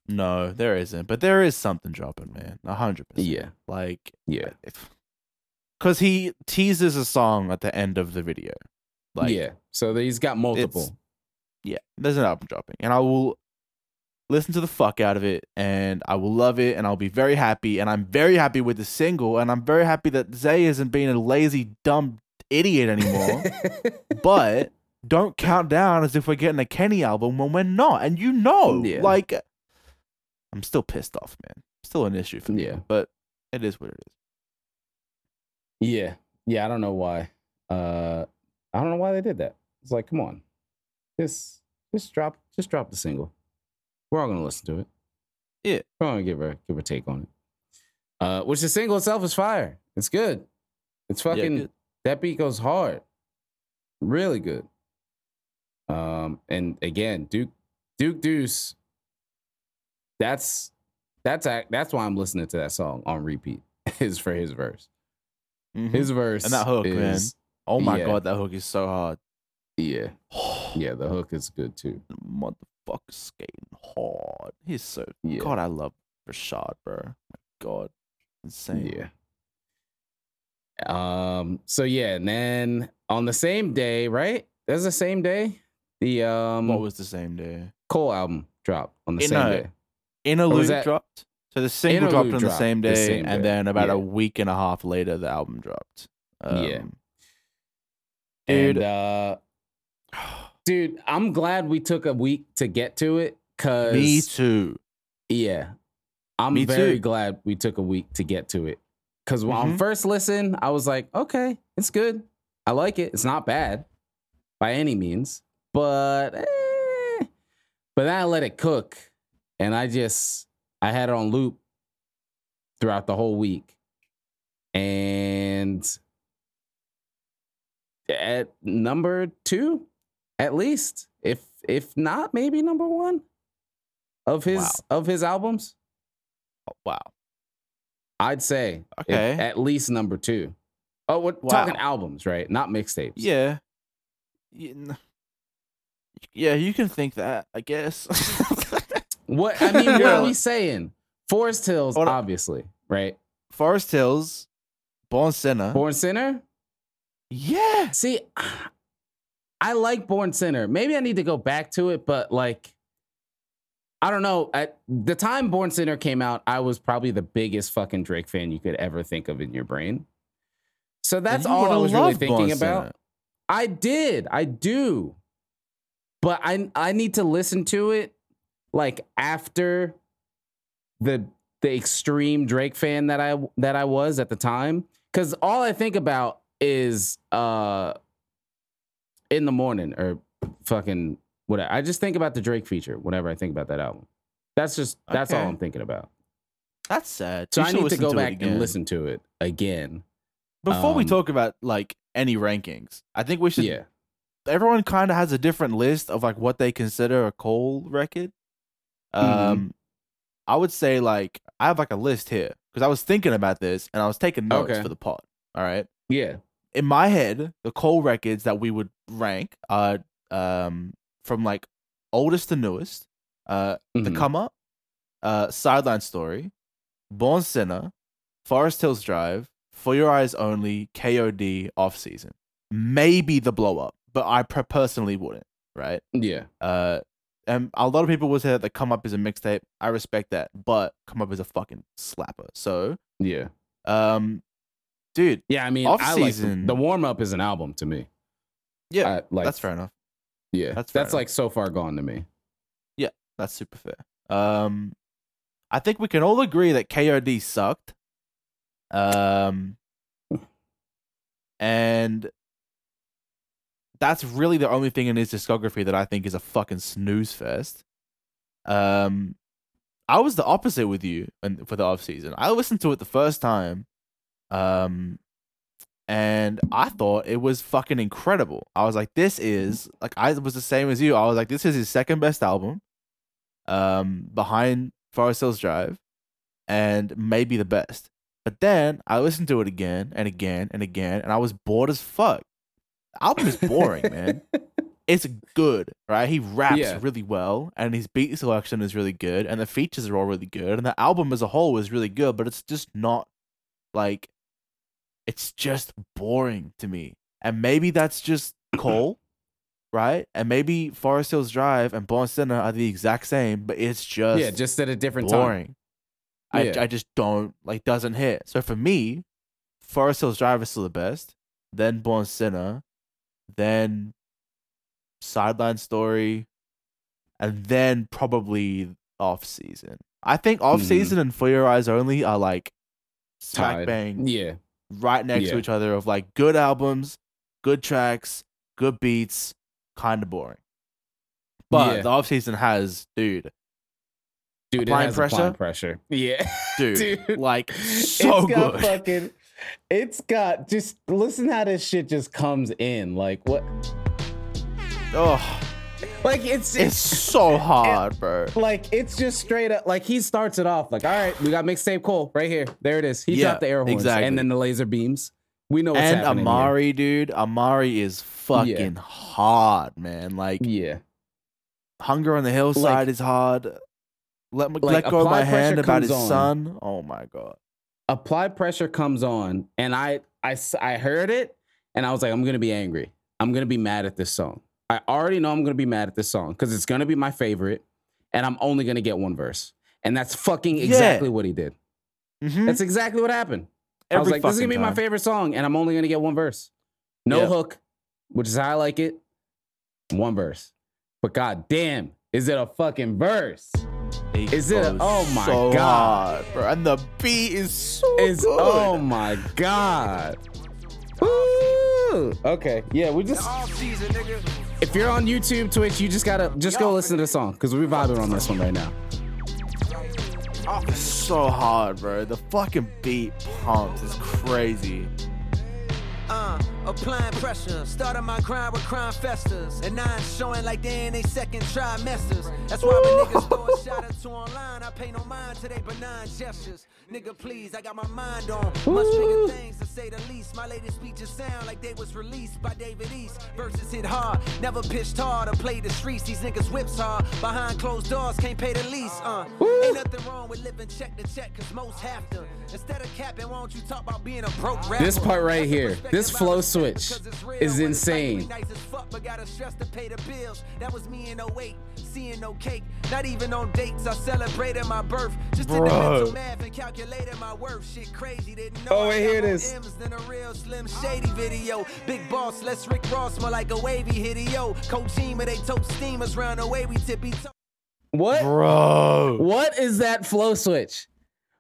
No, there isn't. But there is something dropping, man. 100%. Yeah. Like, yeah. Because he teases a song at the end of the video. Like, yeah. So he's got multiple. Yeah. There's an album dropping. And I will listen to the fuck out of it. And I will love it. And I'll be very happy. And I'm very happy with the single. And I'm very happy that Zay isn't being a lazy, dumb idiot anymore. But don't count down as if we're getting a Kenny album when we're not. And you know, like, I'm still pissed off, man. Still an issue for me. Yeah. But it is what it is. Yeah. Yeah, I don't know why. I don't know why they did that. It's like, come on. Just drop the single. We're all gonna listen to it. Yeah. We're all gonna give her take on it. Which the single itself is fire. It's good. It's fucking good. That beat goes hard. Really good. And again, Duke Deuce. That's why I'm listening to that song on repeat. Is for his verse. Mm-hmm. His verse and that hook, man. Oh my god, that hook is so hard. Yeah, yeah, the hook is good too. The motherfucker skating hard. He's so god. I love Rashad, bro. My god, insane. Yeah. So yeah, and then on the same day, right? That's the same day. The what was the same day? Cole album dropped on the same day. Interlude dropped. So the single dropped on the same day, and then about a week and a half later, the album dropped. Dude, and, dude, I'm glad we took a week to get to it. Cause me too. Yeah, I'm very glad we took a week to get to it. Cause when I first listened, I was like, okay, it's good. I like it. It's not bad by any means, but then I let it cook, and I had it on loop throughout the whole week. And at number 2, at least, if not, maybe number 1 of his albums. Oh, wow. I'd say at least number 2. Oh, we're talking albums, right? Not mixtapes. Yeah. Yeah, you can think that, I guess. What I mean, what are we saying? Forest Hills, obviously, right? Forest Hills, Born Sinner. Yeah. See, I like Born Sinner. Maybe I need to go back to it, but like, I don't know. At the time Born Sinner came out, I was probably the biggest fucking Drake fan you could ever think of in your brain. So that's all I was really thinking about. I do, but I need to listen to it. Like after the extreme Drake fan that I was at the time, because all I think about is in the morning or fucking whatever. I just think about the Drake feature whenever I think about that album. That's all I'm thinking about. That's sad. So I need to go back and listen to it again. Before we talk about like any rankings, I think we should. Yeah. Everyone kind of has a different list of like what they consider a Cole record. I would say like I have like a list here because I was thinking about this and I was taking notes for the pod. All right. Yeah. In my head, the Cole records that we would rank are from like oldest to newest, The Come Up, Sideline Story, Born Sinner, Forest Hills Drive, For Your Eyes Only, KOD, Off Season, maybe The Blow Up, but I personally wouldn't. Right. Yeah. And a lot of people would say that The Come Up is a mixtape. I respect that, but Come Up is a fucking slapper. So yeah, dude. Yeah, I mean, Off Season, like the Warm Up is an album to me. Yeah, like, that's fair enough. Yeah, that's like so far gone to me. Yeah, that's super fair. I think we can all agree that KOD sucked. And that's really the only thing in his discography that I think is a fucking snooze fest. I was the opposite with you for the off season. I listened to it the first time, and I thought it was fucking incredible. I was like, this is like, I was the same as you. I was like, this is his second best album, behind Forest Hills Drive, and maybe the best. But then I listened to it again and again and again, and I was bored as fuck. The album is boring, man. It's good, right? He raps really well, and his beat selection is really good, and the features are all really good, and the album as a whole is really good, but it's just not, like, it's just boring to me. And maybe that's just Cole, right? And maybe Forest Hills Drive and Born Sinner are the exact same, but it's just... yeah, just at a different boring. Time. I just don't, like, doesn't hit. So for me, Forest Hills Drive is still the best, then Born Sinner, then... Sideline Story, and then probably Off Season. I think Off Season and For Your Eyes Only are like smack bang right next to each other of like good albums, good tracks, good beats, kind of boring. But the Off Season has dude applying pressure. Dude, like so it's good. It's got just listen how this shit just comes in like what. Oh, like it's so hard, bro. Like it's just straight up. Like he starts it off like, all right, we got mixtape Cole right here. There it is. He dropped the air horns and then the laser beams. We know what's happening. And Amari, dude, Amari is fucking hard, man. Like Hunger on the Hillside is hard. Let go of my hand about his son. Oh my god. Applied Pressure comes on, and I heard it, and I was like, I'm gonna be angry. I'm gonna be mad at this song. I already know I'm going to be mad at this song because it's going to be my favorite and I'm only going to get one verse. And that's fucking exactly what he did. Mm-hmm. That's exactly what happened. I was like, this is going to be my favorite song and I'm only going to get one verse. No hook, which is how I like it. One verse. But goddamn, is it a fucking verse? Oh my God. Hard, bro. And the beat is so good. Oh my God. Ooh. Okay. Yeah, we just... if you're on YouTube, Twitch, you just gotta go listen to the song because we're vibing on this one right now. Oh, it's so hard, bro. The fucking beat pumps. It's crazy. Applying pressure, started my grind with crime festers, and now it's showing like they in their second trimesters. That's why my niggas throwing shout out to online. I pay no mind to they benign gestures. Nigga, please, I got my mind on much bigger things to say the least. My latest speeches sound like they was released by David East. Verses hit hard, never pitched hard or played the streets. These niggas whips hard, behind closed doors, can't pay the lease. Ain't nothing wrong with living check to check, cause most have to. Instead of capping, why don't you talk about being a broke rapper? This part right here, this flow switch is insane. Bro. Oh, I hear this. Big boss, let's Rick Ross, more like a wavy hideo. Coachima, they tote steamers round away. We tippy. What? Bro. What is that flow switch?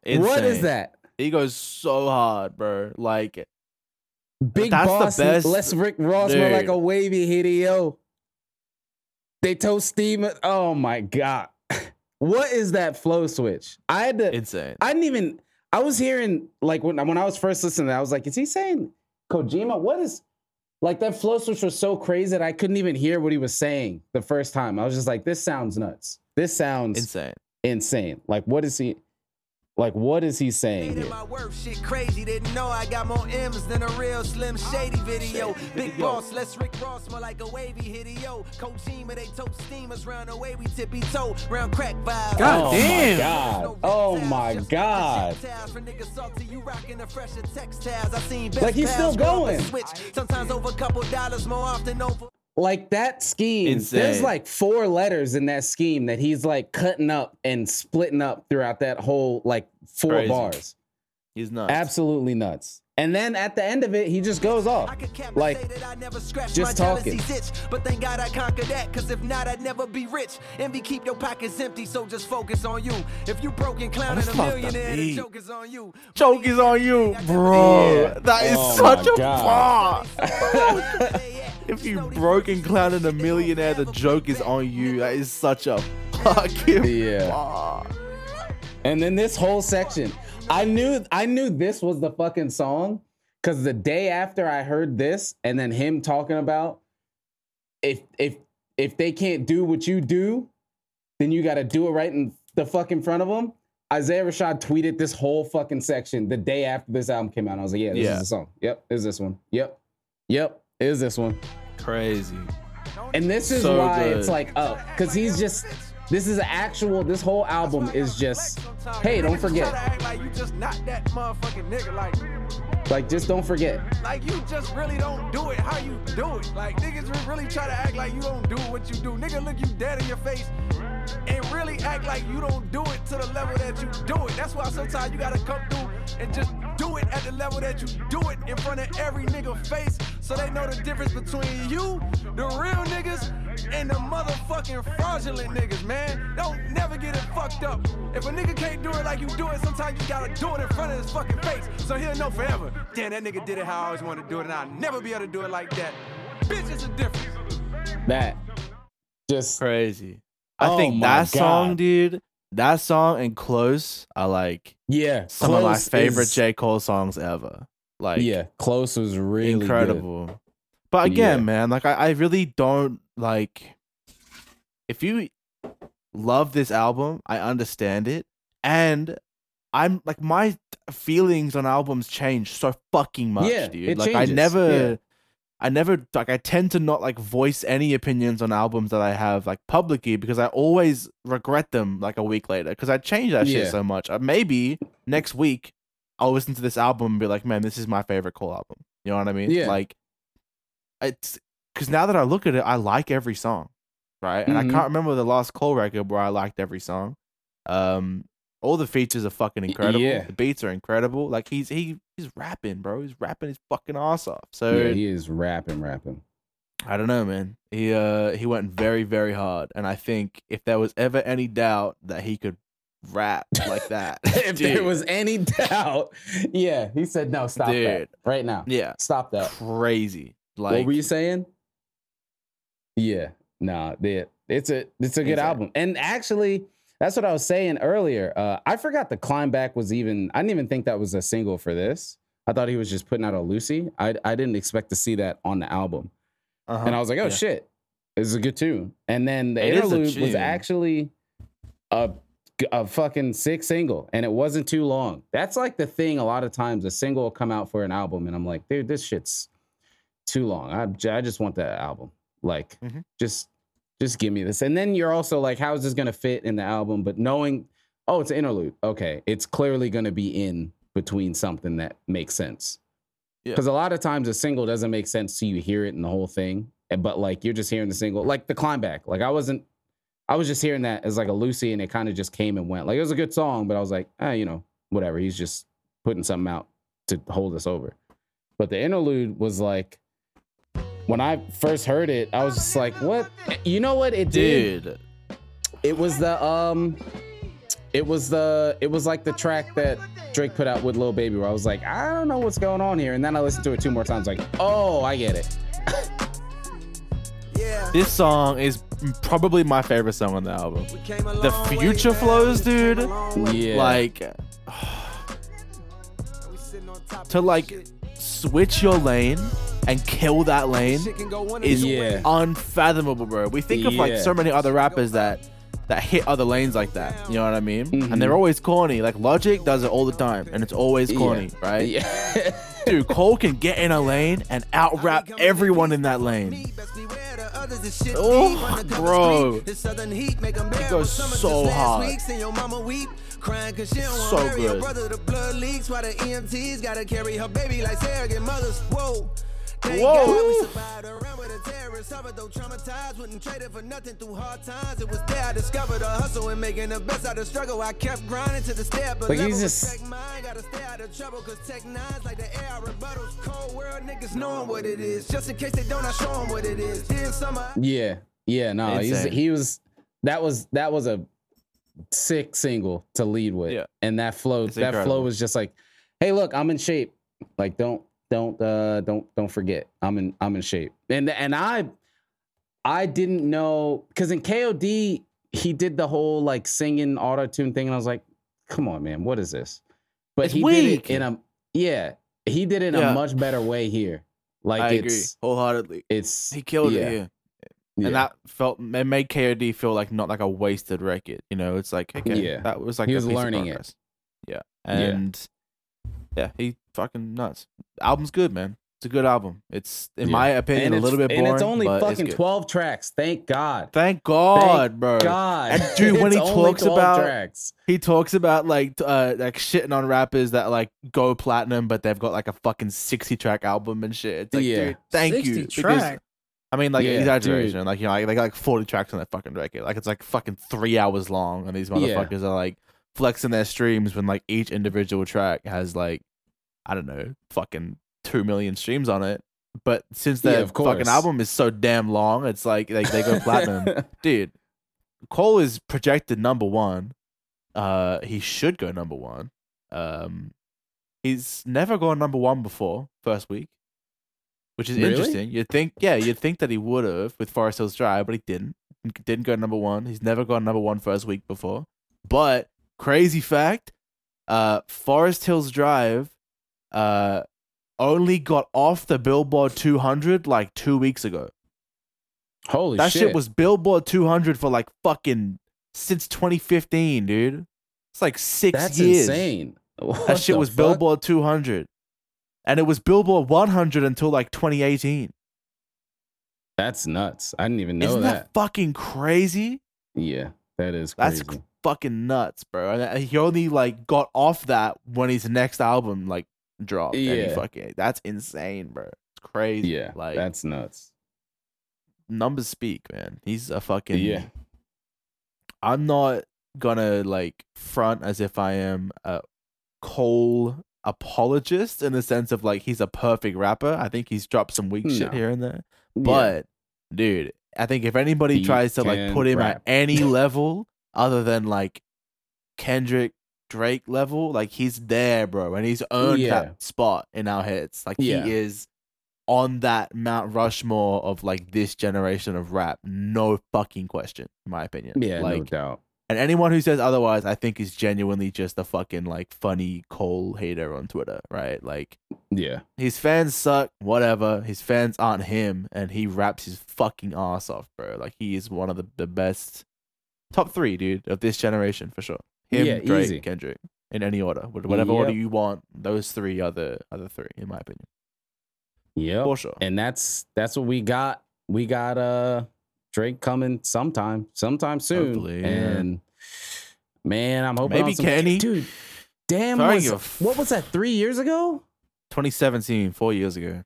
Insane. What is that? He goes so hard, bro. Like Big Boss, less Rick Ross, more like a wavy hideo. They toast steam. Oh my god, what is that flow switch? I had to. Insane. I didn't even. I was hearing like when I was first listening, I was like, "Is he saying Kojima? What is?" Like that flow switch was so crazy that I couldn't even hear what he was saying the first time. I was just like, "This sounds nuts. This sounds insane. Like what is he?" Like, what is he saying here? God damn. Oh, my God. Like, he's still going. Like, that scheme, insane. There's like 4 letters in that scheme that he's like cutting up and splitting up throughout that whole like 4 crazy. Bars. He's nuts. Absolutely nuts. And then at the end of it, he just goes off. Like, just talking. But thank God I conquered that, because if not, I'd never be rich. Envy keep your pockets empty, so just focus on you. If you broke and clown and a millionaire, the joke is on you. Joke is on you, bro. That is such a bar. If you broke and clown and a millionaire, the joke is on you. That is such a fucking yeah. And then this whole section, I knew this was the fucking song because the day after I heard this and then him talking about if they can't do what you do, then you got to do it right in the fucking front of them. Isaiah Rashad tweeted this whole fucking section the day after this album came out. I was like, yeah, this is the song. Yep, is this one. Yep, is this one. Crazy. And this is so why good. It's like, oh, because he's just, this is actual, this whole album is just, hey, don't forget. Like, just don't forget. Like, you just really don't do it how you do it. Like, niggas really try to act like you don't do what you do. Nigga, look you dead in your face and really act like you don't do it to the level that you do it. That's why sometimes you gotta come through and just do it at the level that you do it in front of every nigga face so they know the difference between you, the real niggas, and the motherfucking fraudulent niggas, man. Don't never get it fucked up. If a nigga can't do it like you do it, sometimes you gotta do it in front of his fucking face so he'll know forever. Damn, that nigga did it how I always wanted to do it and I'll never be able to do it like that. Bitch, it's a difference. That just crazy. I think that song, dude, that song and Close are like some of my favorite J. Cole songs ever. Like, yeah, Close was really incredible. Good. But again, man, like I really don't like if you love this album, I understand it. And I'm like my feelings on albums change so fucking much, dude. Like changes. I never like I tend to not like voice any opinions on albums that I have like publicly because I always regret them like a week later because I change that shit so much. Maybe next week I'll listen to this album and be like, man, this is my favorite Cole album. You know what I mean? Yeah. Like it's because now that I look at it, I like every song, right? And I can't remember the last Cole record where I liked every song. All the features are fucking incredible. Yeah. The beats are incredible. Like he's rapping, bro. He's rapping his fucking ass off. So yeah, he is rapping. I don't know, man. He went very, very hard. And I think if there was ever any doubt that he could rap like that, if there was any doubt, he said no, stop that right now. Yeah, stop that. Crazy. Like, what were you saying? Yeah, nah, it's a good album. And actually, that's what I was saying earlier. I forgot the Climb Back was even... I didn't even think that was a single for this. I thought he was just putting out a Lucy. I didn't expect to see that on the album. Uh-huh. And I was like, oh, shit. This is a good tune. And then the interlude was actually a fucking sick single. And it wasn't too long. That's like the thing a lot of times. A single will come out for an album. And I'm like, dude, this shit's too long. I just want that album. Like, just give me this. And then you're also like, how is this going to fit in the album? But knowing, oh, it's an interlude. Okay. It's clearly going to be in between something that makes sense. Because a lot of times a single doesn't make sense till you hear it in the whole thing. But like, you're just hearing the single, like the Climb Back. Like I was just hearing that as like a Lucy and it kind of just came and went. Like it was a good song, but I was like, whatever. He's just putting something out to hold us over. But the interlude was like, when I first heard it, I was just like, what? You know what it did? Dude. It was like the track that Drake put out with Lil Baby where I was like, I don't know what's going on here. And then I listened to it two more times like, oh, I get it. This song is probably my favorite song on the album. The future flows, dude. Yeah. Like, to like switch your lane and kill that lane is unfathomable, bro. We think of like so many other rappers that hit other lanes like that. You know what I mean? Mm-hmm. And they're always corny. Like Logic does it all the time, and it's always corny, right? Yeah. Dude, Cole can get in a lane and out rap everyone in that lane. Oh, bro. It goes so hard. So good. Whoa! Like he's just insane. That was a sick single to lead with, and that flow was just like, hey, look, I'm in shape. Like don't forget I'm in shape. And I didn't know because in KOD he did the whole like singing auto-tune thing, and I was like, come on, man, what is this? But it's weak. Did it in a he did it in a much better way here. Like I agree wholeheartedly. It's he killed it here. And that felt, it made KOD feel like not like a wasted record, you know. It's like, okay, that was like he was learning it. Yeah. And yeah, he fucking nuts. Album's good, man. It's a good album. It's, in my opinion, a little bit boring. And it's only fucking 12 tracks. Thank God. Thank God, bro. God. And dude, when he talks about tracks. He talks about like shitting on rappers that like go platinum, but they've got like a fucking 60 track album and shit. It's like, dude, thank you. 60 tracks. I mean, like exaggeration, dude. Like, you know, like, they got like 40 tracks on that fucking record. Like, it's like fucking 3 hours long, and these motherfuckers are like flexing their streams when like each individual track has like, I don't know, fucking 2 million streams on it. But since their fucking album is so damn long, it's like they go platinum, dude. Cole is projected number one. He should go number one. He's never gone number one before first week. Which is interesting. You'd think that he would have with Forest Hills Drive, but he didn't. Didn't go number one. He's never gone number one first week before. But crazy fact, Forest Hills Drive only got off the Billboard 200 like 2 weeks ago. Holy shit! That shit was Billboard 200 for like fucking since 2015, dude. It's like 6 years. That's insane. That shit was Billboard 200. And it was Billboard 100 until like 2018. That's nuts. I didn't even know that. Isn't that fucking crazy? Yeah, that is crazy. That's fucking nuts, bro. And he only like got off that when his next album like dropped. Yeah. And he fucking, that's insane, bro. It's crazy. Yeah, like, that's nuts. Numbers speak, man. He's a fucking... Yeah. I'm not gonna like front as if I am a Cole apologist in the sense of like he's a perfect rapper. I think he's dropped some weak shit here and there, but dude, I think if anybody tries to like put him at any level other than like Kendrick, Drake level, like he's there, bro, and he's earned that spot in our heads. Like he is on that Mount Rushmore of like this generation of rap, no fucking question, in my opinion. Yeah, like, no doubt. And anyone who says otherwise, I think is genuinely just a fucking like funny Cole hater on Twitter, right? Like, yeah, his fans suck, whatever. His fans aren't him, and he raps his fucking ass off, bro. Like, he is one of the best, top three, dude, of this generation for sure. Him, Drake, easy. Kendrick, in any order, whatever order you want. Those three are the other three, in my opinion. Yeah, for sure. And that's what we got. We got Drake coming sometime soon. Hopefully, and man, I'm hoping maybe Kenny, dude. Damn, what was that? 3 years ago, 2017, 4 years ago.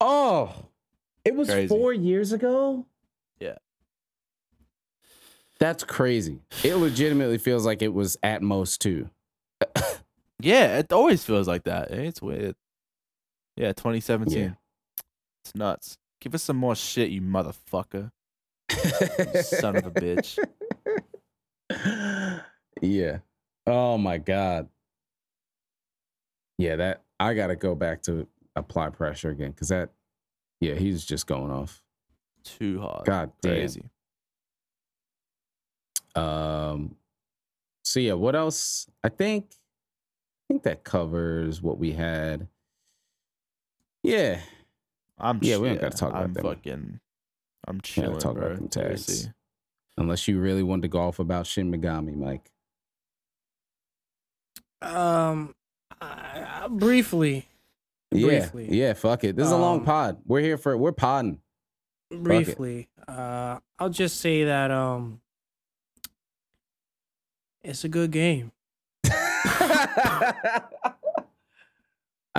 Oh, it was crazy. 4 years ago. Yeah, that's crazy. It legitimately feels like it was at most two. Yeah, it always feels like that. It's weird. Yeah, 2017. Yeah. It's nuts. Give us some more shit, you motherfucker. You son of a bitch. Yeah. Oh my God. Yeah, that I gotta go back to apply pressure again. Cause that he's just going off. Too hard. God damn. Crazy. So yeah, what else? I think that covers what we had. Yeah. We don't got to talk about them. I'm chilling, bro. Talk about them tags. Unless you really wanted to go off about Shin Megami, Mike. Briefly. Yeah, fuck it. This is a long pod. We're here for it. We're podding. Briefly. I'll just say that it's a good game. I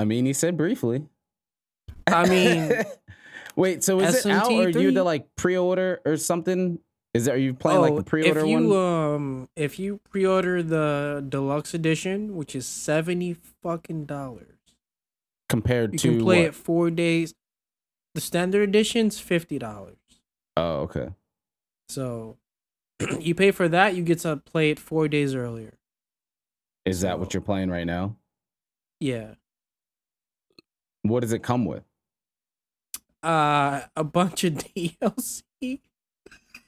mean, he said briefly. I mean, wait. So is SMT3? It out, or are you to like pre-order or something? Are you playing like the pre-order one? If you pre-order the deluxe edition, which is $70, compared to you can play it 4 days. The standard edition's $50. Oh, okay. So you pay for that, you get to play it 4 days earlier. Is that what you're playing right now? Yeah. What does it come with? A bunch of DLC.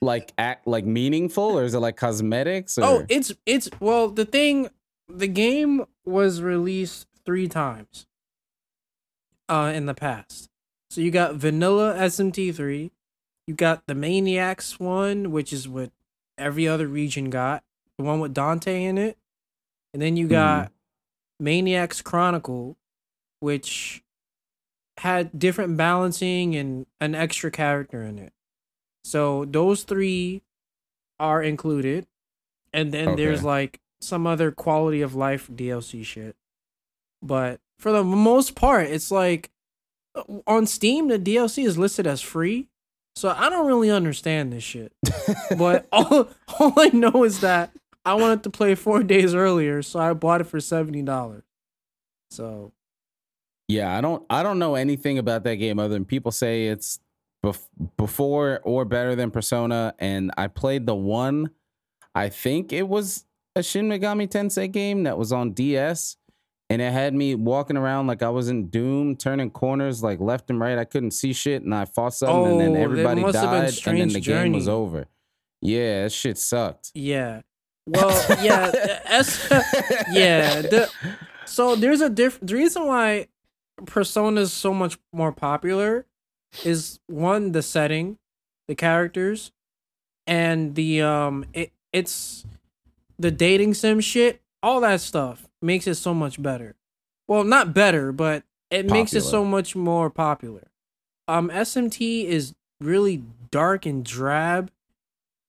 like act like meaningful, or is it like cosmetics? Or? Oh, it's well, the thing, the game was released 3 times in the past. So you got vanilla SMT3, you got the Maniacs one, which is what every other region got, the one with Dante in it, and then you got Maniacs Chronicle, which had different balancing and an extra character in it. So those 3 are included. And then there's like some other quality of life DLC shit. But for the most part, it's like on Steam, the DLC is listed as free. So I don't really understand this shit. But all I know is that I wanted to play 4 days earlier, so I bought it for $70. So yeah, I don't know anything about that game other than people say it's before or better than Persona, and I played the one, I think it was a Shin Megami Tensei game that was on DS, and it had me walking around like I was in Doom, turning corners like left and right. I couldn't see shit, and I fought something, and then everybody died, and then the game was over. Yeah, that shit sucked. Yeah. Well, yeah. Yeah. So there's a the reason why Persona is so much more popular is one, the setting, the characters, and the it's the dating sim shit, all that stuff makes it so much better. Well, not better, but it makes it so much more popular. SMT is really dark and drab.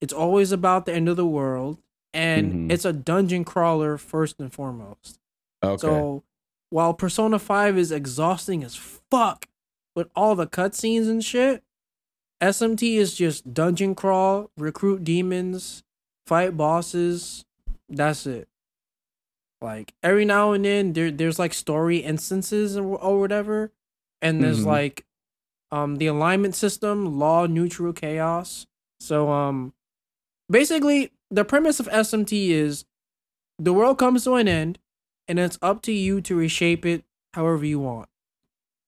It's always about the end of the world, and it's a dungeon crawler first and foremost. Okay. So while Persona 5 is exhausting as fuck with all the cutscenes and shit, SMT is just dungeon crawl, recruit demons, fight bosses. That's it. Like every now and then, there's like story instances or whatever, and there's like, the alignment system, law, neutral, chaos. So basically, the premise of SMT is the world comes to an end, and it's up to you to reshape it however you want.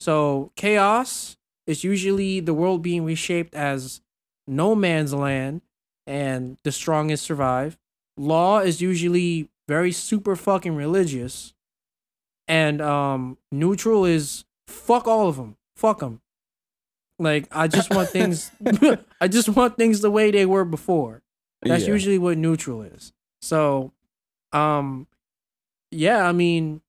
So chaos is usually the world being reshaped as no man's land and the strongest survive. Law is usually very super fucking religious. And neutral is fuck all of them. Fuck them. Like, I just want things. I just want things the way they were before. That's usually what neutral is. So, yeah, I mean,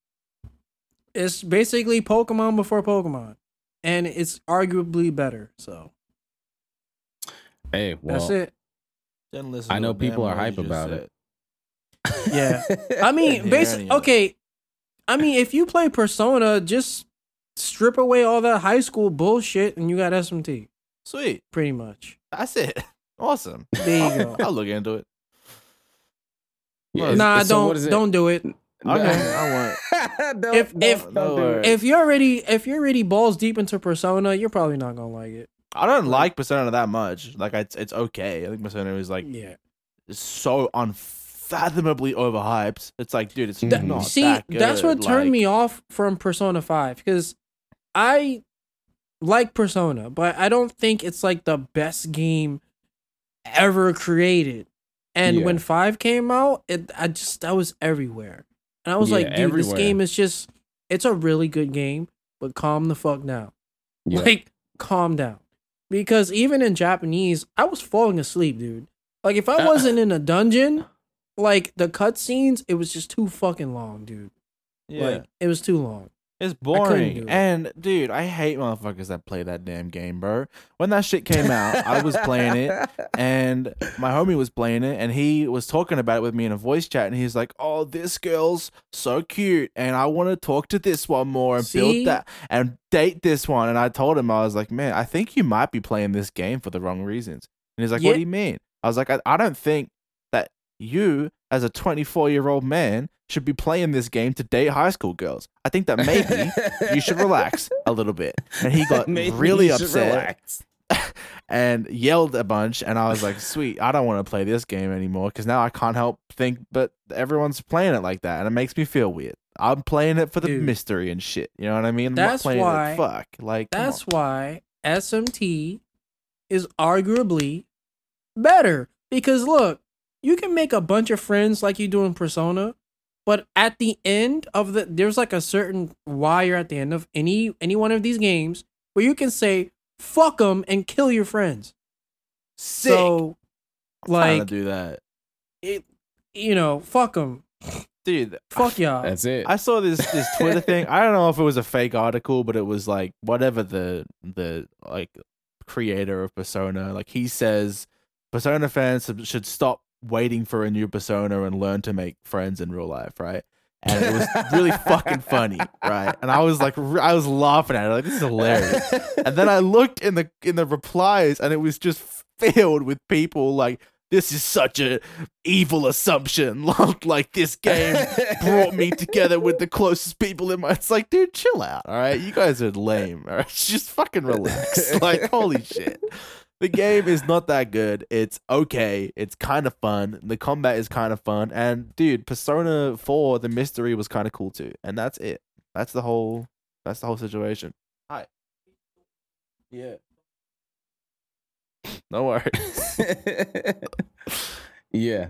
it's basically Pokemon before Pokemon, and it's arguably better. So, hey, well, that's it. I know people are hype about it. Yeah, I mean, basically, okay. I mean, if you play Persona, just strip away all that high school bullshit, and you got SMT. Sweet, pretty much. That's it. Awesome. There you go. I'll look into it. Yeah, nah, don't do it. Okay, I want. If you're already balls deep into Persona, you're probably not gonna like it. I don't like Persona that much. Like it's okay. I think Persona is like it's so unfathomably overhyped. It's like, dude, it's not. See, that good. That's what turned me off from Persona 5, because I like Persona, but I don't think it's like the best game ever created. And when 5 came out, that was everywhere. And I was like, dude, everywhere. This game is just, it's a really good game, but calm the fuck down. Yeah. Like, calm down. Because even in Japanese, I was falling asleep, dude. Like, if I wasn't in a dungeon, like, the cutscenes, it was just too fucking long, dude. Yeah. Like, it was too long. It's boring. And, dude, I hate motherfuckers that play that damn game, bro. When that shit came out, I was playing it, and my homie was playing it, and he was talking about it with me in a voice chat, and he's like, oh, this girl's so cute, and I want to talk to this one more and build that and date this one. And I told him, I was like, man, I think you might be playing this game for the wrong reasons. And he's like, what do you mean? I was like, I don't think that you, as a 24-year-old man, should be playing this game to date high school girls. I think that maybe you should relax a little bit. And he got really upset and yelled a bunch. And I was like, sweet, I don't want to play this game anymore, because now I can't help think, but everyone's playing it like that, and it makes me feel weird. I'm playing it for the mystery and shit. You know what I mean? I'm not playing it. Fuck. Like, that's why SMT is arguably better. Because look, you can make a bunch of friends like you do in Persona, but at the end of the, there's like a certain wire at the end of any one of these games where you can say, fuck them and kill your friends. Sick. So, like, I'm trying to do that. Fuck them. Dude, fuck y'all. That's it. I saw this Twitter thing. I don't know if it was a fake article, but it was like whatever the creator of Persona, like he says Persona fans should stop waiting for a new Persona and learn to make friends in real life, right? And it was really fucking funny, right? And I was like, I was laughing at it, like this is hilarious. And then I looked in the replies, and it was just filled with people like, this is such an evil assumption. Like, this game brought me together with the closest people in my... It's like, dude, chill out, all right? You guys are lame, all right? Just fucking relax. Like, holy shit. The game is not that good. It's okay. It's kind of fun. The combat is kind of fun. And, dude, Persona 4, the mystery was kind of cool, too. And that's it. That's the whole situation. Hi. Yeah. No worries. Yeah.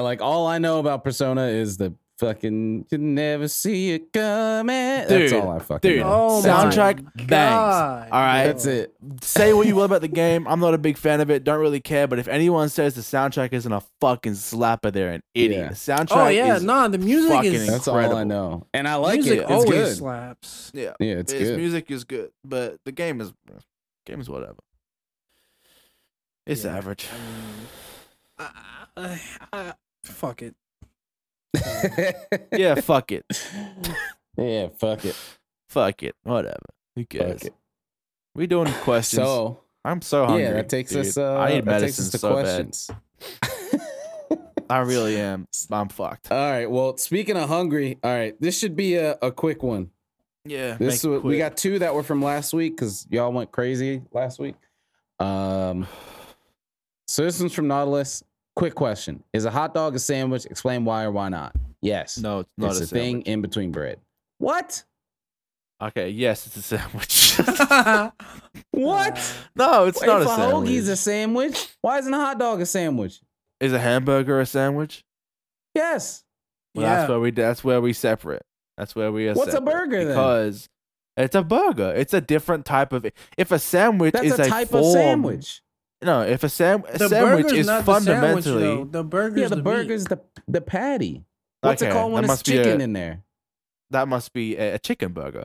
Like all I know about Persona is the fucking "You never see it coming." Dude, that's all I fucking know. Oh, soundtrack bangs. All right, that's it. Say what you will about the game. I'm not a big fan of it. Don't really care. But if anyone says the soundtrack isn't a fucking slapper, they're an idiot. Yeah. The soundtrack. Oh yeah, the music is incredible. That's all I know, and I like music. It's always good. Slaps. Yeah, it's good. Music is good, but the game is whatever. It's average. Fuck it. Yeah, fuck it. Yeah, fuck it. Fuck it. Whatever. Who cares? We doing questions. So I'm so hungry. Yeah, that takes us. I need medicine so questions. Bad. I really am. I'm fucked. All right. Well, speaking of hungry, all right, this should be a quick one. Yeah. We got two that were from last week because y'all went crazy last week. So this one's from Nautilus. Quick question. Is a hot dog a sandwich? Explain why or why not. Yes. No, it's not a sandwich. It's a thing in between bread. What? Okay, yes, it's a sandwich. What? No, it's not a sandwich. If a hoagie's a sandwich, why isn't a hot dog a sandwich? Is a hamburger a sandwich? Yes. Well, yeah. That's where we separate. That's where we are. What's a burger then? Because it's a burger. It's a different type of... If a sandwich is a type of sandwich... No, if a sandwich is fundamentally... The burger's the patty. What's it called when it's chicken in there? That must be a chicken burger.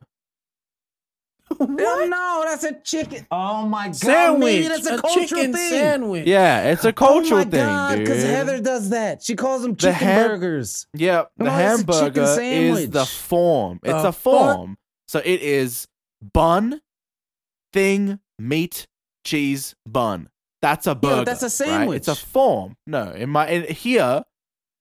No, that's a chicken. Oh, my God. Sandwich. Maybe that's a cultural thing. Sandwich. Yeah, it's a cultural thing, dude. Oh, my God, because Heather does that. She calls them chicken burgers. Yeah, the hamburger is the form. It's a form. So it is bun, thing, meat, cheese, bun. That's a burger. Yeah, that's a sandwich. Right? It's a form. No, here,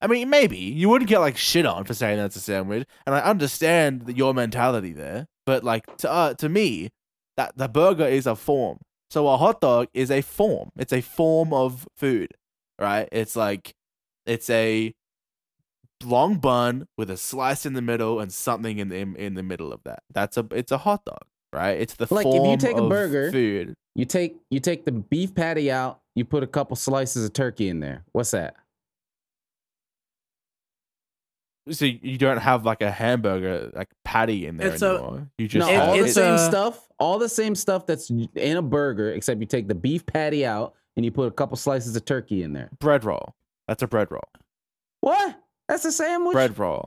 I mean, maybe you wouldn't get like shit on for saying that's a sandwich, and I understand your mentality there. But like to me, that the burger is a form. So a hot dog is a form. It's a form of food, right? It's like it's a long bun with a slice in the middle and something in the middle of that. It's a hot dog, right? It's the like form if you take a burger, food. You take the beef patty out. You put a couple slices of turkey in there. What's that? So you don't have like a hamburger like patty in there anymore. All the same stuff that's in a burger, except you take the beef patty out and you put a couple slices of turkey in there. Bread roll. That's a bread roll. What? That's a sandwich. Bread roll.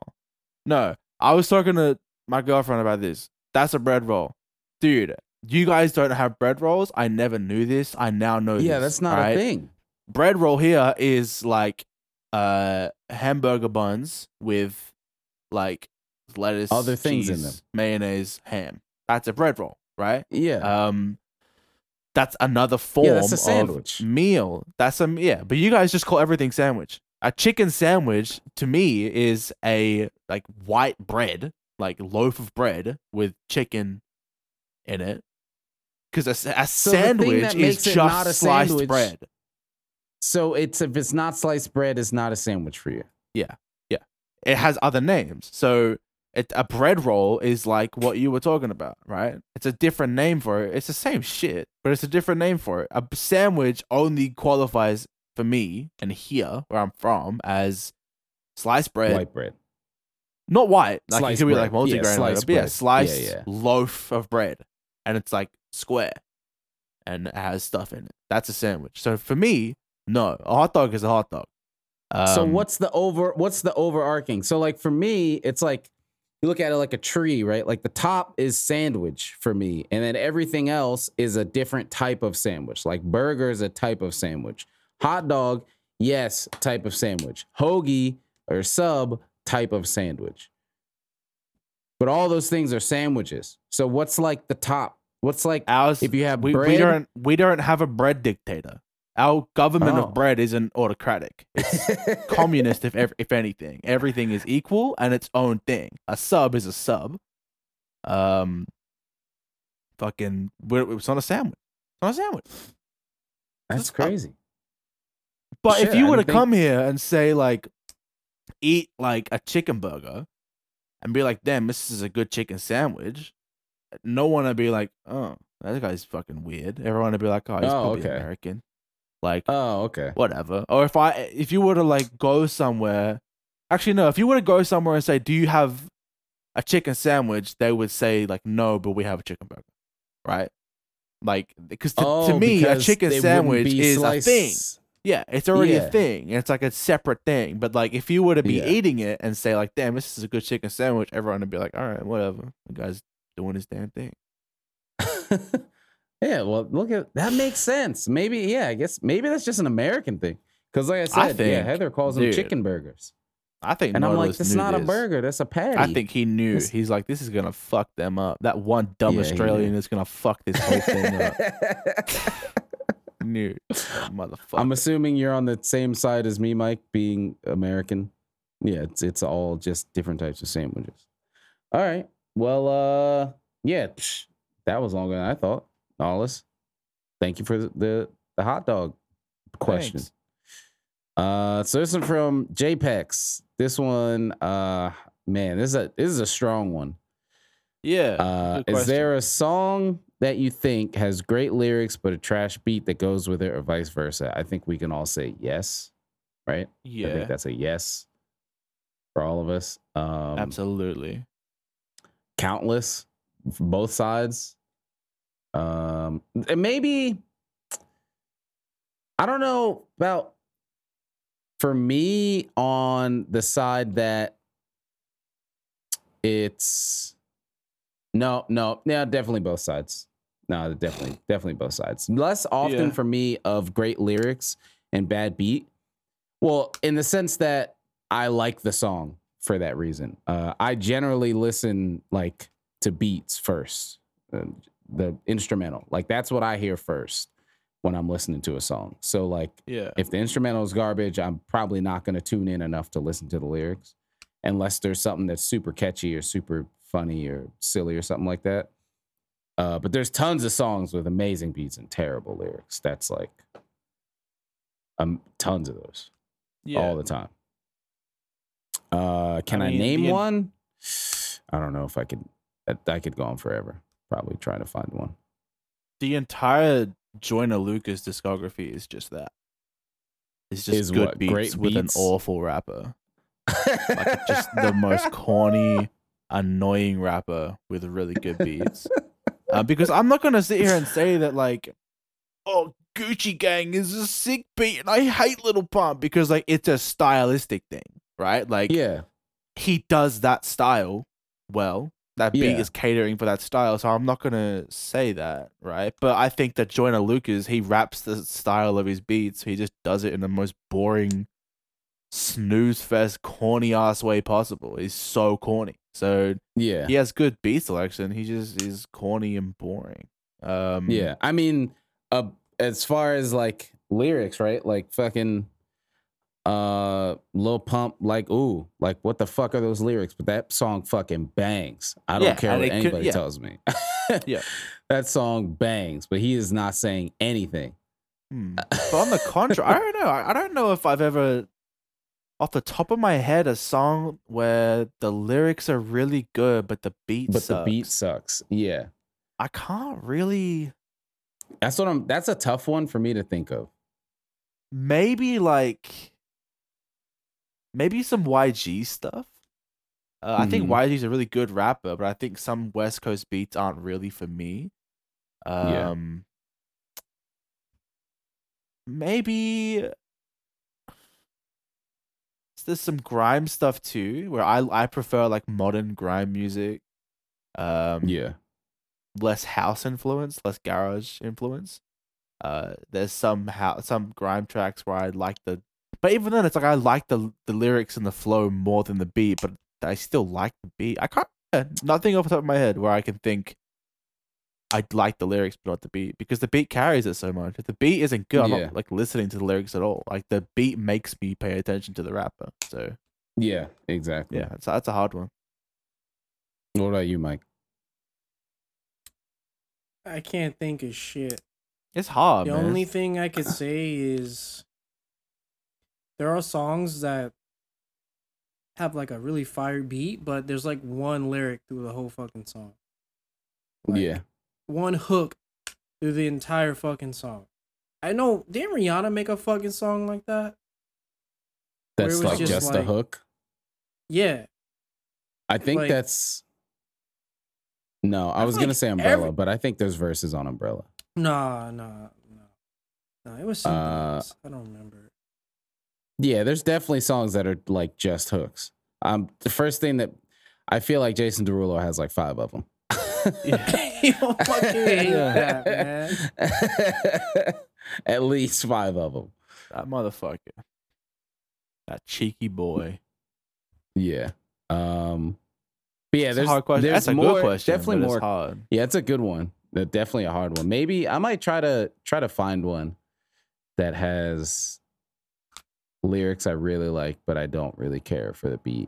No, I was talking to my girlfriend about this. That's a bread roll, dude. You guys don't have bread rolls. I never knew this. I now know this. Yeah, that's not a thing. Bread roll here is like hamburger buns with like lettuce, other things cheese, in them, mayonnaise, ham. That's a bread roll, right? Yeah. That's another form that's a sandwich. Of meal. But you guys just call everything sandwich. A chicken sandwich to me is a like white bread, like loaf of bread with chicken in it. Because a sandwich is just sliced bread. So if it's not sliced bread, it's not a sandwich for you. Yeah, yeah. It has other names. So a bread roll is like what you were talking about, right? It's a different name for it. It's the same shit, but it's a different name for it. A sandwich only qualifies for me and here where I'm from as sliced bread. White bread. Not white. Like sliced it could be like multi-grain. Yeah, sliced, bread. Yeah, sliced loaf of bread. And it's like square and it has stuff in it. That's a sandwich. So for me, no. A hot dog is a hot dog. So what's the overarching? So like for me, it's like you look at it like a tree, right? Like the top is sandwich for me. And then everything else is a different type of sandwich. Like burger is a type of sandwich. Hot dog, yes, type of sandwich. Hoagie or sub, type of sandwich. But all those things are sandwiches. So what's like the top? What's like ours? If you have bread, we don't have a bread dictator. Our government of bread isn't autocratic. It's communist, if anything. Everything is equal and its own thing. A sub is a sub. It's not a sandwich. It's not a sandwich. That's crazy. But if you were to come here and say, like, eat, like, a chicken burger and be like, damn, this is a good chicken sandwich, no one would be like, oh, that guy's fucking weird. Everyone would be like, oh, he's probably American. Like, oh, okay, whatever. Or if you were to like go somewhere, actually no, if you were to go somewhere and say, do you have a chicken sandwich? They would say like, no, but we have a chicken burger, right? Like, because to me, a chicken sandwich is sliced. A thing. Yeah, it's already a thing. And it's like a separate thing. But like, if you were to be eating it and say like, damn, this is a good chicken sandwich, everyone would be like, all right, whatever. The guy's doing his damn thing. Yeah, well, look at that. Makes sense. Maybe, yeah, I guess maybe that's just an American thing. Because, like I said, Heather calls them chicken burgers. I think, and I'm like, that's not a burger. That's a patty. I think he knew. He's like, this is gonna fuck them up. That one dumb Australian is gonna fuck this whole thing up. Knew, motherfucker. I'm assuming you're on the same side as me, Mike, being American. Yeah, it's all just different types of sandwiches. All right. Well, that was longer than I thought. Alice, thank you for the hot dog question. Thanks. So this one from JPEX. This one, man, this is a strong one. Yeah. Is there a song that you think has great lyrics but a trash beat that goes with it, or vice versa? I think we can all say yes, right? Yeah. I think that's a yes for all of us. Absolutely. Countless, both sides. And maybe I don't know about for me on the side that it's no, definitely both sides. No, definitely both sides. Less often for me of great lyrics and bad beat. Well, in the sense that I like the song for that reason. I generally listen like to beats first. The instrumental, like that's what I hear first when I'm listening to a song. So like, if the instrumental is garbage, I'm probably not going to tune in enough to listen to the lyrics unless there's something that's super catchy or super funny or silly or something like that. But there's tons of songs with amazing beats and terrible lyrics. That's like tons of those all the time. I name one? I don't know if I could. I could go on forever. Probably try to find one. The entire Joyner Lucas discography is just that. It's just good beats with an awful rapper. Like just the most corny, annoying rapper with really good beats. Because I'm not going to sit here and say that like, oh, Gucci Gang is a sick beat and I hate Little Pump, because like it's a stylistic thing, right? Like he does that style well. That beat is catering for that style, so I'm not going to say that, right? But I think that Joyner Lucas, he raps the style of his beats. He just does it in the most boring, snooze-fest, corny-ass way possible. He's so corny. So he has good beat selection. He just is corny and boring. I mean, as far as, like, lyrics, right? Like, fucking... Lil Pump, like, ooh, like, what the fuck are those lyrics? But that song fucking bangs. I don't care what anybody tells me. That song bangs, but he is not saying anything. But on the contrary, I don't know. I don't know if I've ever, off the top of my head, a song where the lyrics are really good, but the beat sucks. But the beat sucks, yeah. I can't really... That's a tough one for me to think of. Maybe some YG stuff. I think YG's a really good rapper, but I think some West Coast beats aren't really for me. Maybe there's some grime stuff too, where I prefer like modern grime music. Less house influence, less garage influence. There's some grime tracks where I like the, but even then it's like I like the lyrics and the flow more than the beat, but I still like the beat. I can't, nothing off the top of my head where I can think I like the lyrics but not the beat, because the beat carries it so much. If the beat isn't good, I'm not like listening to the lyrics at all. Like the beat makes me pay attention to the rapper. So yeah, exactly. Yeah, that's a hard one. What about you, Mike? I can't think of shit. It's hard. The only thing I could say is there are songs that have like a really fire beat, but there's like one lyric through the whole fucking song. Like, one hook through the entire fucking song. I know, didn't Rihanna make a fucking song like that? That's like just a hook? Yeah. I think like, that's... No, I was like going to say Umbrella, but I think there's verses on Umbrella. No, it was something else. I don't remember. Yeah, there's definitely songs that are like just hooks. The first thing that I feel like Jason Derulo has like 5 of them. You don't fucking hate that, man. At least 5 of them. That motherfucker. That cheeky boy. Yeah. But yeah, there's a hard question. That's a good question. Definitely more hard. Yeah, it's a good one. That's definitely a hard one. Maybe I might try to find one that has lyrics I really like, but I don't really care for the beat.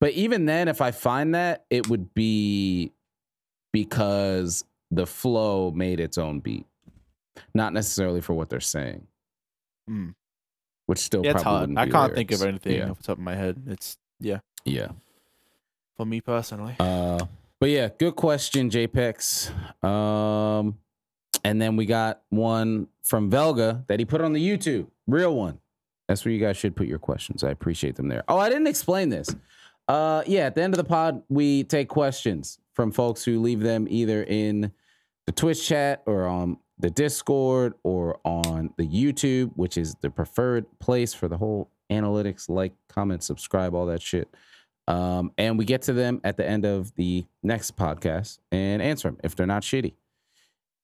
But even then, if I find that, it would be because the flow made its own beat, not necessarily for what they're saying. Which still probably wouldn't be lyrics. I can't think of anything off the top of my head. It's for me personally. But yeah, good question, JPEX. And then we got one from Velga that he put on the YouTube. Real one. That's where you guys should put your questions. I appreciate them there. Oh, I didn't explain this. At the end of the pod, we take questions from folks who leave them either in the Twitch chat or on the Discord or on the YouTube, which is the preferred place for the whole analytics, like, comment, subscribe, all that shit. And we get to them at the end of the next podcast and answer them if they're not shitty.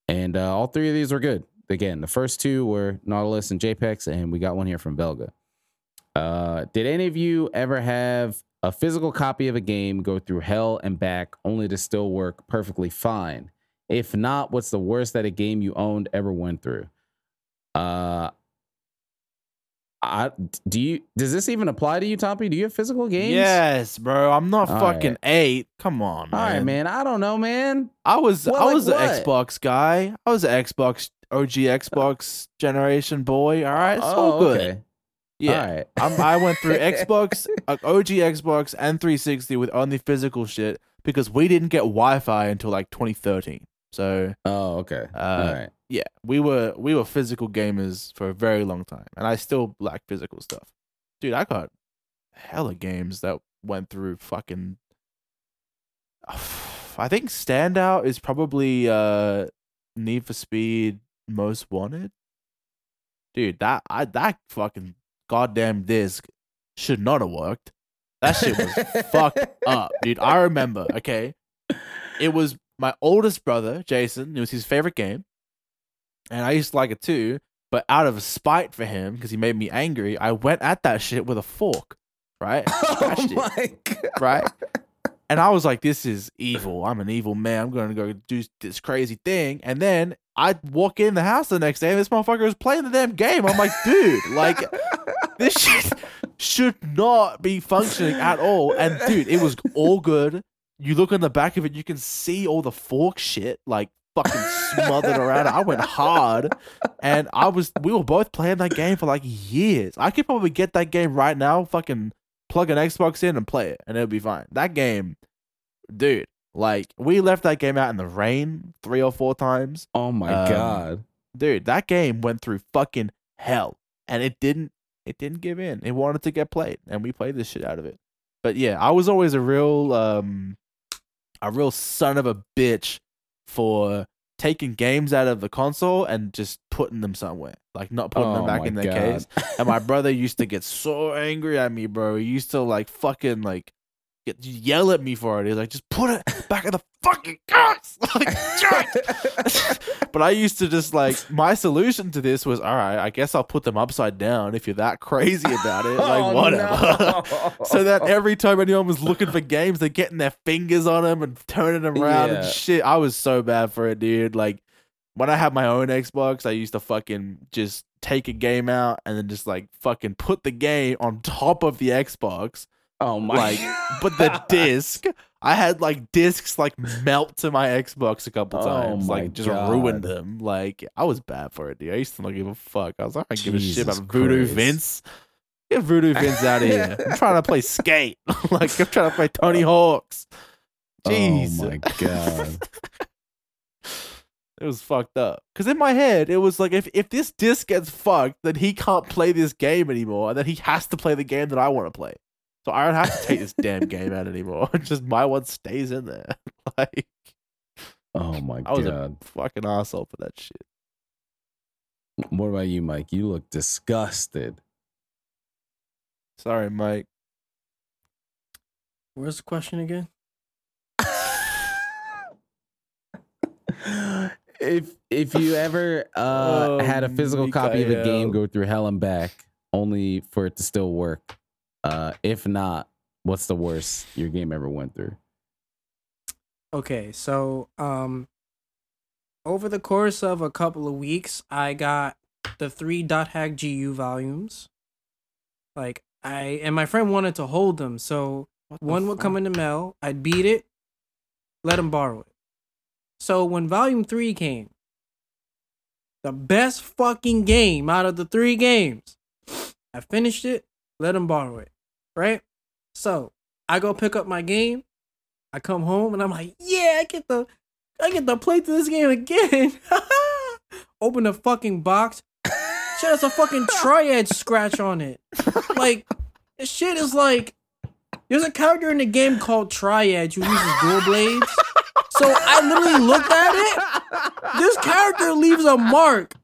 And all 3 of these were good. Again, the first 2 were Nautilus and JPEX, and we got one here from Velga. Did any of you ever have a physical copy of a game go through hell and back only to still work perfectly fine? If not, what's the worst that a game you owned ever went through? Does this even apply to you, Toppy? Do you have physical games? Yes, bro. I'm not all fucking right. 8. Come on, man. All right, man. I don't know, man. I was an Xbox guy. I was an Xbox OG Xbox generation boy. All right, it's all good. Okay. Yeah, all right. I went through Xbox, OG Xbox, and 360 with only physical shit because we didn't get Wi-Fi until like 2013. So, okay. All right. Yeah, we were physical gamers for a very long time, and I still like physical stuff. Dude, I got hella games that went through fucking... I think standout is probably Need for Speed Most Wanted. Dude, that fucking goddamn disc should not have worked. That shit was fucked up, dude. I remember, okay? It was my oldest brother, Jason. It was his favorite game. And I used to like it too, but out of spite for him, because he made me angry, I went at that shit with a fork, right? Oh my God. Right? And I was like, this is evil. I'm an evil man. I'm going to go do this crazy thing. And then I walk in the house the next day and this motherfucker is playing the damn game. I'm like, dude, like, this shit should not be functioning at all. And dude, it was all good. You look on the back of it, you can see all the fork shit, like, fucking smothered around. I went hard, and we were both playing that game for like years. I could probably get that game right now, fucking plug an Xbox in and play it, and it'll be fine. That game, dude, like, we left that game out in the rain 3 or 4 times. Oh my God. Dude, that game went through fucking hell. and it didn't give in. It wanted to get played, and we played the shit out of it. But yeah, I was always a real son of a bitch for taking games out of the console and just putting them somewhere, like not putting them back in their case. And my brother used to get so angry at me, bro. He used to yell at me for it. He's like, just put it back in the fucking case. But I used to just my solution to this was, all right, I guess I'll put them upside down if you're that crazy about it. Whatever. No. So that every time anyone was looking for games, they're getting their fingers on them and turning them around and shit. I was so bad for it, dude. Like when I had my own Xbox, I used to fucking just take a game out and then just fucking put the game on top of the Xbox. Oh my! But the disc, I had discs melt to my Xbox a couple times, ruined them. I was bad for it, dude. I used to not give a fuck. I was like, I don't give a shit about Voodoo Vince. Get Voodoo Vince out of here. I'm trying to play Skate. I'm trying to play Tony Hawk's. Jeez. Oh my god. It was fucked up. Because in my head, it was if this disc gets fucked, then he can't play this game anymore, and then he has to play the game that I want to play. So I don't have to take this damn game out anymore. Just my one stays in there. Oh my god. I was a fucking asshole for that shit. What about you, Mike? You look disgusted. Sorry, Mike. Where's the question again? If you ever had a physical copy of a game go through hell and back, only for it to still work. If not, what's the worst your game ever went through? Okay, so over the course of a couple of weeks, I got the 3.hack GU volumes. My friend wanted to hold them, so one would come in the mail. I'd beat it, let him borrow it. So when Volume 3 came, the best fucking game out of the 3 games, I finished it, let him borrow it. Right? So I go pick up my game. I come home and I'm like, yeah, I get to play to this game again. Open the fucking box. Shit has a fucking Triad scratch on it. This shit is there's a character in the game called Triad who uses dual blades. So I literally looked at it. This character leaves a mark.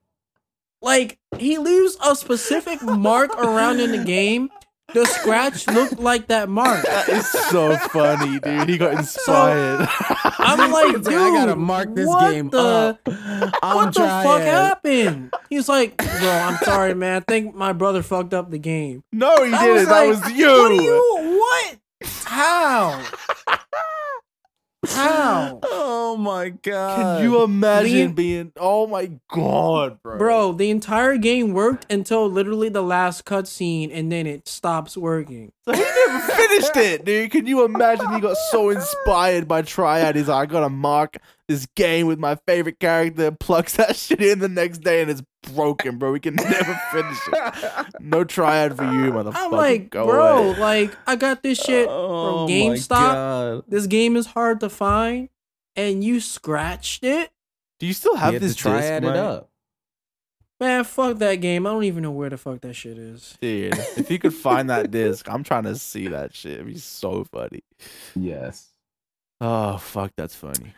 He leaves a specific mark around in the game. The scratch looked like that mark. That is so funny, dude. He got inspired. So, I'm dude, I gotta mark this game up. What the fuck happened? He's like, bro, I'm sorry, man. I think my brother fucked up the game. No, he didn't. That was you. What? How? How? Oh my god. Can you imagine being oh my god, bro. Bro, the entire game worked until literally the last cutscene and then it stops working. So he never finished it, dude. Can you imagine he got so inspired by Triad? He's like, I gotta mark this game with my favorite character, plucks that shit in the next day and it's broken, bro. We can never finish it. No Triad for you, motherfucker. I'm go bro, away. I got this shit from GameStop. This game is hard to find, and you scratched it. Do you still have this Triad it up? Man, fuck that game. I don't even know where the fuck that shit is. Dude, if you could find that disc, I'm trying to see that shit. It'd be so funny. Yes. Oh, fuck, that's funny.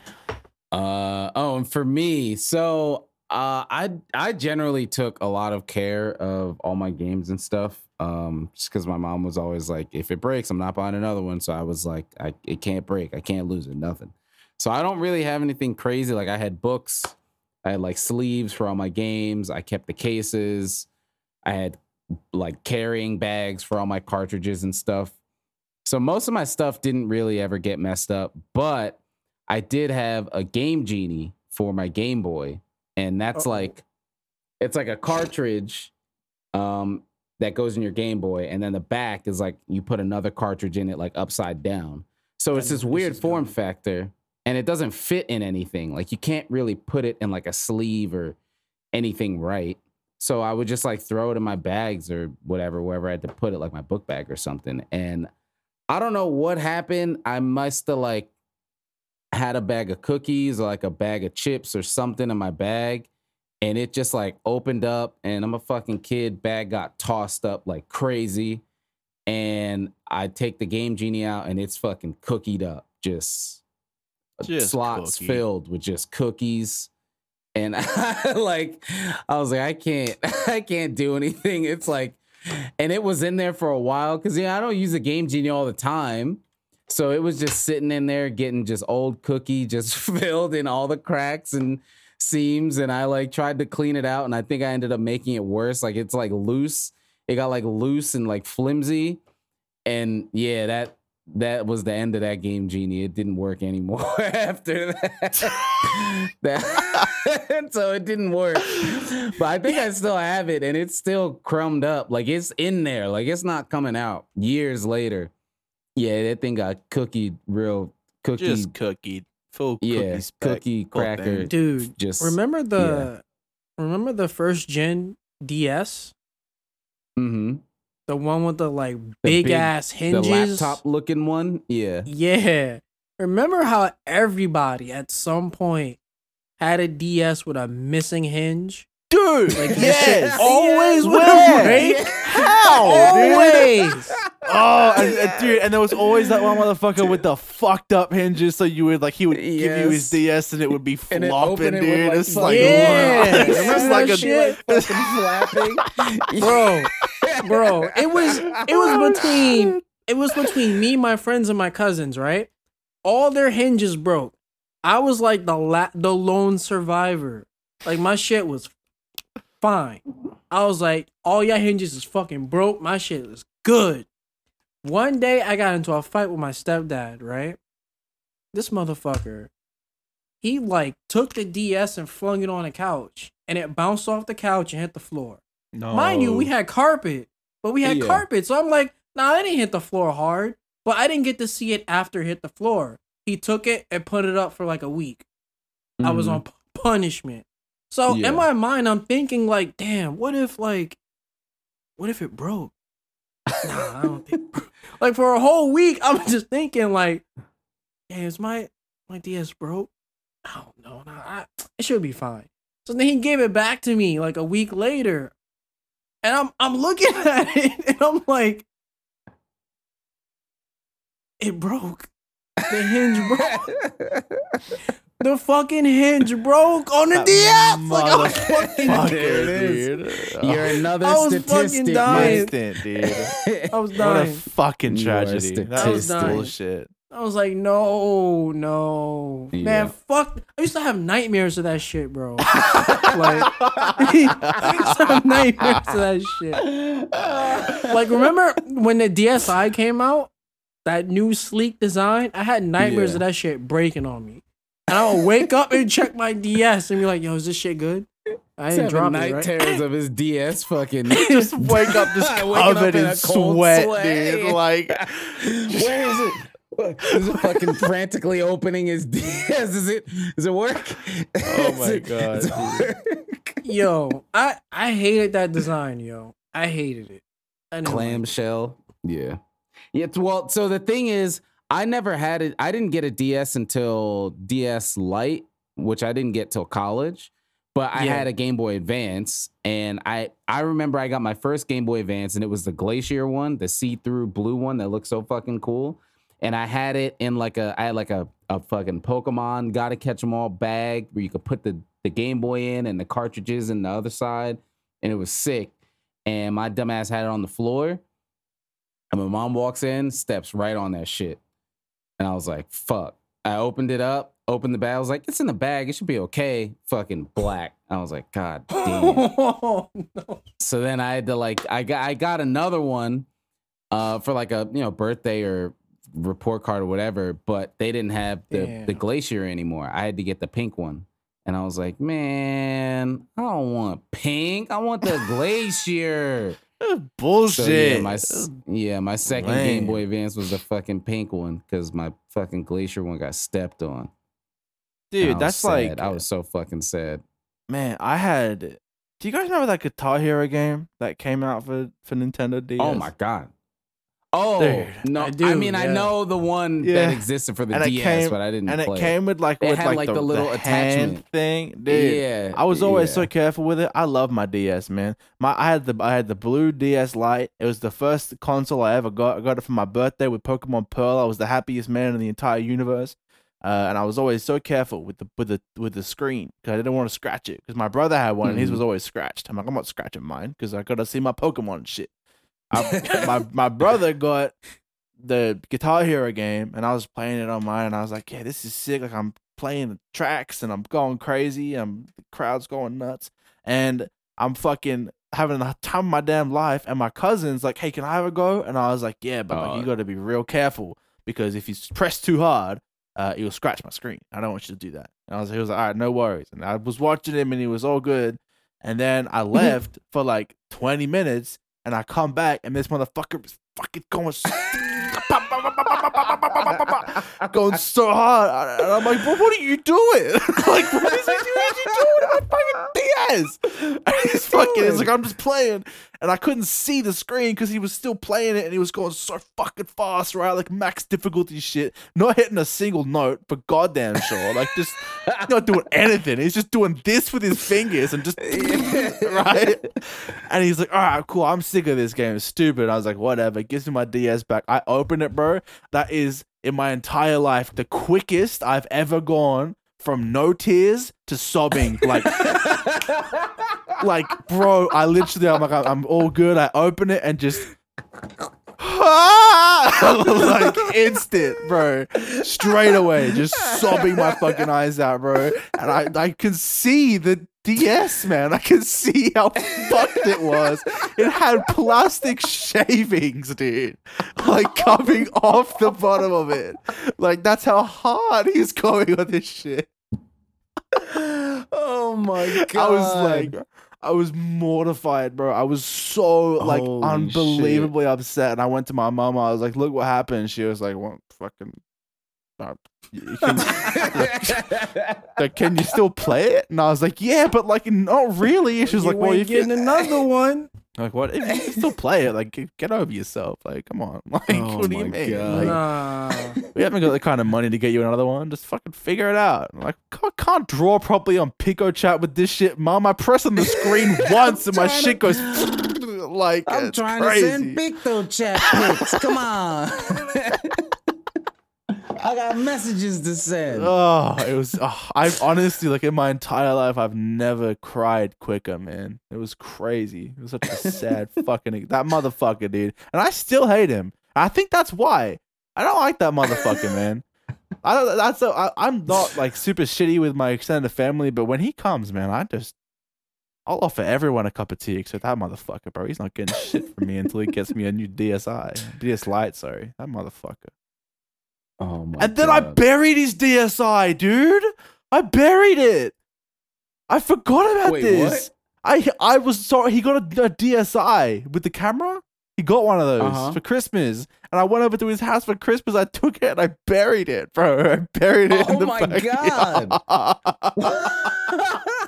And for me, so... I generally took a lot of care of all my games and stuff. Just because my mom was always like, if it breaks, I'm not buying another one. So I was like, it can't break. I can't lose it. Nothing. So I don't really have anything crazy. I had books. I had sleeves for all my games. I kept the cases. I had carrying bags for all my cartridges and stuff. So most of my stuff didn't really ever get messed up. But I did have a Game Genie for my Game Boy. And that's it's a cartridge that goes in your Game Boy. And then the back is you put another cartridge in it, upside down. So it's this weird form factor and it doesn't fit in anything. You can't really put it in a sleeve or anything, right? So I would just throw it in my bags or whatever, wherever I had to put it, my book bag or something. And I don't know what happened. I must have had a bag of cookies or a bag of chips or something in my bag, and it just like opened up, and I'm a fucking kid, bag got tossed up like crazy, and I take the Game Genie out, and it's fucking cookied up, just slots cookie. Filled with just cookies. And I was like, I can't do anything. It's like, and it was in there for a while because, you know, I don't use the Game Genie all the time. So it was just sitting in there getting just old cookie, just filled in all the cracks and seams. And I like tried to clean it out, and I think I ended up making it worse. Like it's like loose. It got like loose and like flimsy. And yeah, that was the end of that Game Genie. It didn't work anymore after that. So it didn't work. But I think I still have it, and it's still crumbed up. Like it's in there. Like it's not coming out years later. Yeah, that thing got cookied, real cookie. Just cookied. Full cookie spec, cookie cracker. Dude, just remember the first gen DS? Mm-hmm. The one with the like big ass hinges. The laptop looking one? Yeah. Yeah. Remember how everybody at some point had a DS with a missing hinge? Dude, like, yes, always with a break. How? Always. Oh, and, dude, and there was always that one motherfucker with the fucked up hinges. So you would like, he would give you his DS, and it would be flopping, dude. It's like, it's like a shit, fucking flapping, bro. It was between me, my friends, and my cousins. Right, all their hinges broke. I was like the lone survivor. Like my shit was fine. I was like, all y'all hinges is fucking broke. My shit is good. One day I got into a fight with my stepdad, right? This motherfucker, he like took the DS and flung it on a couch, and it bounced off the couch and hit the floor. No. Mind you, we had carpet, but we had carpet. So I'm like, nah, it didn't hit the floor hard, but I didn't get to see it after it hit the floor. He took it and put it up for like a week. Mm-hmm. I was on punishment. So in my mind, I'm thinking like, damn, what if it broke? Nah, I don't think. Like for a whole week, I'm just thinking like, "Damn, is my DS broke? I don't know. It should be fine." So then he gave it back to me like a week later, and I'm looking at it and I'm like, "It broke. The hinge broke. The fucking hinge broke on the DS. Like, I was fucking dude. You're another statistic. I was dying. What a fucking tragedy. That was bullshit. I was like, no. Yeah. Man, fuck. I used to have nightmares of that shit, bro. Like, I used to have nightmares of that shit. Like, remember when the DSi came out? That new sleek design? I had nightmares of that shit breaking on me. And I would wake up and check my DS and be like, yo, is this shit good? I didn't drop night it, right? Terrors of his DS fucking. Just wake up just covered in sweat, dude. Like, where is it? Is it fucking frantically opening his DS? Is it work? Oh my God. Yo, I hated that design, yo. I hated it. Clamshell. Yeah. Yeah, well, so the thing is, I never had it. I didn't get a DS until DS Lite, which I didn't get till college. But I had a Game Boy Advance, and I remember I got my first Game Boy Advance, and it was the Glacier one, the see-through blue one that looked so fucking cool. And I had it in like a fucking Pokemon Gotta Catch 'Em All bag where you could put the Game Boy in and the cartridges in the other side, and it was sick. And my dumbass had it on the floor. And my mom walks in, steps right on that shit. And I was like, fuck. I opened it up, opened the bag. I was like, it's in the bag. It should be okay. Fucking black. I was like, God damn. Oh, no. So then I had to like, I got another one for like a, you know, birthday or report card or whatever. But they didn't have the Glacier anymore. I had to get the pink one. And I was like, man, I don't want pink. I want the Glacier. Bullshit. So my second Game Boy Advance was the fucking pink one because my fucking Glacier one got stepped on. Dude, that's sad. Like I was so fucking sad. Man, I had. Do you guys remember that Guitar Hero game that came out for Nintendo DS? Oh my God. Oh, dude, no! I mean, I know the one that existed for the DS, but I didn't. And play it came with like the little attachment thing. Dude, yeah, I was always so careful with it. I love my DS, man. I had the blue DS Lite. It was the first console I ever got. I got it for my birthday with Pokemon Pearl. I was the happiest man in the entire universe, and I was always so careful with the screen because I didn't want to scratch it. Because my brother had one, and his was always scratched. I'm like, I'm not scratching mine because I gotta see my Pokemon and shit. My brother got the Guitar Hero game, and I was playing it online, and I was like, yeah, this is sick. Like, I'm playing the tracks, and I'm going crazy, and the crowd's going nuts, and I'm fucking having the time of my damn life, and my cousin's like, hey, can I have a go? And I was like, yeah, but like, you got to be real careful, because if you press too hard, you'll scratch my screen. I don't want you to do that. And he was like, all right, no worries. And I was watching him, and he was all good, and then I left for like 20 minutes, and I come back, and this motherfucker was fucking going so hard. And I'm like, well, what are you doing? Like, what are you doing? I'm fucking DS. And he's like, I'm just playing. And I couldn't see the screen because he was still playing it, and he was going so fucking fast, right? Like, max difficulty shit. Not hitting a single note, but goddamn sure. Like, just not doing anything. He's just doing this with his fingers and just, right? And he's like, all right, cool. I'm sick of this game. It's stupid. And I was like, whatever. It gives me my DS back. I opened it, bro. That is, in my entire life, the quickest I've ever gone from no tears to sobbing, like, like, bro, I literally, I'm like, I'm all good. I open it and just, like, instant, bro, straight away, just sobbing my fucking eyes out, bro. And I can see the DS, man. I can see how fucked it was. It had plastic shavings, dude, like, coming off the bottom of it. Like, that's how hard he's going on this shit. Oh my god! I was mortified, bro. I was so, like, holy unbelievably shit. Upset, and I went to my mama. I was like, "Look what happened." She was like, "What fucking? Like, can you still play it?" And I was like, "Yeah, but like, not really." She was like, "Well, you're getting another one." I'm like, what? If you can still play it, like, get over yourself. Like, come on. Like, oh, what do you mean? Like, we haven't got the kind of money to get you another one. Just fucking figure it out. I'm like, I can't draw properly on PicoChat with this shit, mom. I press on the screen once and my shit goes like, I'm trying to send PicoChat pics. Come on. I got messages to send. Oh, it was. I've honestly, like, in my entire life, I've never cried quicker, man. It was crazy. It was such a sad fucking that motherfucker, dude. And I still hate him. I think that's why I don't like that motherfucker, man. I'm not like super shitty with my extended family, but when he comes, man, I'll offer everyone a cup of tea except that motherfucker, bro. He's not getting shit from me until he gets me a new DS Lite. Sorry, that motherfucker. Oh my and then God. I buried his DSi, dude. I buried it. I forgot about this. What? I was sorry. He got a DSi with the camera. He got one of those for Christmas. And I went over to his house for Christmas. I took it and I buried it, bro. I buried it in the backyard. Oh my God.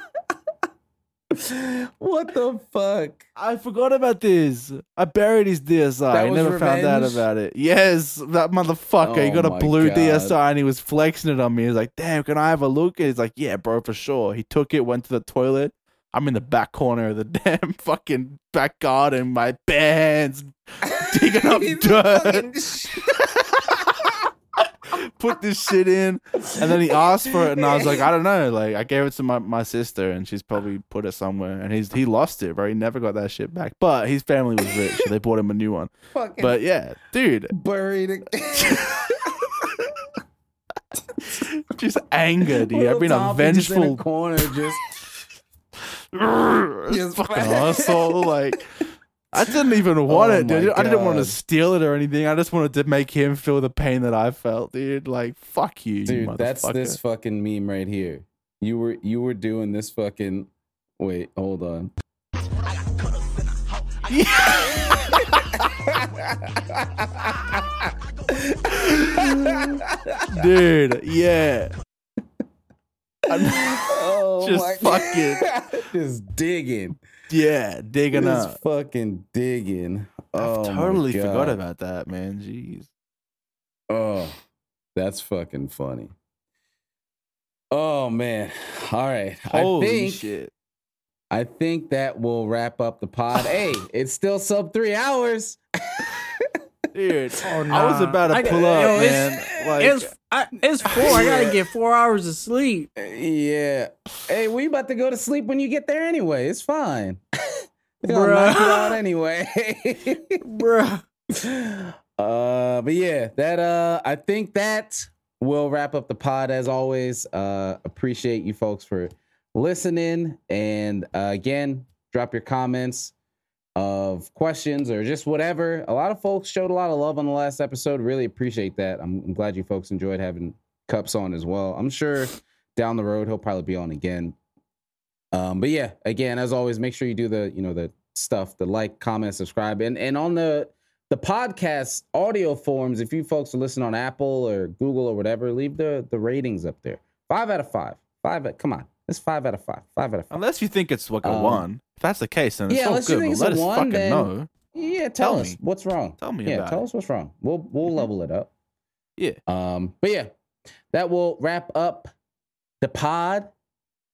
What the fuck? I forgot about this. I buried his DSi. I never found out about it. Yes, that motherfucker. He got a blue DSi and he was flexing it on me. He's like, damn, can I have a look? And he's like, yeah, bro, for sure. He took it, went to the toilet. I'm in the back corner of the damn fucking back garden, my bare hands digging up dirt. Put this shit in, and then he asked for it, and I was like, I don't know. Like, I gave it to my sister, and she's probably put it somewhere. And he lost it, bro. He never got that shit back. But his family was rich, so they bought him a new one. Fucking but yeah, dude, buried it. Just anger, dude. I've been a vengeful in a corner, just fucking asshole, like. I didn't even want it, dude. I didn't want to steal it or anything. I just wanted to make him feel the pain that I felt, dude. Like, fuck you, dude. You that's this fucking meme right here. You were doing this fucking. Wait, hold on. Dude, yeah. Oh, just fucking, just digging. Yeah, digging just up. Just fucking digging. I totally forgot about that, man. Jeez. Oh, that's fucking funny. Oh, man. All right. Holy shit. I think that will wrap up the pod. Hey, it's still sub 3 hours. Dude, I was about to pull up, yo, man. It's 4. Yeah. I gotta get 4 hours of sleep. Yeah. Hey, we about to go to sleep when you get there anyway. It's fine. They're gonna knock it out anyway. Bruh. But yeah, that I think that will wrap up the pod as always. Appreciate you folks for listening, and again, drop your comments of questions or just whatever. A lot of folks showed a lot of love on the last episode. Really appreciate that. I'm glad you folks enjoyed having Cups on as well. I'm sure down the road he'll probably be on again. But yeah, again, as always, make sure you do the, you know, the stuff, the like, comment, subscribe, and on the podcast audio forms. If you folks are listening on Apple or Google or whatever, leave the ratings up there. 5 out of 5. Come on. That's 5 out of 5. 5 out of 5. Unless you think it's like a 1. If that's the case, then it's all good. But let us fucking know. Yeah, tell us what's wrong. Tell me about it. Yeah, tell us what's wrong. We'll level it up. Yeah. But yeah, that will wrap up the pod.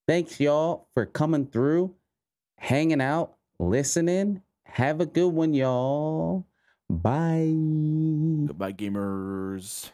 Thanks, y'all, for coming through, hanging out, listening. Have a good one, y'all. Bye. Goodbye, gamers.